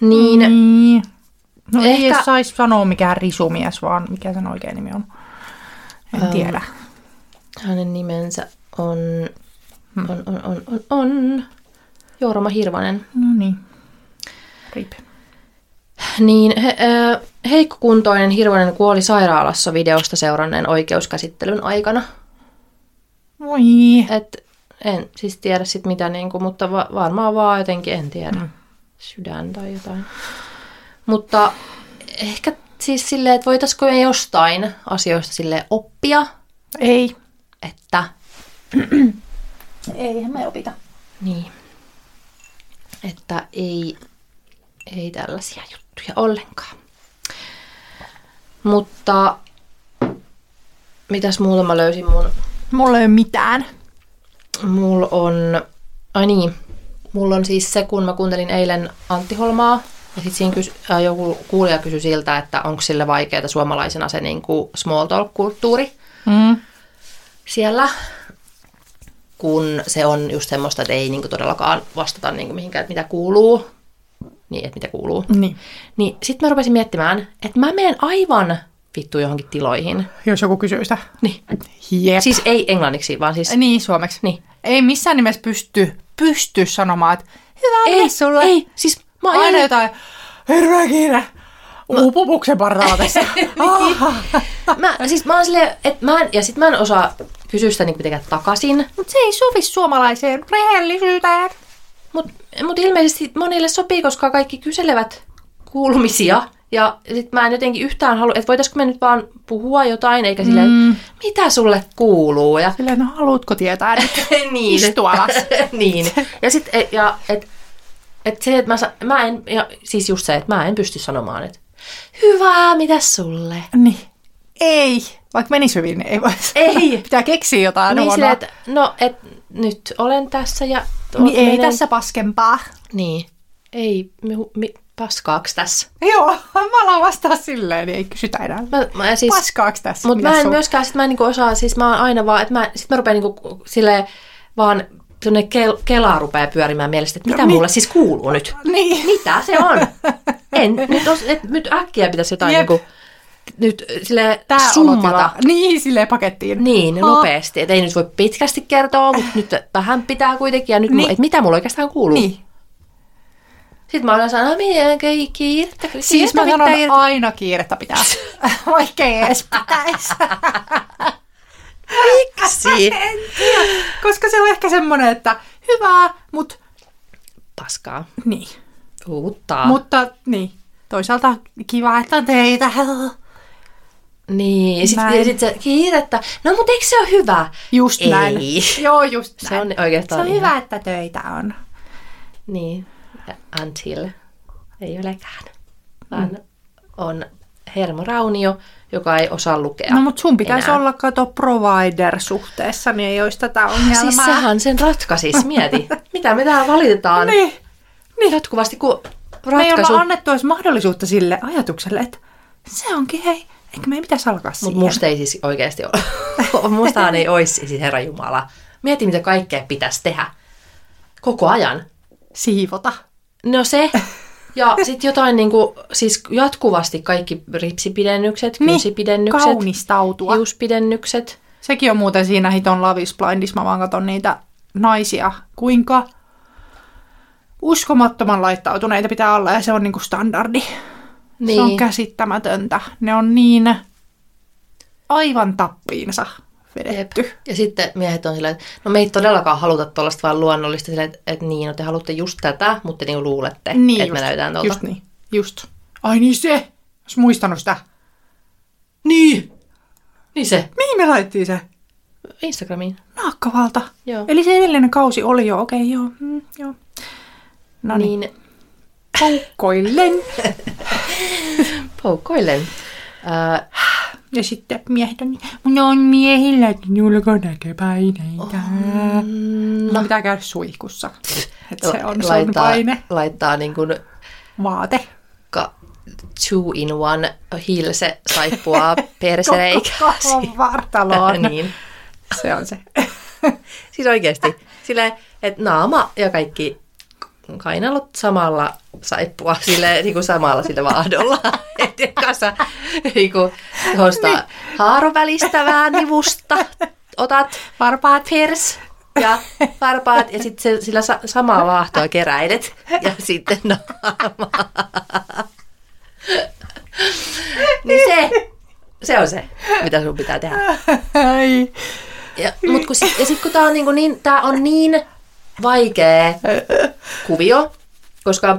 Niin. No ehkä... ei edes saisi sanoa mikään risumies, vaan mikä sen oikea nimi on. En tiedä. Hänen nimensä on Jorma Hirvanen. No niin. Rip. Niin, heikkokuntoinen Hirvonen kuoli sairaalassa videosta seuranneen oikeuskäsittelyn aikana. Voi. Et en siis tiedä sit mitä, niinku, mutta varmaan vaan jotenkin, en tiedä, sydän tai jotain. Mutta ehkä siis silleen, että voitaisiko me jostain asioista silleen oppia? Ei. Että? Eihän me opita. Niin. Että ei tällaisia juttuja ollenkaan. Mutta mitäs muuta mä löysin mun... Mulla ei ole mitään. Mulla on... Ai niin. Mulla on siis se, kun mä kuuntelin eilen Antti Holmaa. Ja sitten siinä joku kuulija kysyi siltä, että onko sille vaikeaa suomalaisena se niinku small talk-kulttuuri siellä. Kun se on just semmoista, että ei niinku todellakaan vastata niinku mihinkään, että mitä kuuluu. Niin, että mitä kuuluu. Niin sitten mä rupesin miettimään, että mä menen aivan vittu johonkin tiloihin. Jos joku kysyy sitä. Niin. Jep. Siis ei englanniksi, vaan siis niin, suomeksi. Niin. Ei missään nimessä pysty sanomaan, että hyvää messulla. Ei, siis mä aina jotain, hirveä kiire, uupumuksen partaa tässä. Mä oon silleen, että ja sit mä en osaa kysyä sitä niin mitenkään takaisin. Mut se ei sovi suomalaiseen rehellisyyteen. Mut ilmeisesti monille sopii, koska kaikki kyselevät kuulumisia. Ja sit mä en jotenkin yhtään halua, että voitaisko me nyt vaan puhua jotain, eikä silleen, mitä sulle kuuluu. Ja... Silleen, no haluutko tietää nyt niin, istua alas. Niin. Ja sit, että mä en pysty sanomaan, että hyvää, mitäs sulle? Niin. Ei. Vaikka menisi hyvin, niin ei voisi. Ei. Pitää keksiä jotain. Niin silleen, että nyt olen tässä ja... Niin ei tässä paskempaa. Niin. Ei paskaaks tässä? Joo, mä alan vastaa silleen, niin ei kysytä enää. Siis, paskaaks tässä? Mutta mä en myöskään, sit mä en niinku osaa, siis mä oon aina vaan, että sit mä rupean niinku silleen vaan... Sellainen kela rupeaa pyörimään mielestä, että mitä mulle siis kuuluu nyt? Niin. Mitä se on? Nyt äkkiä pitäisi jotain niinku, nyt silleen summata. Niin, silleen pakettiin. Niin, nopeasti. Että ei nyt voi pitkästi kertoa, mutta nyt vähän pitää kuitenkin. Ja nyt, että mitä mulle oikeastaan kuuluu? Niin. Sitten mä olen sanonut, että kiirettä. Siis mä sanon aina kiirettä pitää. Vaikka ei edes pitäisi. Miksi? Koska se on ehkä semmoinen, että hyvää, mutta... Paskaa. Niin. Uuttaa. Mutta niin, toisaalta kiva, että on teitä. Niin, ja sit se kiirettä. No, mutta eikö se ole hyvä? Just ei. Näin. Joo, just näin. Se on oikeastaan se on hyvä, että töitä on. Niin, until ei olekään, vaan on Herra Raunio, joka ei osaa lukea. No, mutta sun pitäisi enää olla kato provider-suhteessa, niin ei olisi tätä ongelmaa. Siis sehän sen ratkaisis, mieti. Mitä me tähän valitetaan? Niin. Jatkuvasti, kun ratkaisu... Me ei olla annettu edes mahdollisuutta sille ajatukselle, että se onkin, hei, eikö me ei pitäisi alkaa siihen. Mutta musta ei siis oikeasti ole. Mustahan ei olisi, siis Herra Jumala. Mieti, mitä kaikkea pitäisi tehdä. Koko ajan. Siivota. No se... Ja sitten jotain niinku, siis jatkuvasti kaikki ripsipidennykset, kynsipidennykset, kaunistautua, hiuspidennykset. Sekin on muuten siinä hiton Love is Blindissa, mä vaan katon niitä naisia, kuinka uskomattoman laittautuneita pitää olla, ja se on niinku standardi. Niin. Se on käsittämätöntä. Ne on niin aivan tappiinsa vedetty. Jep. Ja sitten miehet on silleen, että no me ei todellakaan haluta tuollaista vaan luonnollista, silleen, että niin, no te haluatte just tätä, mutta niin luulette, niin, että me näytään tuolta. Just niin, just. Ai niin se, olis muistanut sitä. Niin se. Mihin me laittiin se? Instagramiin. Naakkavalta. Joo. Eli se edellinen kausi oli jo, okei, joo. Joo. Noniin. Niin. Poukkoillen. Ja sitten miehet on niin, no on miehillä julkonäköpaineita. No pitää käydä suihkussa. Että se on sun paine. Laittaa niin kuin vaate. 2-in-1 hiilse saippua persereikäsi. Koko vartaloon. Niin. Se on se. Siis oikeasti. Silleen, että naama ja kaikki kainalot samalla saippua, sille niinku samalla sillä vaahdolla. Et kanssa niinku tuosta haaron välistä vähän nivusta. Otat varpaat pers ja varpaat ja sitten sillä samaa vaahtoa keräilet ja sitten naamaa. Niin se on se, mitä sun pitää tehdä. Ja sitten kun tää on niin, tää on niin vaikea kuvio, koska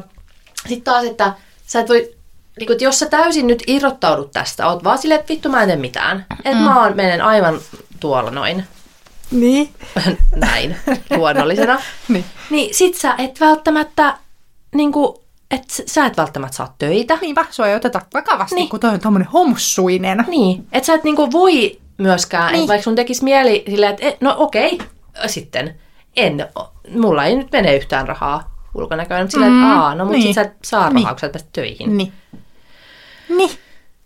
sit taas, että sä et voi, niin jos sä täysin nyt irrottaudut tästä, oot vaan silleen, että vittu mä en tee mitään. Että mä menen aivan tuolla noin. Niin. Näin, luonnollisena. Niin sit sä et välttämättä, niinku, että sä et välttämättä saa töitä. Niinpä, sua ei oteta vakavasti, niin. Kun toi on tommonen homsuinen. Niin, että sä et niinku voi myöskään, niin. Vaikka sun tekisi mieli silleen, että no okei, sitten. Mulla ei nyt mene yhtään rahaa ulkonäköön, mutta silleen, että no mut niin. Sit sä et saa rahaa, kun sä et päästä töihin. Niin.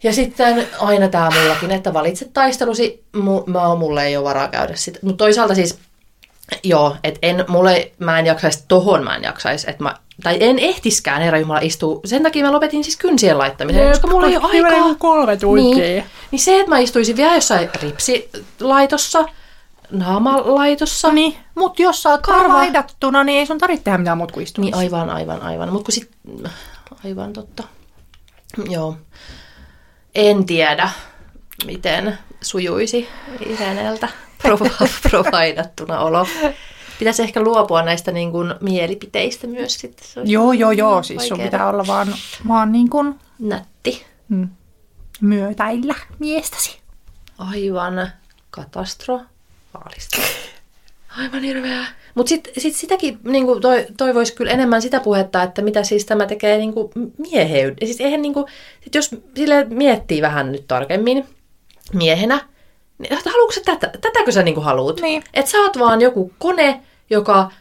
Ja sitten aina tää mullakin, että valitset taistelusi, mulla ei ole varaa käydä sitä. Mutta toisaalta siis, joo, että mä en jaksaisi tohon, tai en ehtiskään, herra jumala, istuu. Sen takia mä lopetin siis kynsien laittamisen, koska mulla ei ole aikaa. 3 tuntia. Niin se, että mä istuisin vielä jossain ripsilaitossa, naamalaitossa. Niin, mutta jos sä oot karvaidattuna, niin ei sun tarvitse tehdä mitään muuta kuin istumista. Niin, aivan. Mut kun sit, aivan totta. Joo. En tiedä, miten sujuisi Ireneltä provaidattuna olo. Pitäisi ehkä luopua näistä niin kuin mielipiteistä myös sitten. Joo. Siis sun pitää olla vaan niin kuin nätti. Myötäillä miestäsi. Aivan katastrofaalista. Aivan hirveää. Mutta sit sitäkin niin kuin toivoisi kyllä enemmän sitä puhetta, että mitä siis tämä tekee niin kuin mieheyden. Siis eihän niin kuin, sit jos sille miettii vähän nyt tarkemmin miehenä, niin haluatko sä tätäkö sä niin kuin haluut? Niin. Että sä oot vaan joku kone, joka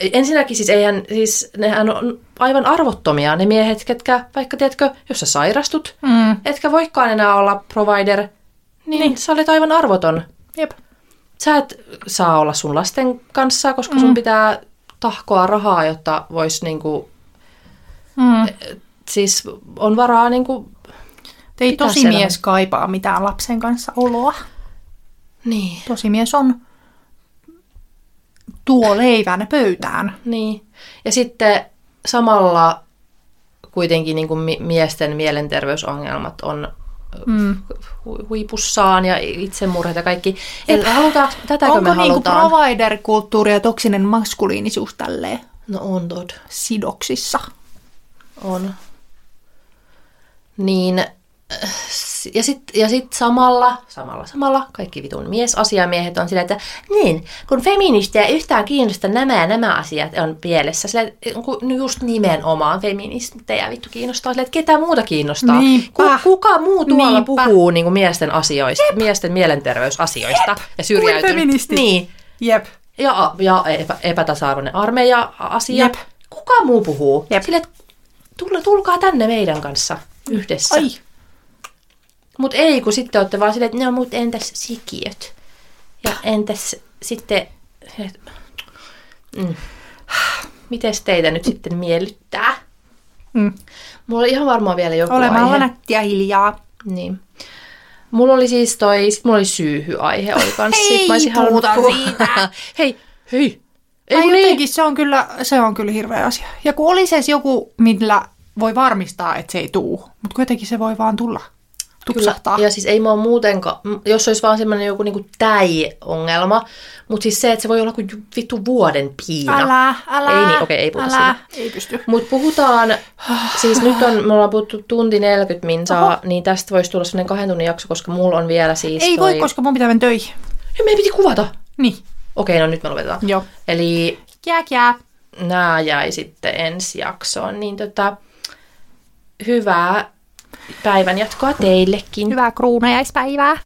ensinnäkin siis nehän on aivan arvottomia ne miehet, ketkä vaikka tiedätkö, jos sä sairastut, etkä voikaan enää olla provider, niin. Sä olet aivan arvoton. Jep. Sä et saa olla sun lasten kanssa, koska sun pitää tahkoa rahaa, jotta vois niinku... Siis on varaa niinku... Ei tosimies kaipaa mitään lapsen kanssa oloa. Niin. Tosimies on... Tuo leivän pöytään. Niin. Ja sitten samalla kuitenkin niinku miesten mielenterveysongelmat on... huipussaan ja itsemurheita kaikki. Tätäkö me halutaan? Onko niinku provider-kulttuuri ja toksinen maskuliinisuus tälleen? No on tod. Sidoksissa. On. Niin, ja sit samalla kaikki vitun miesasiamiehet on sillä, että niin, kun feministejä yhtään kiinnostaa nämä asiat on pielessä, sillä, just nimenomaan feministejä vittu kiinnostaa, sillä, että ketä muuta kiinnostaa. Kuka muu tuolla puhuu niin kuin miesten asioista, Jep. miesten mielenterveysasioista Jep. ja syrjäytynyt. Niin. Jep. Ja epätasa-arvoinen armeija-asia. Jep. Kuka muu puhuu? Jep. Sillä, että tulkaa tänne meidän kanssa yhdessä. Ai. Mutta ei, kun sitten olette vaan silleen, että no mut entäs sikiöt? Ja entäs sitten... Mites teitä nyt sitten miellyttää? Mulla oli ihan varmaan vielä joku aihe. Nättiä hiljaa. Niin. Mulla oli siis mulla oli syyhyaihe oli kanssa. Hei, puhutaan siitä! Hei! Jotenkin se on kyllä hirveä asia. Ja kun olisi edes joku, millä voi varmistaa, että se ei tuu. Mutta kuitenkin se voi vaan tulla. Kyllä. Ja siis ei mä ole muutenkaan, jos olisi vaan semmoinen joku niinku täi-ongelma, mutta siis se, että se voi olla kuin vittu vuoden piina. Älä. Ei niin, okei, ei puhuta siitä. Ei pysty. Mutta puhutaan, siis nyt me ollaan puhuttu 1 tunti 40 minuuttia, niin tästä voisi tulla semmoinen 2 tunnin jakso, koska mulla on vielä siis Ei voi, koska mun pitää mennä töihin. Ja meidän piti kuvata. Niin. Okei, no nyt me lopetetaan. Joo. Eli nää jäi sitten ensi jaksoon, niin hyvää päivän jatkoa teillekin. Hyvää kruunajaispäivää.